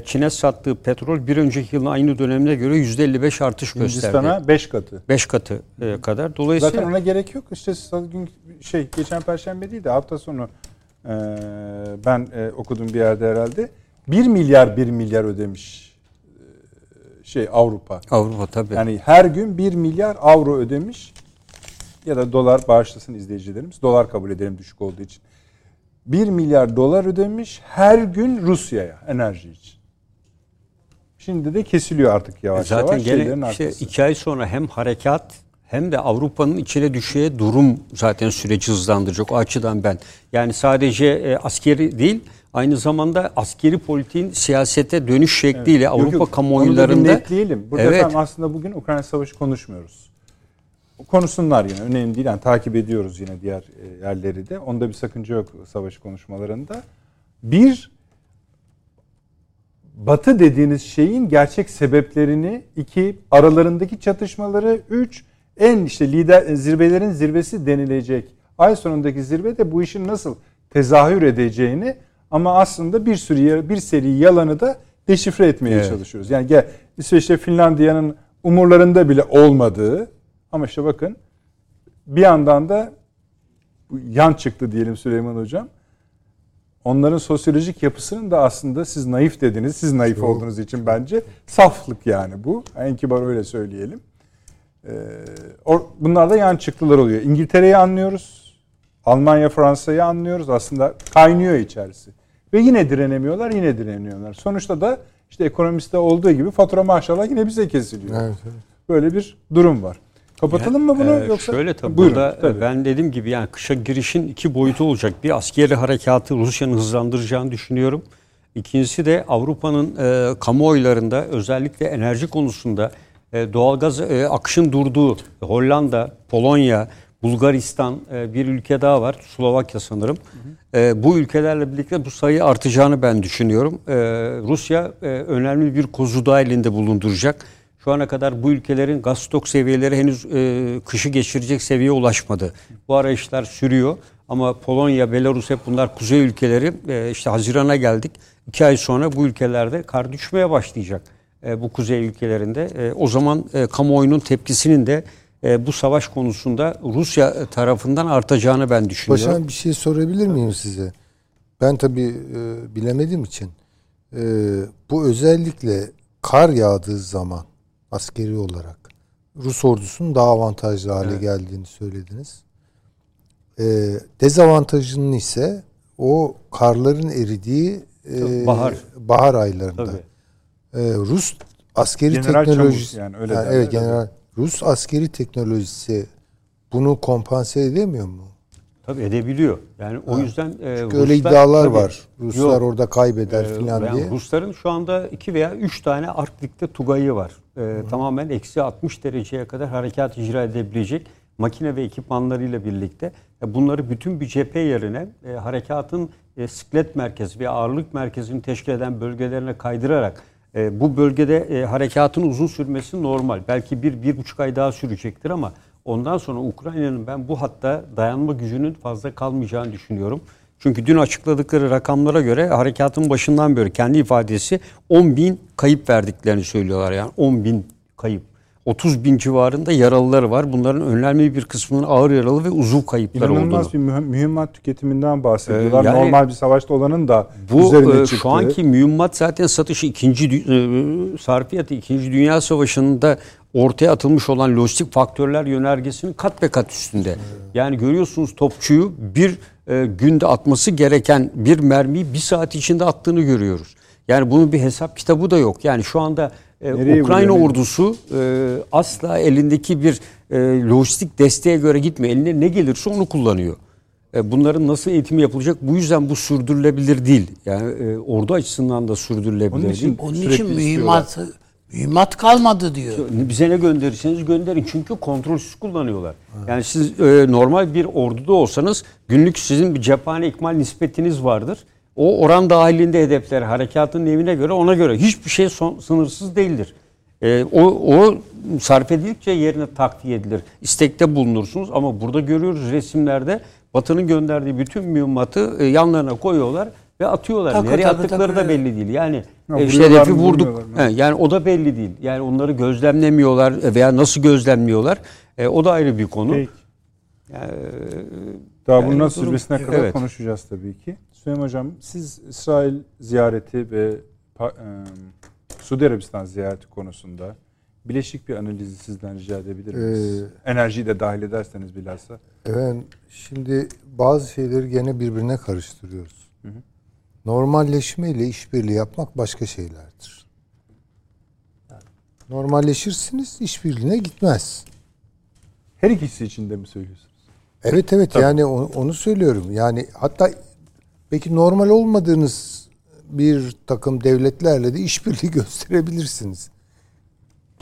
Çin'e sattığı petrol bir önceki yılın aynı dönemine göre %55 artış gösterdi. Hindistan'a 5 katı. 5 katı kadar. Dolayısıyla zaten ona gerek yok. İşte geçen perşembe değil de hafta sonu ben okudum bir yerde herhalde. 1 milyar ödemiş Avrupa. Avrupa tabii. Yani her gün 1 milyar avro ödemiş ya da dolar, bağışlasın izleyicilerimiz. Dolar kabul edelim düşük olduğu için. 1 milyar dolar ödemiş her gün Rusya'ya enerji için. Şimdi de kesiliyor artık yavaş yavaş. Zaten 2 ay sonra hem harekat hem de Avrupa'nın içine düşeceği durum zaten süreci hızlandıracak. O açıdan ben yani sadece askeri değil, aynı zamanda askeri politiğin siyasete dönüş şekliyle Avrupa kamuoylarında... Onu da netleyelim. Burada aslında bugün Ukrayna Savaşı konuşmuyoruz. Konuşsunlar yine. Önemli değil. Yani takip ediyoruz yine diğer yerleri de. Onda bir sakınca yok savaş konuşmalarında. Bir, Batı dediğiniz şeyin gerçek sebeplerini, 2, aralarındaki çatışmaları, 3, en lider zirvelerin zirvesi denilecek ay sonundaki zirvede bu işin nasıl tezahür edeceğini, ama aslında bir seri yalanı da deşifre etmeye çalışıyoruz. Yani İsveç'te Finlandiya'nın umurlarında bile olmadığı, ama bakın bir yandan da yan çıktı diyelim Süleyman Hocam. Onların sosyolojik yapısının da aslında siz naif dediniz. Siz naif olduğunuz için bence saflık yani bu. En kibar öyle söyleyelim. Bunlar da yan çıktılar oluyor. İngiltere'yi anlıyoruz. Almanya, Fransa'yı anlıyoruz. Aslında kaynıyor içerisi. Ve yine direnemiyorlar, yine direniyorlar. Sonuçta da ekonomiste olduğu gibi fatura maşallah yine bize kesiliyor. Evet. Böyle bir durum var. Kapatalım mı bunu yoksa? Şöyle tabii. Buyurun, burada ben dediğim gibi yani kışa girişin 2 boyutu olacak. Bir, askeri harekatı Rusya'nın hızlandıracağını düşünüyorum. İkincisi de Avrupa'nın kamuoylarında özellikle enerji konusunda doğalgaz akışın durduğu Hollanda, Polonya, Bulgaristan bir ülke daha var. Slovakya sanırım. Bu ülkelerle birlikte bu sayı artacağını ben düşünüyorum. Rusya önemli bir kozuda elinde bulunduracak. Şu ana kadar bu ülkelerin gaz stok seviyeleri henüz kışı geçirecek seviyeye ulaşmadı. Bu arayışlar sürüyor ama Polonya, Belarus hep bunlar kuzey ülkeleri. Haziran'a geldik. 2 ay sonra bu ülkelerde kar düşmeye başlayacak bu kuzey ülkelerinde. O zaman kamuoyunun tepkisinin de bu savaş konusunda Rusya tarafından artacağını ben düşünüyorum. Başkan, bir şey sorabilir miyim size? Ben tabii bilemediğim için. Bu özellikle kar yağdığı zaman askeri olarak Rus ordusunun daha avantajlı hale geldiğini söylediniz. Dezavantajının ise o karların eridiği bahar aylarında. Rus askeri General teknolojisi Çavuş, yani öyle yani, evet, General, Rus askeri teknolojisi bunu kompanse edemiyor mu? Tabii edebiliyor. Yani o yüzden çünkü Ruslar, öyle iddialar tabii, var. Ruslar yok, orada kaybeder filan yani diye. Rusların şu anda 2 veya 3 tane Arktik'te Tugay'ı var. Tamamen eksi 60 dereceye kadar harekat icra edebilecek makine ve ekipmanlarıyla birlikte. Bunları bütün bir cephe yerine harekatın siklet merkezi veya ağırlık merkezini teşkil eden bölgelerine kaydırarak bu bölgede harekatın uzun sürmesi normal. Belki 1-1,5 ay daha sürecektir ama ondan sonra Ukrayna'nın ben bu hatta dayanma gücünün fazla kalmayacağını düşünüyorum. Çünkü dün açıkladıkları rakamlara göre harekatın başından beri kendi ifadesi 10.000 kayıp verdiklerini söylüyorlar. Yani 10.000 kayıp. 30.000 civarında yaralıları var. Bunların önlenmeyi bir kısmının ağır yaralı ve uzuv kayıpları olduğunu. İnanılmaz bir mühimmat tüketiminden bahsediyorlar. Yani normal bir savaşta olanın da bu, üzerine çıktı. Şu anki mühimmat zaten satışı sarfiyatı 2. Dünya Savaşı'nda ortaya atılmış olan lojistik faktörler yönergesinin kat be kat üstünde. Yani görüyorsunuz topçuyu bir günde atması gereken bir mermiyi 1 saat içinde attığını görüyoruz. Yani bunun bir hesap kitabı da yok. Yani şu anda Ukrayna ordusu asla elindeki bir lojistik desteğe göre gitmiyor. Eline ne gelirse onu kullanıyor. Bunların nasıl eğitimi yapılacak? Bu yüzden bu sürdürülebilir değil. Yani ordu açısından da sürdürülebilir değil. Onun için mühimmat kalmadı diyor. Bize ne gönderirseniz gönderin. Çünkü kontrolsüz kullanıyorlar. Yani siz normal bir orduda olsanız günlük sizin bir cephane ikmal nispetiniz vardır. O oran dahilinde hedefler harekatın evine göre ona göre hiçbir şey sınırsız değildir. O sarf edildikçe yerine takviye edilir. İstekte bulunursunuz ama burada görüyoruz resimlerde Batı'nın gönderdiği bütün mühimmatı yanlarına koyuyorlar ve atıyorlar. Nereye attıkları da belli değil. Yani hedefi vurduk. Yani o da belli değil. Yani onları gözlemlemiyorlar veya nasıl gözlemliyorlar o da ayrı bir konu. Peki. Daha bunun nasıl sürmesine kadar konuşacağız tabii ki. Süleyman Hocam, siz İsrail ziyareti ve Suudi Arabistan ziyareti konusunda bileşik bir analizi sizden rica edebilir miyiz? Enerjiyi de dahil ederseniz bilhassa. Evet, şimdi bazı şeyleri gene birbirine karıştırıyoruz. Hı hı. Normalleşme ile işbirliği yapmak başka şeylerdir. Normalleşirsiniz, işbirliğine gitmez. Her ikisi için de mi söylüyorsunuz? Evet tabii. Yani onu söylüyorum. Yani hatta belki normal olmadığınız bir takım devletlerle de işbirliği gösterebilirsiniz.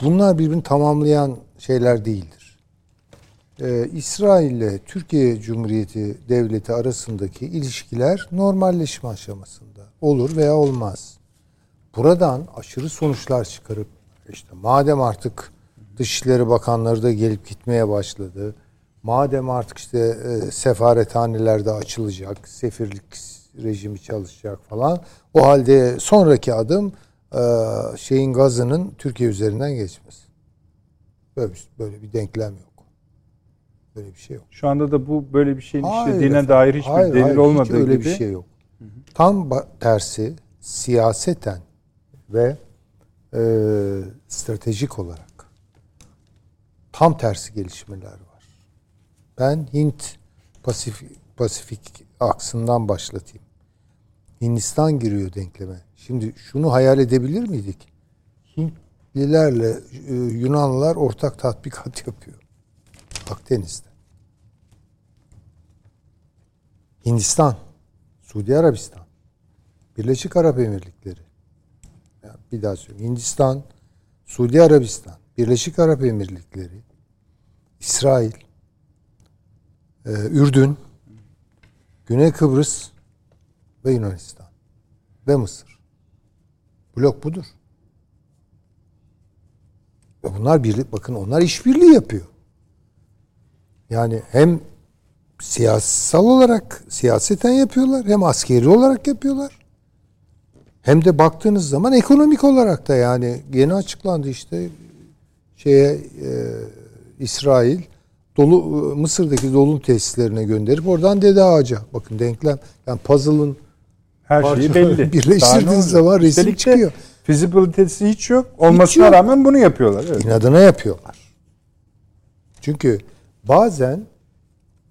Bunlar birbirini tamamlayan şeyler değildir. İsrail ile Türkiye Cumhuriyeti Devleti arasındaki ilişkiler normalleşme aşamasında olur veya olmaz. Buradan aşırı sonuçlar çıkarıp işte madem artık Dışişleri Bakanları da gelip gitmeye başladı, madem artık işte sefarethanelerde açılacak, sefirlik rejimi çalışacak falan, o halde sonraki adım Gazze'nin Türkiye üzerinden geçmesi. Böyle bir denklem yok. Böyle bir şey yok. Şu anda da bu böyle bir şeyin işlediğine dair hiçbir delil olmadığı gibi. Öyle bir şey yok. Hı-hı. Tam tersi siyaseten ve stratejik olarak tam tersi gelişmeler var. Ben Hint Pasifik aksından başlatayım. Hindistan giriyor denkleme. Şimdi şunu hayal edebilir miydik? Hintlilerle Yunanlılar ortak tatbikat yapıyor Akdeniz'de. Hindistan, Suudi Arabistan, Birleşik Arap Emirlikleri. Bir daha söyleyeyim. Hindistan, Suudi Arabistan, Birleşik Arap Emirlikleri, İsrail, Ürdün, Güney Kıbrıs ve Yunanistan ve Mısır. Blok budur. Bunlar birlik, bakın onlar işbirliği yapıyor. Yani hem siyasal olarak siyaseten yapıyorlar, hem askeri olarak yapıyorlar. Hem de baktığınız zaman ekonomik olarak da yani yeni açıklandı işte İsrail Mısır'daki dolum tesislerine gönderip oradan dede ağaca. Bakın denklem. Yani puzzle'ın her şeyi belli. Birleştirdiğiniz zaman resim çıkıyor. Fizibilitesi hiç yok. Olmasına rağmen bunu yapıyorlar. Evet. İnadına yapıyorlar. Çünkü bazen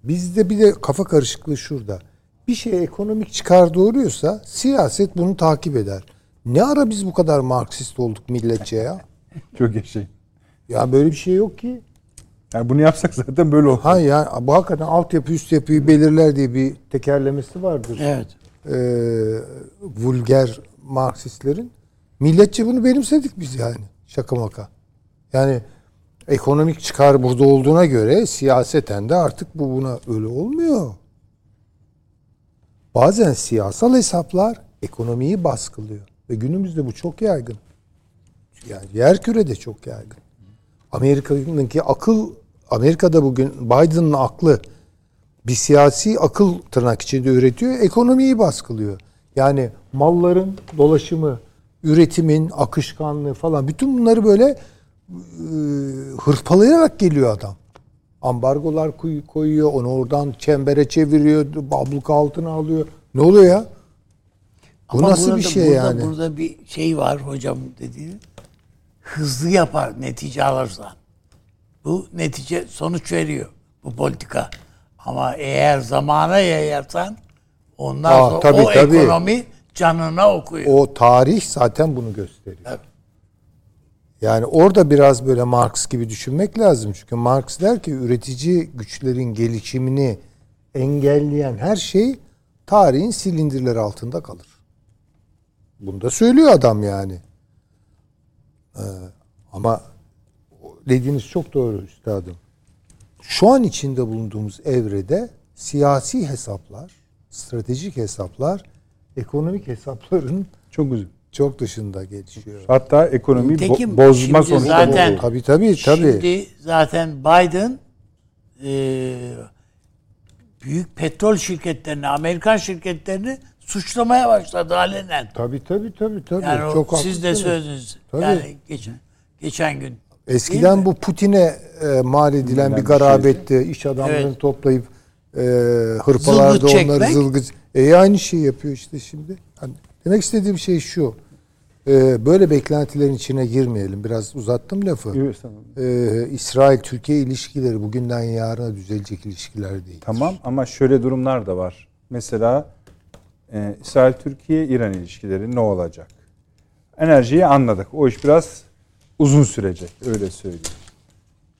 bizde bir de kafa karışıklığı şurada. Bir şey ekonomik çıkar doğuruyorsa siyaset bunu takip eder. Ne ara biz bu kadar Marksist olduk milletçe ya? Çok yaşayın. Ya böyle bir şey yok ki. Yani bunu yapsak zaten böyle olur. Ha ya, bu hakikaten altyapı üst yapıyı belirler diye bir tekerlemesi vardır. Evet. Vulger Marksistlerin. Milletçe bunu benimsedik biz yani. Şaka maka. Yani ekonomik çıkar burada olduğuna göre siyaseten de artık bu buna öyle olmuyor. Bazen siyasal hesaplar ekonomiyi baskılıyor. Ve günümüzde bu çok yaygın. Yani yerkürede çok yaygın. Amerika'da bugün Biden'ın aklı bir siyasi akıl tırnak içinde üretiyor. Ekonomiyi baskılıyor. Yani malların dolaşımı, üretimin akışkanlığı falan, bütün bunları böyle hırpalayarak geliyor adam. Ambargolar koyuyor, onu oradan çembere çeviriyor, abluka altına alıyor. Ne oluyor ya? Bu ama nasıl bir şey yani? Burada bir şey var hocam dediğin. Hızlı yapar netice alırsan. Bu netice sonuç veriyor bu politika. Ama eğer zamana yayarsan ondan sonra tabii. Ekonomi canına okuyor. O tarih zaten bunu gösteriyor. Tabii. Yani orada biraz böyle Marx gibi düşünmek lazım. Çünkü Marx der ki üretici güçlerin gelişimini engelleyen her şey tarihin silindirleri altında kalır. Bunu da söylüyor adam yani. Ama dediğiniz çok doğru üstadım. Şu an içinde bulunduğumuz evrede siyasi hesaplar, stratejik hesaplar, ekonomik hesapların çok dışında gelişiyor. Hatta ekonomiyi bozma sonuçta oluyor. Tabii. Şimdi zaten Biden büyük petrol şirketlerini, Amerikan şirketlerini suçlamaya başladı alenen. Tabii. Yani çok siz de sözünüz. Tabii. Yani geçen gün. Eskiden bu Putin'e mal edilen bir garabetti. Şeydi. İş adamlarını toplayıp hırpalardı onları zılgıç. Aynı şeyi yapıyor işte şimdi. Yani demek istediğim şey şu. Böyle beklentilerin içine girmeyelim. Biraz uzattım lafı. İsrail-Türkiye ilişkileri bugünden yarına düzelecek ilişkiler değil. Tamam ama şöyle durumlar da var. Mesela İsrail-Türkiye-İran ilişkileri ne olacak? Enerjiyi anladık. O iş biraz uzun sürecek. Öyle söyleyeyim.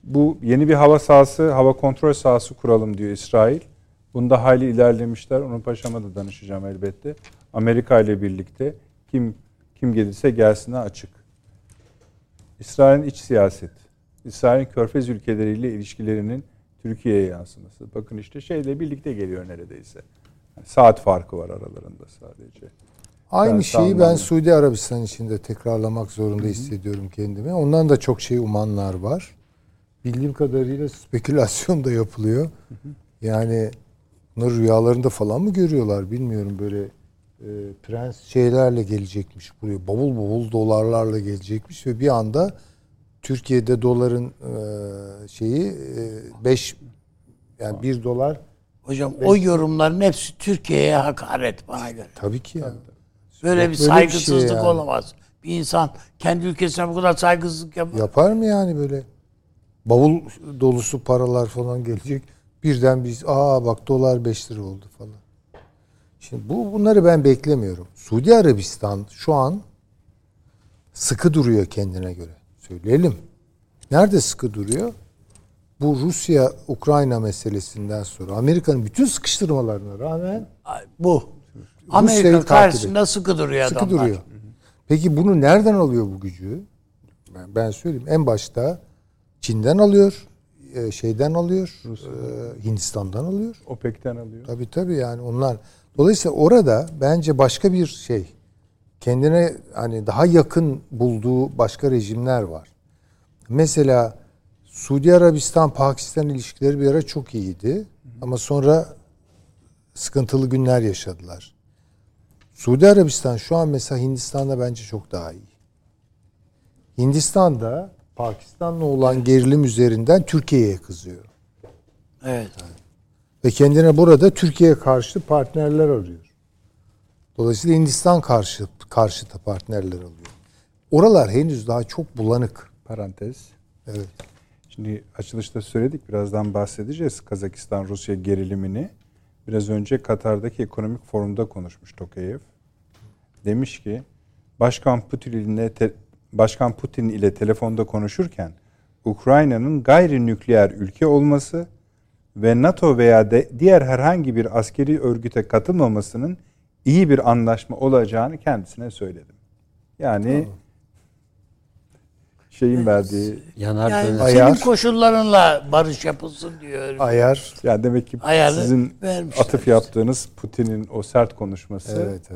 Bu yeni bir hava kontrol sahası kuralım diyor İsrail. Bunda hayli ilerlemişler. Onun paşama da danışacağım elbette. Amerika ile birlikte kim gelirse gelsin açık. İsrail'in iç siyaset. İsrail'in körfez ülkeleriyle ilişkilerinin Türkiye'ye yansıması. Bakın işte şeyle birlikte geliyor neredeyse. Saat farkı var aralarında sadece. Aynı şeyi ben Suudi Arabistan için de tekrarlamak zorunda hissediyorum kendimi. Ondan da çok şey umanlar var. Bildiğim kadarıyla spekülasyon da yapılıyor. Yani bunlar rüyalarında falan mı görüyorlar bilmiyorum. Böyle prens şeylerle gelecekmiş buraya. Bavul bavul dolarlarla gelecekmiş ve bir anda Türkiye'de doların şeyi 5 yani 1 dolar. Hocam o yorumların hepsi Türkiye'ye hakaret bana göre. Tabii ki. Yani. Böyle bir saygısızlık bir şey yani. Olamaz. Bir insan kendi ülkesine bu kadar saygısızlık yapar. Yapar mı yani böyle? Bavul dolusu paralar falan gelecek. Birden biz bak dolar 5 lira oldu falan. Şimdi bunları ben beklemiyorum. Suudi Arabistan şu an sıkı duruyor kendine göre. Söyleyelim. Nerede sıkı duruyor? Bu Rusya-Ukrayna meselesinden sonra Amerika'nın bütün sıkıştırmalarına rağmen bu Amerika karşısında sıkı duruyor adamlar. Sıkı duruyor. Peki bunu nereden alıyor bu gücü? Ben söyleyeyim. En başta Çin'den alıyor, şeyden alıyor, Hindistan'dan alıyor. OPEC'ten alıyor. Tabii yani onlar. Dolayısıyla orada bence başka bir şey. Kendine hani daha yakın bulduğu başka rejimler var. Mesela Suudi Arabistan-Pakistan ilişkileri bir ara çok iyiydi. Ama sonra sıkıntılı günler yaşadılar. Suudi Arabistan şu an mesela Hindistan'da bence çok daha iyi. Hindistan'da Pakistan'la olan gerilim üzerinden Türkiye'ye kızıyor. Evet. Ve kendine burada Türkiye'ye karşı partnerler arıyor. Dolayısıyla Hindistan karşıtı partnerler alıyor. Oralar henüz daha çok bulanık. Parantez. Evet. Şimdi açılışta söyledik. Birazdan bahsedeceğiz Kazakistan-Rusya gerilimini. Biraz önce Katar'daki ekonomik forumda konuşmuş Tokayev. Demiş ki Başkan Putin'le Başkan Putin ile telefonda konuşurken Ukrayna'nın gayri nükleer ülke olması ve NATO veya diğer herhangi bir askeri örgüte katılmamasının iyi bir anlaşma olacağını kendisine söyledim. Yani tamam. Şeyin verdiği yani ayar. Senin koşullarınla barış yapılsın diyor. Ayar. Yani demek ki ayarı sizin atıf işte. Yaptığınız Putin'in o sert konuşması. Evet.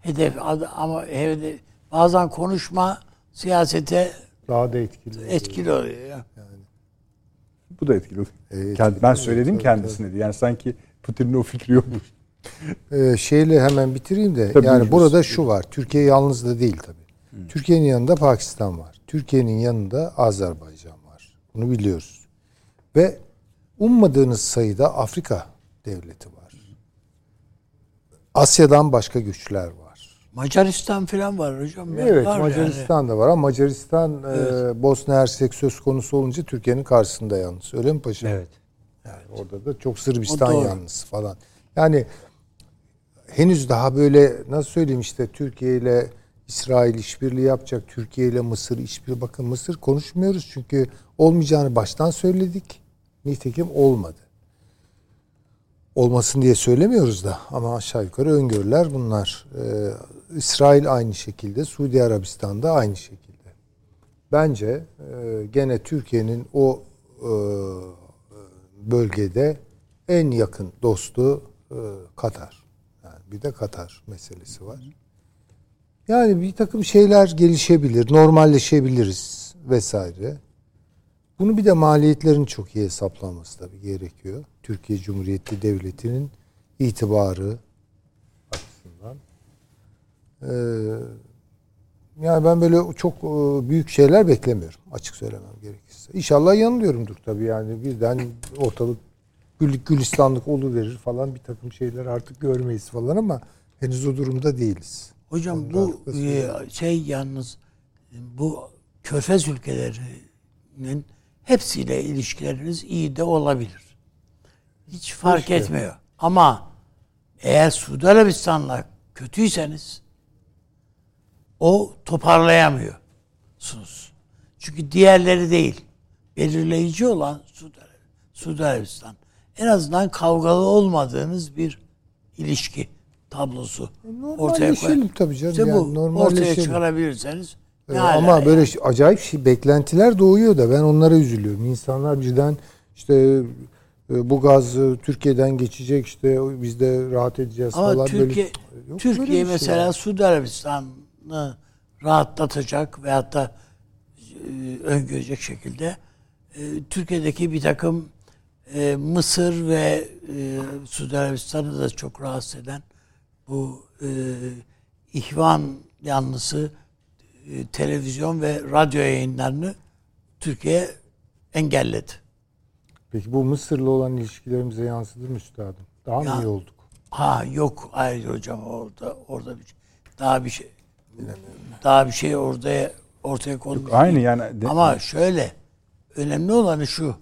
Hedef ama bazen konuşma siyasete daha da etkili oluyor ya. Yani. Bu da etkili oluyor. Ben söyledim kendisine diye. Yani sanki Putin'in o fikri yokmuş. Şeyle hemen bitireyim de. Tabii yani burada şu var. Türkiye yalnız da değil tabii. Türkiye'nin yanında Pakistan var. Türkiye'nin yanında Azerbaycan var. Bunu biliyoruz. Ve ummadığınız sayıda Afrika devleti var. Asya'dan başka güçler var. Macaristan falan var hocam. Evet, var Macaristan yani. Da var ama Macaristan evet. Bosna Hersek söz konusu olunca Türkiye'nin karşısında yalnız. Öyle mi paşam? Evet. Yani orada da çok Sırbistan yalnız falan. Yani henüz daha böyle nasıl söyleyeyim işte Türkiye ile İsrail işbirliği yapacak. Türkiye ile Mısır işbirliği. Bakın Mısır konuşmuyoruz çünkü olmayacağını baştan söyledik. Nitekim olmadı. Olmasın diye söylemiyoruz da ama aşağı yukarı öngörüler bunlar. İsrail aynı şekilde, Suudi Arabistan'da aynı şekilde. Bence gene Türkiye'nin o bölgede en yakın dostu Katar. Yani bir de Katar meselesi var. Yani bir takım şeyler gelişebilir, normalleşebiliriz vesaire. Bunu bir de maliyetlerin çok iyi hesaplanması tabii gerekiyor. Türkiye Cumhuriyeti Devleti'nin itibarı açısından. Yani ben böyle çok büyük şeyler beklemiyorum açık söylemem gerekirse. İnşallah yanılıyorumdur tabii yani birden ortalık güllük gülistanlık oluverir falan bir takım şeyler artık görmeyiz falan ama henüz o durumda değiliz. Hocam ondan bu yalnız bu Körfez ülkelerinin hepsiyle ilişkileriniz iyi de olabilir. Hiç fark etmiyor. Ama eğer Suudi Arabistan'la kötüyseniz o toparlayamıyorsunuz. Çünkü diğerleri değil. Belirleyici olan Suudi Arabistan. En azından kavgalı olmadığınız bir ilişki tablosu ortaya koyalım. İşte yani bu ortaya çıkarabilirseniz ama yani. Böyle acayip beklentiler doğuyor da ben onlara üzülüyorum. İnsanlar birden işte bu gaz Türkiye'den geçecek işte biz de rahat edeceğiz ama falan böyle. Yok, Türkiye böyle mesela yani. Suudi Arabistan'ı rahatlatacak veyahut da öngörecek şekilde Türkiye'deki bir takım Mısır ve Suudi Arabistan'ı da çok rahatsız eden bu ihvan yanlısı televizyon ve radyo yayınlarını Türkiye engelledi. Peki bu Mısır'la olan ilişkilerimize yansıdı mı üstadım? Daha mı iyi olduk? Yok hayır hocam orada bir şey. Daha bir şey ortaya konuldu. Yok, aynı yani. Ama şöyle önemli olanı şu.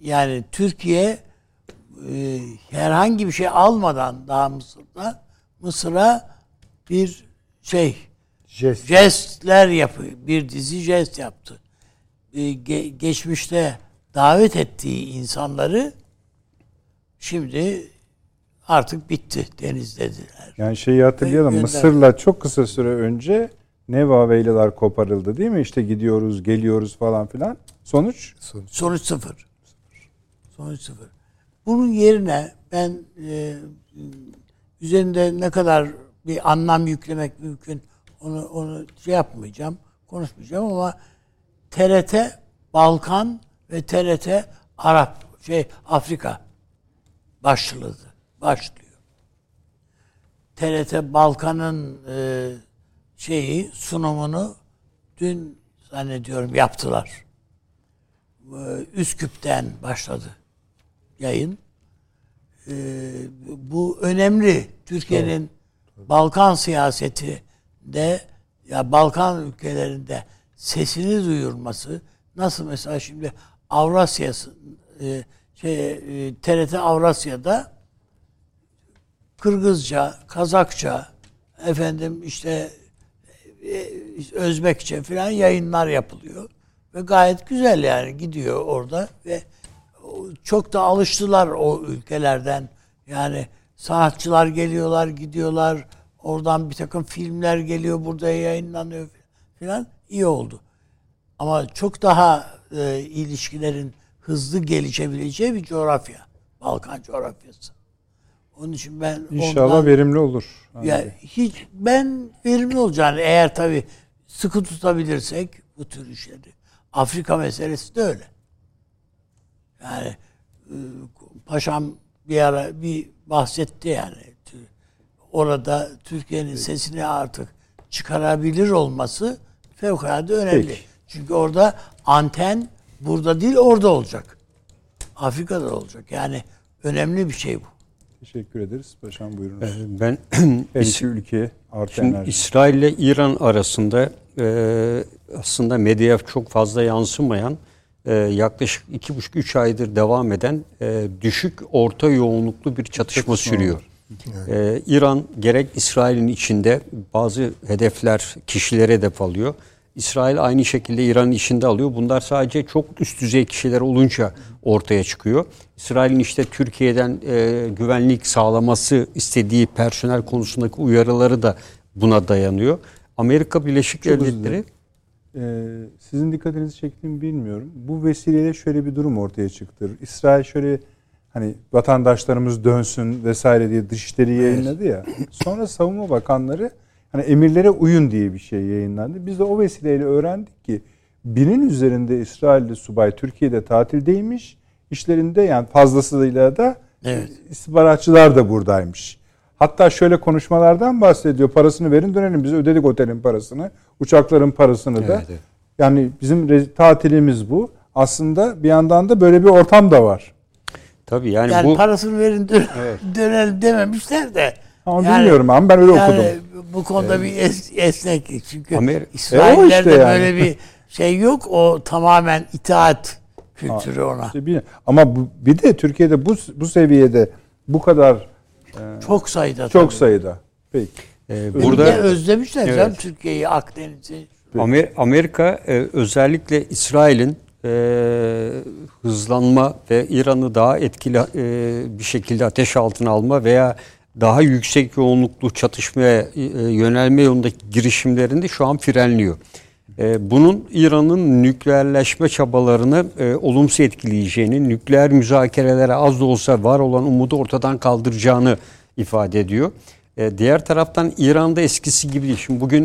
Yani Türkiye herhangi bir şey almadan daha Mısır'a bir jestler yapıyor. Bir dizi jest yaptı. Geçmişte davet ettiği insanları şimdi artık bitti denizlediler. Yani şeyi hatırlayalım. Mısır'la çok kısa süre önce Neva Veyliler koparıldı değil mi? İşte gidiyoruz, geliyoruz falan filan. Sonuç sıfır. Bunun yerine ben üzerinde ne kadar bir anlam yüklemek mümkün onu konuşmayacağım ama TRT Balkan ve TRT Arap Afrika başlıyor. TRT Balkan'ın sunumunu dün zannediyorum yaptılar. Üsküp'ten başladı yayın. Bu önemli. Türkiye'nin Balkan siyasetinde ya Balkan ülkelerinde sesini duyurması nasıl mesela şimdi TRT Avrasya'da Kırgızca, Kazakça, Özbekçe falan yayınlar yapılıyor. Ve gayet güzel yani gidiyor orada ve çok da alıştılar o ülkelerden. Yani sanatçılar geliyorlar, gidiyorlar. Oradan bir takım filmler geliyor, burada yayınlanıyor falan. İyi oldu. Ama çok daha ilişkilerin hızlı gelişebileceği bir coğrafya. Balkan coğrafyası. Onun için ben İnşallah ondan, verimli olur. Yani hiç ben verimli olacağını eğer tabii sıkı tutabilirsek bu tür işleri. Afrika meselesi de öyle. Yani paşam bir ara bir bahsetti yani. Orada Türkiye'nin sesini artık çıkarabilir olması fevkalade önemli. Peki. Çünkü orada anten burada değil orada olacak. Afrika'da olacak. Yani önemli bir şey bu. Teşekkür ederiz. Paşam buyurunuz. Ben iki ülke artı şimdi enerji. İsrail ile İran arasında aslında medyaya çok fazla yansımayan yaklaşık 2,5-3 aydır devam eden düşük orta yoğunluklu bir çatışma sürüyor. Evet. İran gerek İsrail'in içinde bazı hedefler kişilere hedef alıyor. İsrail aynı şekilde İran'ın içinde alıyor. Bunlar sadece çok üst düzey kişiler olunca ortaya çıkıyor. İsrail'in işte Türkiye'den güvenlik sağlaması istediği personel konusundaki uyarıları da buna dayanıyor. Amerika Birleşik Devletleri... sizin dikkatinizi çektiğimi bilmiyorum. Bu vesileyle şöyle bir durum ortaya çıktı. İsrail şöyle hani vatandaşlarımız dönsün vesaire diye dışişleri yayınladı ya. Sonra savunma bakanları hani emirlere uyun diye bir şey yayınlandı. Biz de o vesileyle öğrendik ki 1000'in üzerinde İsrailli subay Türkiye'de tatildeymiş. İşlerinde yani fazlasıyla da istihbaratçılar da buradaymış. Hatta şöyle konuşmalardan bahsediyor. Parasını verin dönelim. Biz ödedik otelin parasını, uçakların parasını da. Evet. Yani bizim tatilimiz bu. Aslında bir yandan da böyle bir ortam da var. Tabii yani bu... parasını verin dönelim dememişler de. Ama yani, bilmiyorum ama ben öyle okudum. Bu konuda bir esneklik. Çünkü İsrail'lerde işte yani böyle bir şey yok. O tamamen itaat kültürü ona. İşte ama bir de Türkiye'de bu seviyede bu kadar çok sayıda. Çok tabii. Sayıda. Peki. Burada özlemişler evet. Canım Türkiye'yi, Akdeniz'i. Amerika özellikle İsrail'in hızlanma ve İran'ı daha etkili bir şekilde ateş altına alma veya daha yüksek yoğunluklu çatışmaya yönelme yolundaki girişimlerini şu an frenliyor. Bunun İran'ın nükleerleşme çabalarını olumsuz etkileyeceğini, nükleer müzakerelere az da olsa var olan umudu ortadan kaldıracağını ifade ediyor. Diğer taraftan İran'da eskisi gibi değil. Şimdi bugün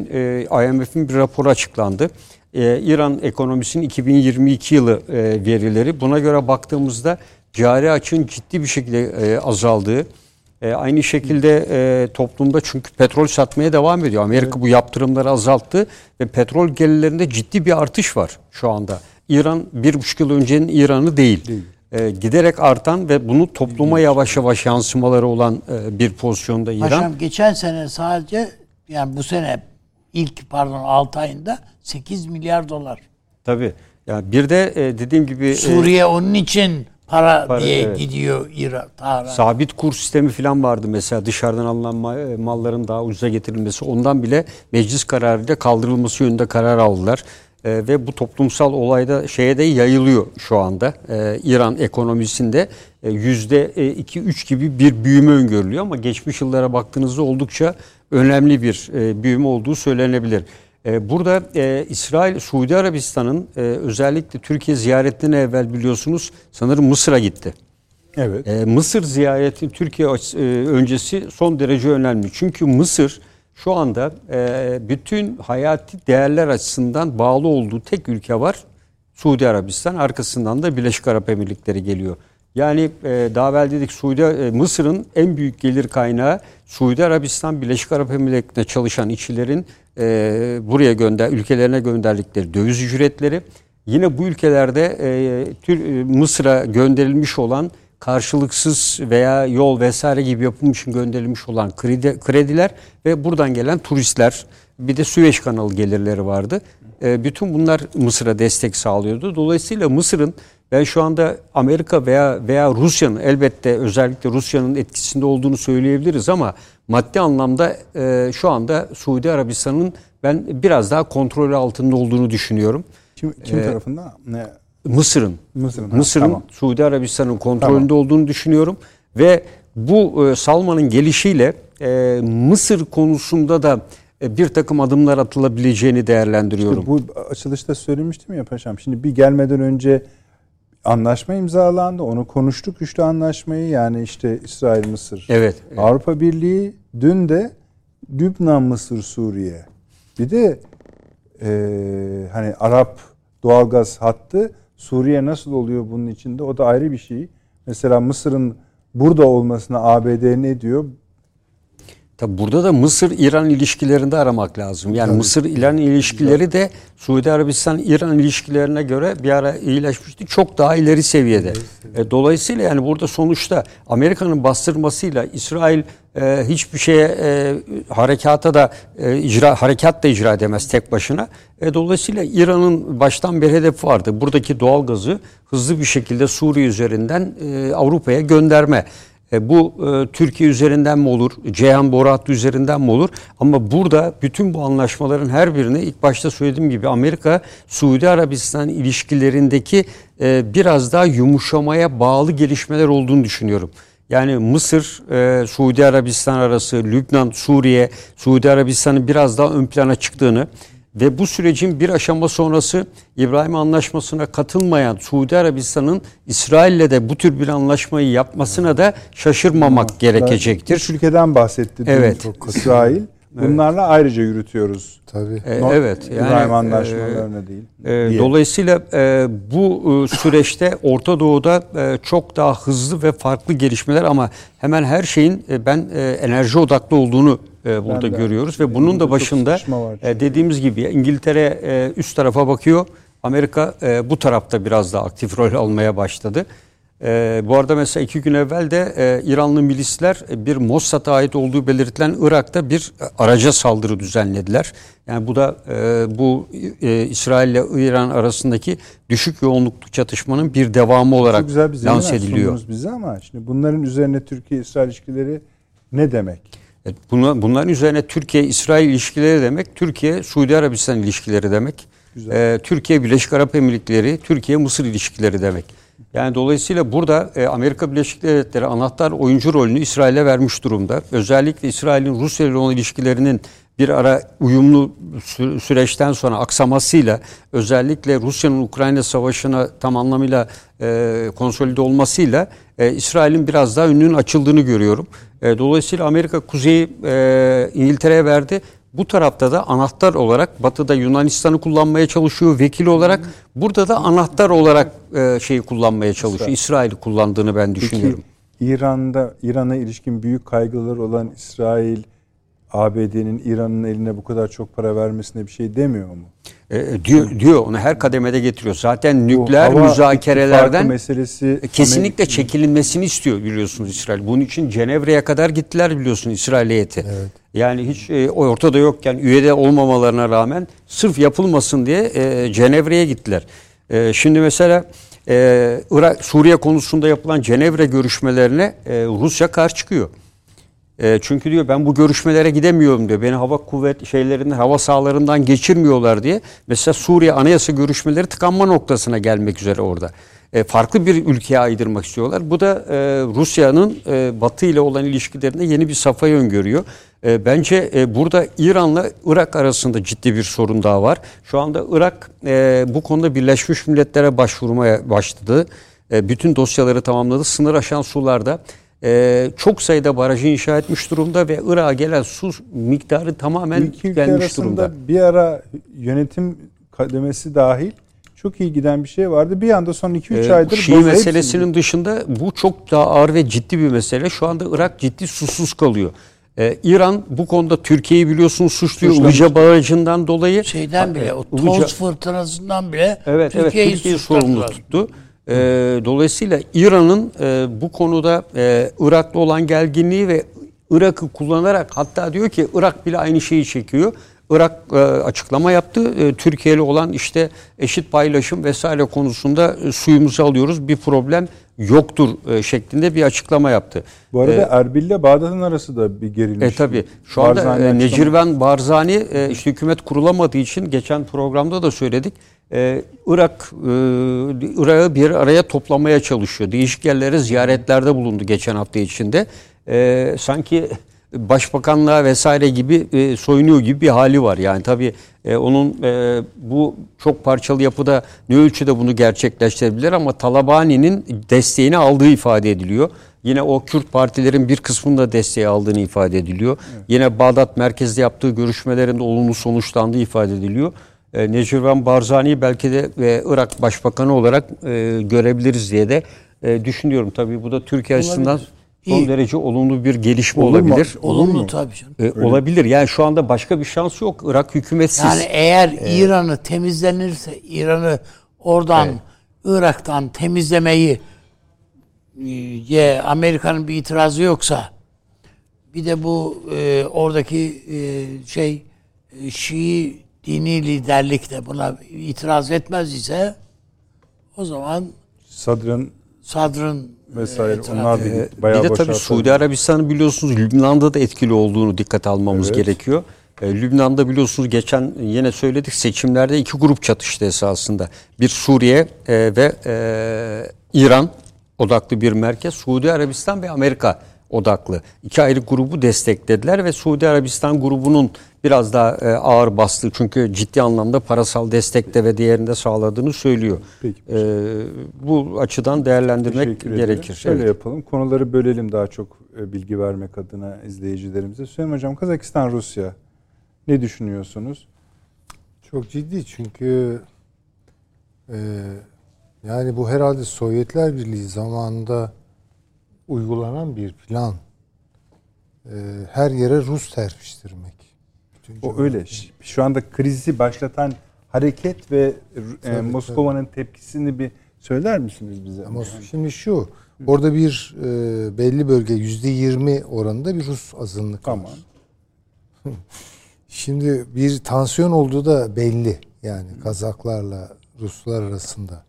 IMF'in bir raporu açıklandı. İran ekonomisinin 2022 yılı verileri. Buna göre baktığımızda cari açığın ciddi bir şekilde azaldığı, aynı şekilde toplumda çünkü petrol satmaya devam ediyor. Amerika bu yaptırımları azalttı ve petrol gelirlerinde ciddi bir artış var şu anda. İran 1,5 yıl öncenin İran'ı değil. Giderek artan ve bunu topluma yavaş yavaş yansımaları olan bir pozisyonda İran. Paşam geçen sene sadece yani bu sene ilk 6 ayında 8 milyar dolar. Tabii. Yani bir de dediğim gibi Suriye onun için Para diye gidiyor İran. Sabit kur sistemi falan vardı mesela dışarıdan alınan malların daha ucuza getirilmesi. Ondan bile meclis kararıyla kaldırılması yönünde karar aldılar. Ve bu toplumsal olayda şeye de yayılıyor şu anda. İran ekonomisinde %2-3 gibi bir büyüme öngörülüyor. Ama geçmiş yıllara baktığınızda oldukça önemli bir büyüme olduğu söylenebilir. Burada İsrail, Suudi Arabistan'ın özellikle Türkiye ziyaretine evvel biliyorsunuz sanırım Mısır'a gitti. Evet. Mısır ziyareti Türkiye öncesi son derece önemli. Çünkü Mısır şu anda bütün hayati değerler açısından bağlı olduğu tek ülke var. Suudi Arabistan, arkasından da Birleşik Arap Emirlikleri geliyor. Yani daha evvel dedik Mısır'ın en büyük gelir kaynağı Suudi Arabistan, Birleşik Arap Emirlikleri'nde çalışan işçilerin buraya ülkelerine gönderdikleri döviz ücretleri. Yine bu ülkelerde Mısır'a gönderilmiş olan karşılıksız veya yol vesaire gibi yapım için gönderilmiş olan krediler ve buradan gelen turistler, bir de Süveyş kanalı gelirleri vardı. Bütün bunlar Mısır'a destek sağlıyordu. Dolayısıyla Mısır'ın ben şu anda Amerika veya Rusya'nın elbette özellikle Rusya'nın etkisinde olduğunu söyleyebiliriz ama maddi anlamda şu anda Suudi Arabistan'ın ben biraz daha kontrolü altında olduğunu düşünüyorum. Kim tarafında? Mısır'ın tamam. Suudi Arabistan'ın kontrolünde olduğunu düşünüyorum. Ve bu Salman'ın gelişiyle Mısır konusunda da bir takım adımlar atılabileceğini değerlendiriyorum. İşte bu açılışta söylemiştim ya paşam. Şimdi bir gelmeden önce anlaşma imzalandı. Onu konuştuk, üçlü anlaşmayı. Yani işte İsrail, Mısır. Evet. Avrupa Birliği, dün de Lübnan, Mısır, Suriye. Bir de hani Arap doğalgaz hattı, Suriye nasıl oluyor bunun içinde? O da ayrı bir şey. Mesela Mısır'ın burada olmasına ABD ne diyor? Tabii burada da Mısır-İran ilişkilerinde aramak lazım. Yani Mısır-İran ilişkileri de Suudi Arabistan-İran ilişkilerine göre bir ara iyileşmişti. Çok daha ileri seviyede. Dolayısıyla yani burada sonuçta Amerika'nın bastırmasıyla İsrail hiçbir şeye harekat da icra edemez tek başına. Dolayısıyla İran'ın baştan bir hedefi vardı. Buradaki doğalgazı hızlı bir şekilde Suriye üzerinden Avrupa'ya gönderme. Bu Türkiye üzerinden mi olur? Ceyhan boru hattı üzerinden mi olur? Ama burada bütün bu anlaşmaların her birine ilk başta söylediğim gibi Amerika, Suudi Arabistan ilişkilerindeki biraz daha yumuşamaya bağlı gelişmeler olduğunu düşünüyorum. Yani Mısır, Suudi Arabistan arası, Lübnan, Suriye, Suudi Arabistan'ın biraz daha ön plana çıktığını ve bu sürecin bir aşama sonrası İbrahim Anlaşması'na katılmayan Suudi Arabistan'ın İsrail'le de bu tür bir anlaşmayı yapmasına da şaşırmamak gerekecektir. Üç ülkeden bahsetti. Evet. İsrail. Bunlarla ayrıca yürütüyoruz. Tabii. İbrahim Anlaşmalarına değil. Dolayısıyla bu süreçte Orta Doğu'da çok daha hızlı ve farklı gelişmeler ama hemen her şeyin enerji odaklı olduğunu burada görüyoruz ve bunun da başında dediğimiz gibi İngiltere üst tarafa bakıyor. Amerika bu tarafta biraz daha aktif rol almaya başladı. Bu arada mesela 2 gün evvel de İranlı milisler bir Mossad'a ait olduğu belirtilen Irak'ta bir araca saldırı düzenlediler. Yani bu da İsrail ile İran arasındaki düşük yoğunluklu çatışmanın bir devamı olarak lanse ediliyor. Bize ama şimdi bunların üzerine Türkiye-İsrail ilişkileri ne demek? Bunların üzerine Türkiye-İsrail ilişkileri demek, Türkiye-Suudi Arabistan ilişkileri demek, Türkiye-Birleşik Arap Emirlikleri, Türkiye-Mısır ilişkileri demek. Yani dolayısıyla burada Amerika Birleşik Devletleri anahtar oyuncu rolünü İsrail'e vermiş durumda. Özellikle İsrail'in Rusya ile olan ilişkilerinin bir ara uyumlu süreçten sonra aksamasıyla, özellikle Rusya'nın Ukrayna Savaşı'na tam anlamıyla konsolide olmasıyla İsrail'in biraz daha önünün açıldığını görüyorum. Dolayısıyla Amerika kuzeyi İngiltere'ye verdi. Bu tarafta da anahtar olarak Batı'da Yunanistan'ı kullanmaya çalışıyor vekil olarak. Burada da anahtar olarak şeyi kullanmaya çalışıyor. İsrail'i kullandığını ben düşünüyorum. Peki, İran'a ilişkin büyük kaygılar olan İsrail, ABD'nin İran'ın eline bu kadar çok para vermesine bir şey demiyor mu? Diyor onu her kademede getiriyor. Zaten nükleer müzakerelerden kesinlikle çekilinmesini istiyor biliyorsunuz İsrail. Bunun için Cenevre'ye kadar gittiler biliyorsunuz İsrail heyeti. Evet. Yani hiç ortada yokken üyede olmamalarına rağmen sırf yapılmasın diye Cenevre'ye gittiler. Şimdi mesela Suriye konusunda yapılan Cenevre görüşmelerine Rusya karşı çıkıyor. Çünkü diyor ben bu görüşmelere gidemiyorum diyor. Beni hava sahalarından geçirmiyorlar diye. Mesela Suriye anayasa görüşmeleri tıkanma noktasına gelmek üzere orada. Farklı bir ülkeye aydırmak istiyorlar. Bu da Rusya'nın Batı ile olan ilişkilerinde yeni bir safhayı öngörüyor. Bence burada İran'la Irak arasında ciddi bir sorun daha var. Şu anda Irak bu konuda Birleşmiş Milletler'e başvurmaya başladı. Bütün dosyaları tamamladı. Sınır aşan sularda çok sayıda barajı inşa etmiş durumda ve Irak'a gelen su miktarı tamamen tükenmiş durumda. Bir ara yönetim kademesi dahil çok iyi giden bir şey vardı. Bir anda son 2-3 aydır... Şii meselesinin dışında bu çok daha ağır ve ciddi bir mesele. Şu anda Irak ciddi susuz kalıyor. İran bu konuda Türkiye'yi biliyorsunuz suçluyor. Ilıca barajından dolayı... Toz fırtınasından bile Türkiye'yi sorumlu tuttu. Dolayısıyla İran'ın bu konuda Irak'la olan gerginliği ve Irak'ı kullanarak hatta diyor ki Irak bile aynı şeyi çekiyor. Irak açıklama yaptı. Türkiye'li olan işte eşit paylaşım vesaire konusunda suyumuzu alıyoruz. Bir problem yoktur şeklinde bir açıklama yaptı. Bu arada Erbil ile Bağdat'ın arası da bir gerilmiş. Tabii. Şu anda Barzani Necirven Barzani işte hükümet kurulamadığı için geçen programda da söyledik. Irak'ı bir araya toplamaya çalışıyor. Değişik yerlere ziyaretlerde bulundu geçen hafta içinde. Sanki başbakanlığa vesaire gibi soyunuyor gibi bir hali var. Yani tabii onun bu çok parçalı yapıda ne ölçüde bunu gerçekleştirebilir ama Talabani'nin desteğini aldığı ifade ediliyor. Yine o Kürt partilerin bir kısmının da desteği aldığını ifade ediliyor. Evet. Yine Bağdat merkezde yaptığı görüşmelerin de olumlu sonuçlandığı ifade ediliyor. Necirven Barzani'yi belki de Irak Başbakanı olarak görebiliriz diye de düşünüyorum. Tabii bu da Türkiye açısından son derece olumlu bir gelişme olabilir. Olumlu tabii canım. Olabilir. Yani şu anda başka bir şans yok. Irak hükümetsiz. Yani eğer İran'ı temizlenirse, İran'ı oradan, Irak'tan temizlemeyi Amerika'nın bir itirazı yoksa, bir de bu oradaki Şii dini liderlik de buna itiraz etmez ise, o zaman Sadr'ın vesaire onlar bir de tabii Suudi Arabistan'ı biliyorsunuz Lübnan'da da etkili olduğunu dikkate almamız gerekiyor. Lübnan'da biliyorsunuz geçen yine söyledik seçimlerde iki grup çatıştı esasında. Bir Suriye ve İran odaklı bir merkez, Suudi Arabistan ve Amerika odaklı. İki ayrı grubu desteklediler ve Suudi Arabistan grubunun biraz daha ağır bastı. Çünkü ciddi anlamda parasal destekte ve diğerinde sağladığını söylüyor. Peki. Bu açıdan değerlendirmek gerekir. Şöyle yapalım. Konuları bölelim daha çok bilgi vermek adına izleyicilerimize. Süleyman Hocam, Kazakistan, Rusya ne düşünüyorsunuz? Çok ciddi çünkü yani bu herhalde Sovyetler Birliği zamanında uygulanan bir plan. Her yere Rus terpiştirmek. O öyle. Şu anda krizi başlatan hareket ve Moskova'nın tepkisini bir söyler misiniz bize? Ama şimdi şu, orada bir belli bölge %20 oranında bir Rus azınlık var. Tamam. Şimdi bir tansiyon olduğu da belli. Yani Kazaklarla Ruslar arasında.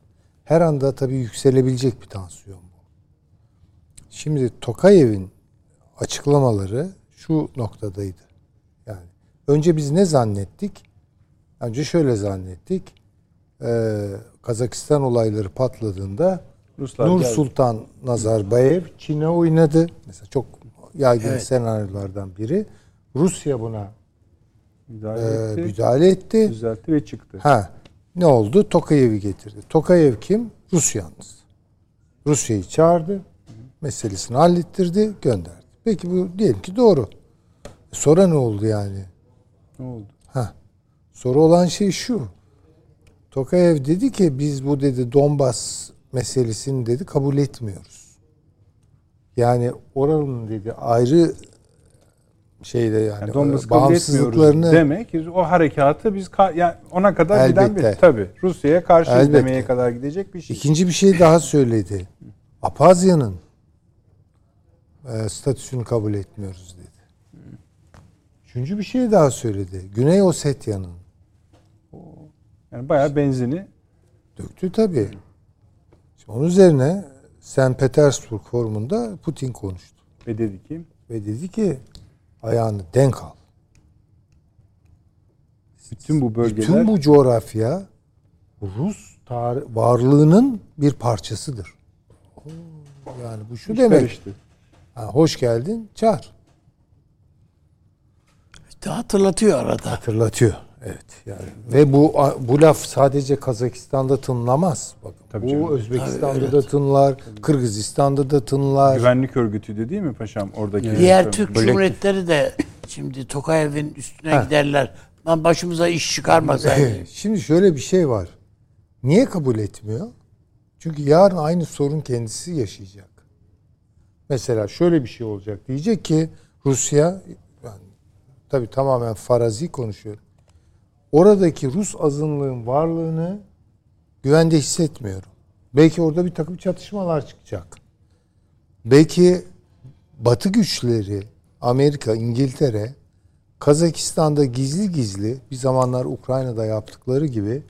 Her anda tabii yükselebilecek bir tansiyon bu. Şimdi Tokayev'in açıklamaları şu noktadaydı. Yani önce biz ne zannettik? Önce şöyle zannettik. Kazakistan olayları patladığında Ruslar Nur geldi. Sultan Nazarbayev Çin'e oynadı. Mesela çok yaygın senaryolardan biri. Rusya buna müdahale etti. Düzeltti ve çıktı. Ne oldu? Tokayev'i getirdi. Tokayev kim? Rus yalnız. Rusya'yı çağırdı. Meselesini hallettirdi, gönderdi. Peki bu diyelim ki doğru. Sonra ne oldu yani? Ne oldu? Soru olan şey şu. Tokayev dedi ki biz bu dedi Donbas meselesini dedi kabul etmiyoruz. Yani oranın dedi ayrı şeyde yani Donbas'ı kabul etmiyoruz demek o harekatı biz yani ona kadar giden bir tabii Rusya'ya karşı demeye kadar gidecek bir şey. İkinci bir şey daha söyledi. Apazya'nın statüsünü kabul etmiyoruz dedi. Üçüncü bir şey daha söyledi. Güney Osetya'nın. Yani bayağı benzini döktü tabii. Şimdi onun üzerine St. Petersburg forumunda Putin konuştu. Ve dedi ki ayağını denk al. Bütün bu bölgeler, bütün bu coğrafya Rus varlığının bir parçasıdır. Yani bu şu demek. Karıştı. Hoş geldin, çağır. Hatırlatıyor arada. Hatırlatıyor. Evet. Yani ve bu laf sadece Kazakistan'da tınlamaz. Bakın. Bu Özbekistan'da da tınlar, Kırgızistan'da da tınlar. Güvenlik örgütüydü değil mi paşam oradaki? Diğer Türk Cumhuriyetleri de şimdi Tokayev'in üstüne giderler. Lan başımıza iş çıkarmaz. Yani. Şimdi şöyle bir şey var. Niye kabul etmiyor? Çünkü yarın aynı sorun kendisi yaşayacak. Mesela şöyle bir şey olacak. Diyecek ki Rusya, yani tabii tamamen farazi konuşuyorum. Oradaki Rus azınlığın varlığını güvende hissetmiyorum. Belki orada bir takım çatışmalar çıkacak. Belki Batı güçleri, Amerika, İngiltere Kazakistan'da gizli gizli bir zamanlar Ukrayna'da yaptıkları gibi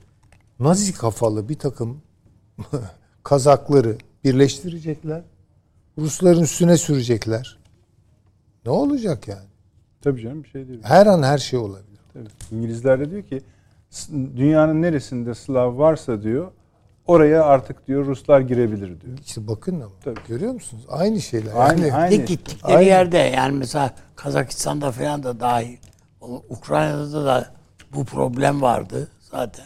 Nazi kafalı bir takım Kazakları birleştirecekler. Rusların üstüne sürecekler. Ne olacak yani? Tabii canım, bir şey değil. Her an her şey olabilir. Tabii. İngilizler de diyor ki dünyanın neresinde Slav varsa diyor oraya artık diyor Ruslar girebilir diyor. İşte bakın ama. Tabii. Görüyor musunuz? Aynı şeyler. Aynı. Gittikleri aynı yerde yani mesela Kazakistan'da falan da dahil. Ukrayna'da da bu problem vardı zaten.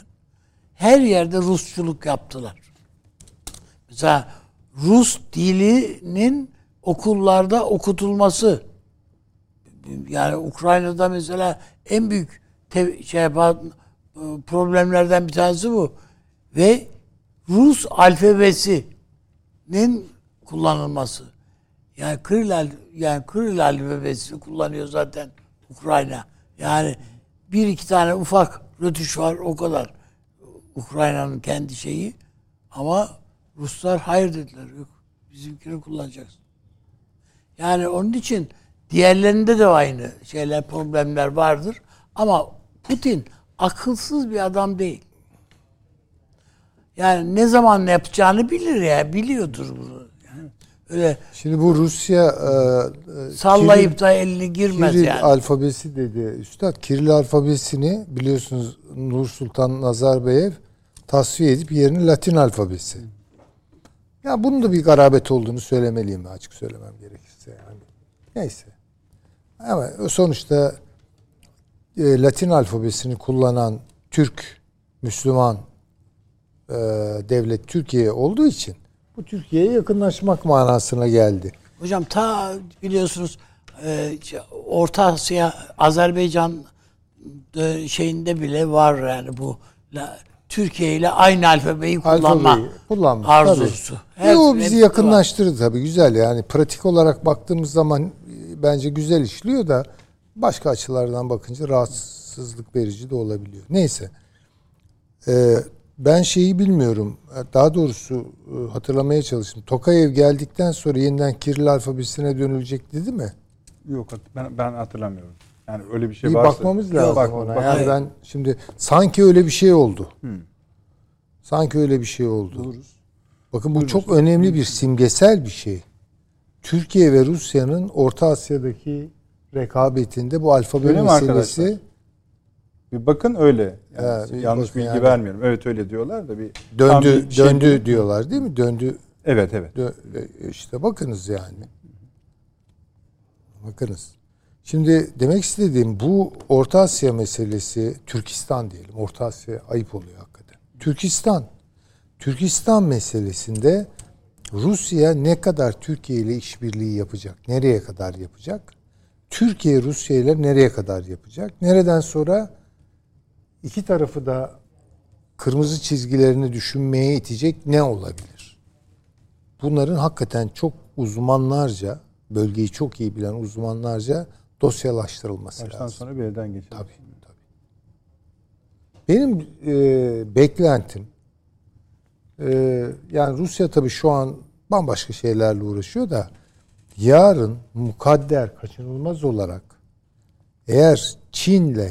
Her yerde Rusçuluk yaptılar. Mesela Rus dilinin okullarda okutulması. Yani Ukrayna'da mesela en büyük problemlerden bir tanesi bu. Ve Rus alfabesinin kullanılması. Yani Kiril alfabesini kullanıyor zaten Ukrayna. Yani bir iki tane ufak rötuş var, o kadar. Ukrayna'nın kendi şeyi. Ama Ruslar hayır dediler. Yok, bizimkini kullanacaksın. Yani onun için diğerlerinde de aynı şeyler, problemler vardır. Ama Putin akılsız bir adam değil. Yani ne zaman ne yapacağını bilir ya, biliyordur bunu. Yani öyle. Şimdi bu Rusya sallayıp Kiril, da elini girmez Kiril yani. Kiril alfabesi dedi üstad. Kiril alfabesini biliyorsunuz Nursultan Nazarbayev tasfiye edip yerine Latin alfabesi. Ya bunun da bir garabet olduğunu söylemeliyim, açık söylemem gerekirse yani. Neyse. Ama sonuçta Latin alfabesini kullanan Türk, Müslüman devlet Türkiye olduğu için bu Türkiye'ye yakınlaşmak manasına geldi. Hocam ta biliyorsunuz Orta Asya, Azerbaycan şeyinde bile var yani bu Türkiye ile aynı alfabeyi kullanma arzusu. O bizi yakınlaştırdı tabii, güzel yani pratik olarak baktığımız zaman bence güzel işliyor da başka açılardan bakınca rahatsızlık verici de olabiliyor. Neyse. Ben şeyi bilmiyorum. Daha doğrusu hatırlamaya çalıştım. Tokayev geldikten sonra yeniden Kiril alfabesine dönülecek dedi mi? Yok, ben hatırlamıyorum. Yani öyle bir şey varsa bakmamız lazım. Ona. Yani ben şimdi sanki öyle bir şey oldu. Sanki öyle bir şey oldu. Buluruz. Bakın bu çok önemli bir simgesel bir şey. Türkiye ve Rusya'nın Orta Asya'daki rekabetinde bu alfabe meselesi. Bir bakın öyle. Yani yanlış bilgi yani vermiyorum. Evet öyle diyorlar da bir döndü şey diyorlar değil mi? Döndü. Evet. İşte bakınız yani. Bakınız. Şimdi demek istediğim bu Orta Asya meselesi, Türkistan diyelim. Orta Asya ayıp oluyor hakikaten. Türkistan meselesinde Rusya ne kadar Türkiye ile işbirliği yapacak? Nereye kadar yapacak? Türkiye Rusya ile nereye kadar yapacak? Nereden sonra iki tarafı da kırmızı çizgilerini düşünmeye itecek ne olabilir? Bunların hakikaten çok uzmanlarca, bölgeyi çok iyi bilen uzmanlarca dosyalaştırılması baştan lazım. Baştan sonra bir elden geçer. Tabii. Benim beklentim yani Rusya tabii şu an bambaşka şeylerle uğraşıyor da yarın mukadder, kaçınılmaz olarak eğer Çin'le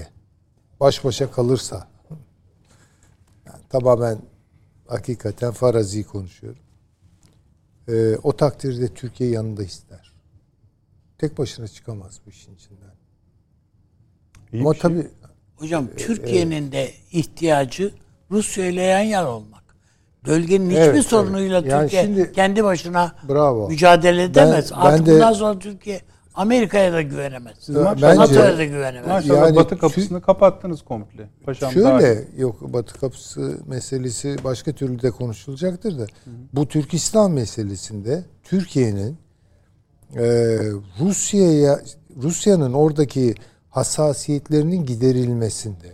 baş başa kalırsa, yani tamamen hakikaten farazi konuşuyorum. O takdirde Türkiye yanında ister. Tek başına çıkamaz bu işin içinden. Ama tabii hocam Türkiye'nin de ihtiyacı Rusya ile yan yana olmak. Bölgenin hiçbir sorunuyla yani Türkiye şimdi, kendi başına mücadele edemez. Artık bundan sonra Türkiye Amerika'ya da güvenemez. NATO'ya da güvenemez. Maşallah yani Batı kapısını kapattınız komple. Paşam şöyle yok, Batı kapısı meselesi başka türlü de konuşulacaktır da. Bu Türkistan meselesinde Türkiye'nin Rusya'nın oradaki hassasiyetlerinin giderilmesinde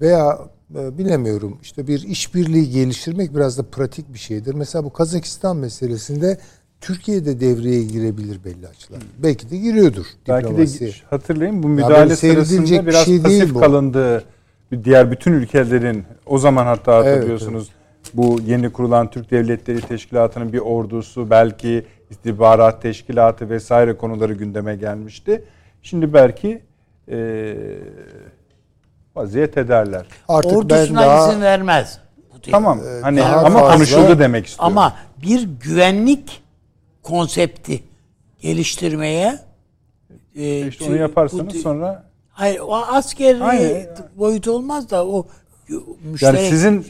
veya bilemiyorum işte bir işbirliği geliştirmek biraz da pratik bir şeydir. Mesela bu Kazakistan meselesinde Türkiye'de devreye girebilir belli açılar. Belki de giriyordur. Belki de hatırlayın bu müdahale yani sırasında biraz şey pasif kalındı. Diğer bütün ülkelerin o zaman hatta hatırlıyorsunuz bu yeni kurulan Türk Devletleri Teşkilatı'nın bir ordusu, belki istihbarat teşkilatı vesaire konuları gündeme gelmişti. Şimdi belki vaziyet ederler. Artık ordusuna daha... izin vermez. Tamam. Hani ama fazla konuşuldu demek istiyorum. Ama bir güvenlik konsepti geliştirmeye işte onu yaparsanız sonra hayır o askeri hayır, boyut olmaz da o müşterek. Yani sizin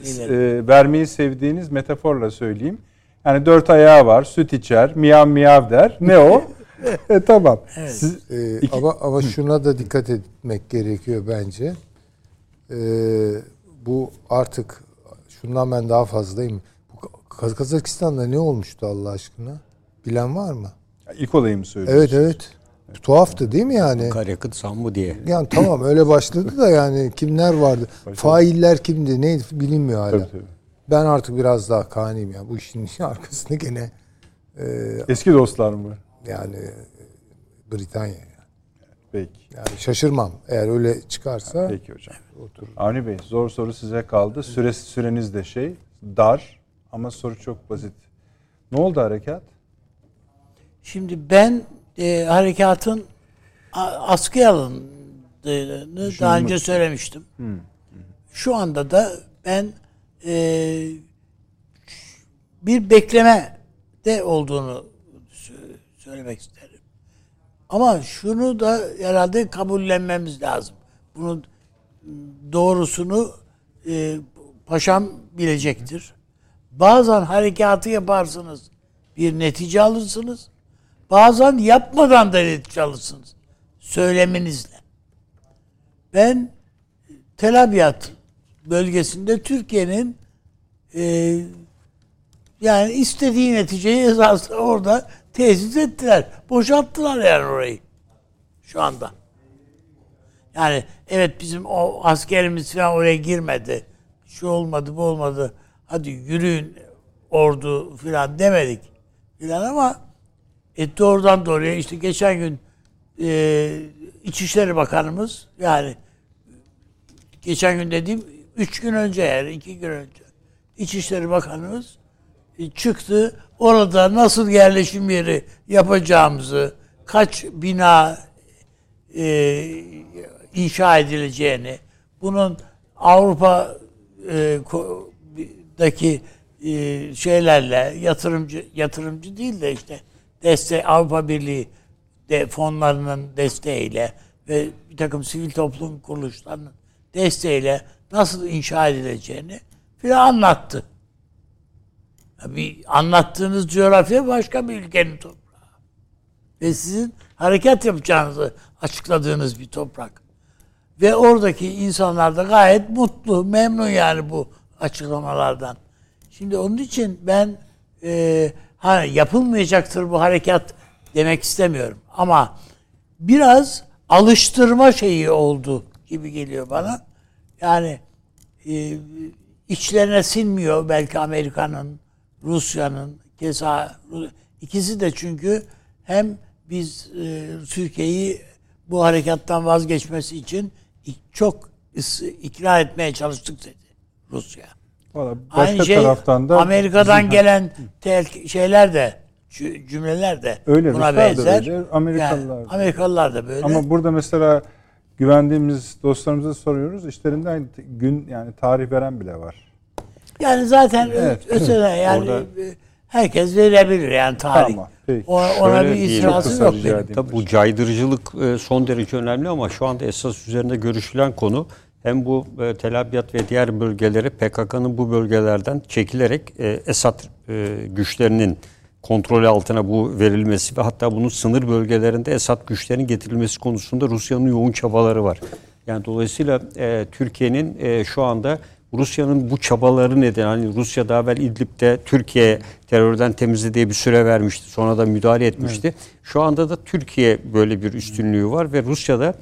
vermeyi sevdiğiniz metaforla söyleyeyim. Yani dört ayağı var, süt içer, miyav miyav der. Ne o? Tamam. Evet. Siz, ama şuna da dikkat etmek gerekiyor bence. Bu artık şundan ben daha fazlayım. Kazakistan'da ne olmuştu Allah aşkına? Bilen var mı? Ya ilk olayı mı söylüyorsunuz? Evet evet. Tuhaftı değil mi yani? Karakıt Sammu diye. Yani tamam öyle başladı da yani kimler vardı? Failler kimdi? Neydi? Bilinmiyor hala. Tabii. Ben artık biraz daha kaniyim ya. Bu işin arkasında gene... eski dostlar mı? Yani Britanya. Yani. Peki. Yani şaşırmam eğer öyle çıkarsa. Yani, peki hocam. Oturur. Avni Bey zor soru size kaldı. Süreniz de dar ama soru çok basit. Ne oldu harekat? Şimdi ben harekatın askıya alındığını daha önce söylemiştim. Şu anda da ben bir bekleme de olduğunu söylemek isterim. Ama şunu da herhalde kabullenmemiz lazım. Bunun doğrusunu paşam bilecektir. Bazen harekatı yaparsınız, bir netice alırsınız. Bazen yapmadan da netice alırsınız. Söyleminizle. Ben Tel Abyad bölgesinde Türkiye'nin yani istediği neticeyi esasında orada tesis ettiler. Boşalttılar yani orayı. Şu anda. Yani evet bizim o askerimiz falan oraya girmedi. Şu olmadı, bu olmadı. Hadi yürüyün ordu falan demedik. Falan ama doğrudan doğruya işte geçen gün İçişleri Bakanımız yani geçen gün dediğim 3 gün önce yani 2 gün önce İçişleri Bakanımız çıktı. Orada nasıl yerleşim yeri yapacağımızı, kaç bina inşa edileceğini, bunun Avrupa'daki şeylerle yatırımcı değil de işte Avrupa Birliği de fonlarının desteğiyle ve bir takım sivil toplum kuruluşlarının desteğiyle nasıl inşa edileceğini filan anlattı. Bir anlattığınız coğrafya başka bir ülkenin toprağı. Ve sizin harekat yapacağınızı açıkladığınız bir toprak. Ve oradaki insanlar da gayet mutlu, memnun yani bu açıklamalardan. Şimdi onun için ben yapılmayacaktır bu harekat demek istemiyorum. Ama biraz alıştırma şeyi oldu gibi geliyor bana. Yani içlerine sinmiyor belki Amerika'nın, Rusya'nın ikisi de çünkü hem biz Türkiye'yi bu harekattan vazgeçmesi için çok ikna etmeye çalıştık dedi Rusya. Vallahi aynı şey taraftan da Amerika'dan gelen şeyler de cümleler de öyle, buna benzer. Öyle, Amerikalılar, yani, Amerikalılar da böyle. Ama burada mesela güvendiğimiz dostlarımıza soruyoruz. İşlerinden gün yani tarih veren bile var. Yani zaten evet, öteden yani orada herkes verebilir yani tarih. Tamam, ona bir itirazım yok benim. Tabii bu caydırıcılık son derece önemli ama şu anda esas üzerinde görüşülen konu hem bu Tel Abyad ve diğer bölgeleri PKK'nın bu bölgelerden çekilerek Esad güçlerinin kontrolü altına bu verilmesi ve hatta bunun sınır bölgelerinde Esad güçlerinin getirilmesi konusunda Rusya'nın yoğun çabaları var. Yani dolayısıyla Türkiye'nin şu anda Rusya'nın bu çabaları nedeni hani Rusya daha evvel İdlib'de Türkiye terörden temizle diye bir süre vermişti. Sonra da müdahale etmişti. Evet. Şu anda da Türkiye böyle bir üstünlüğü var ve Rusya'da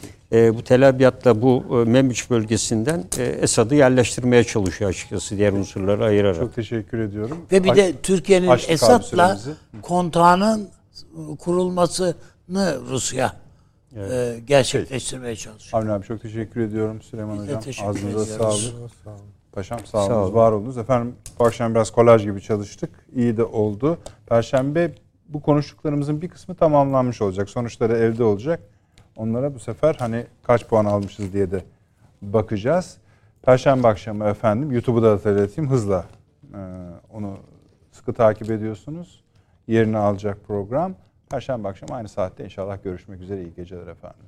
bu Tel Abyad'la bu Membiç bölgesinden Esad'ı yerleştirmeye çalışıyor açıkçası diğer unsurları ayırarak. Çok teşekkür ediyorum. Ve bir de Türkiye'nin Esad'la kontağının kurulmasını Rusya gerçekleştirmeye çalışıyor. Avni abi çok teşekkür ediyorum. Süleyman hocam ağzınıza sağlık. Paşam sağ olun, var olunuz. Efendim bu akşam biraz kolaj gibi çalıştık. İyi de oldu. Perşembe bu konuştuklarımızın bir kısmı tamamlanmış olacak. Sonuçları evde olacak. Onlara bu sefer hani kaç puan almışız diye de bakacağız. Perşembe akşamı efendim YouTube'u da hatırlatayım hızla. Onu sıkı takip ediyorsunuz. Yerini alacak program. Perşembe akşamı aynı saatte inşallah görüşmek üzere. İyi geceler efendim.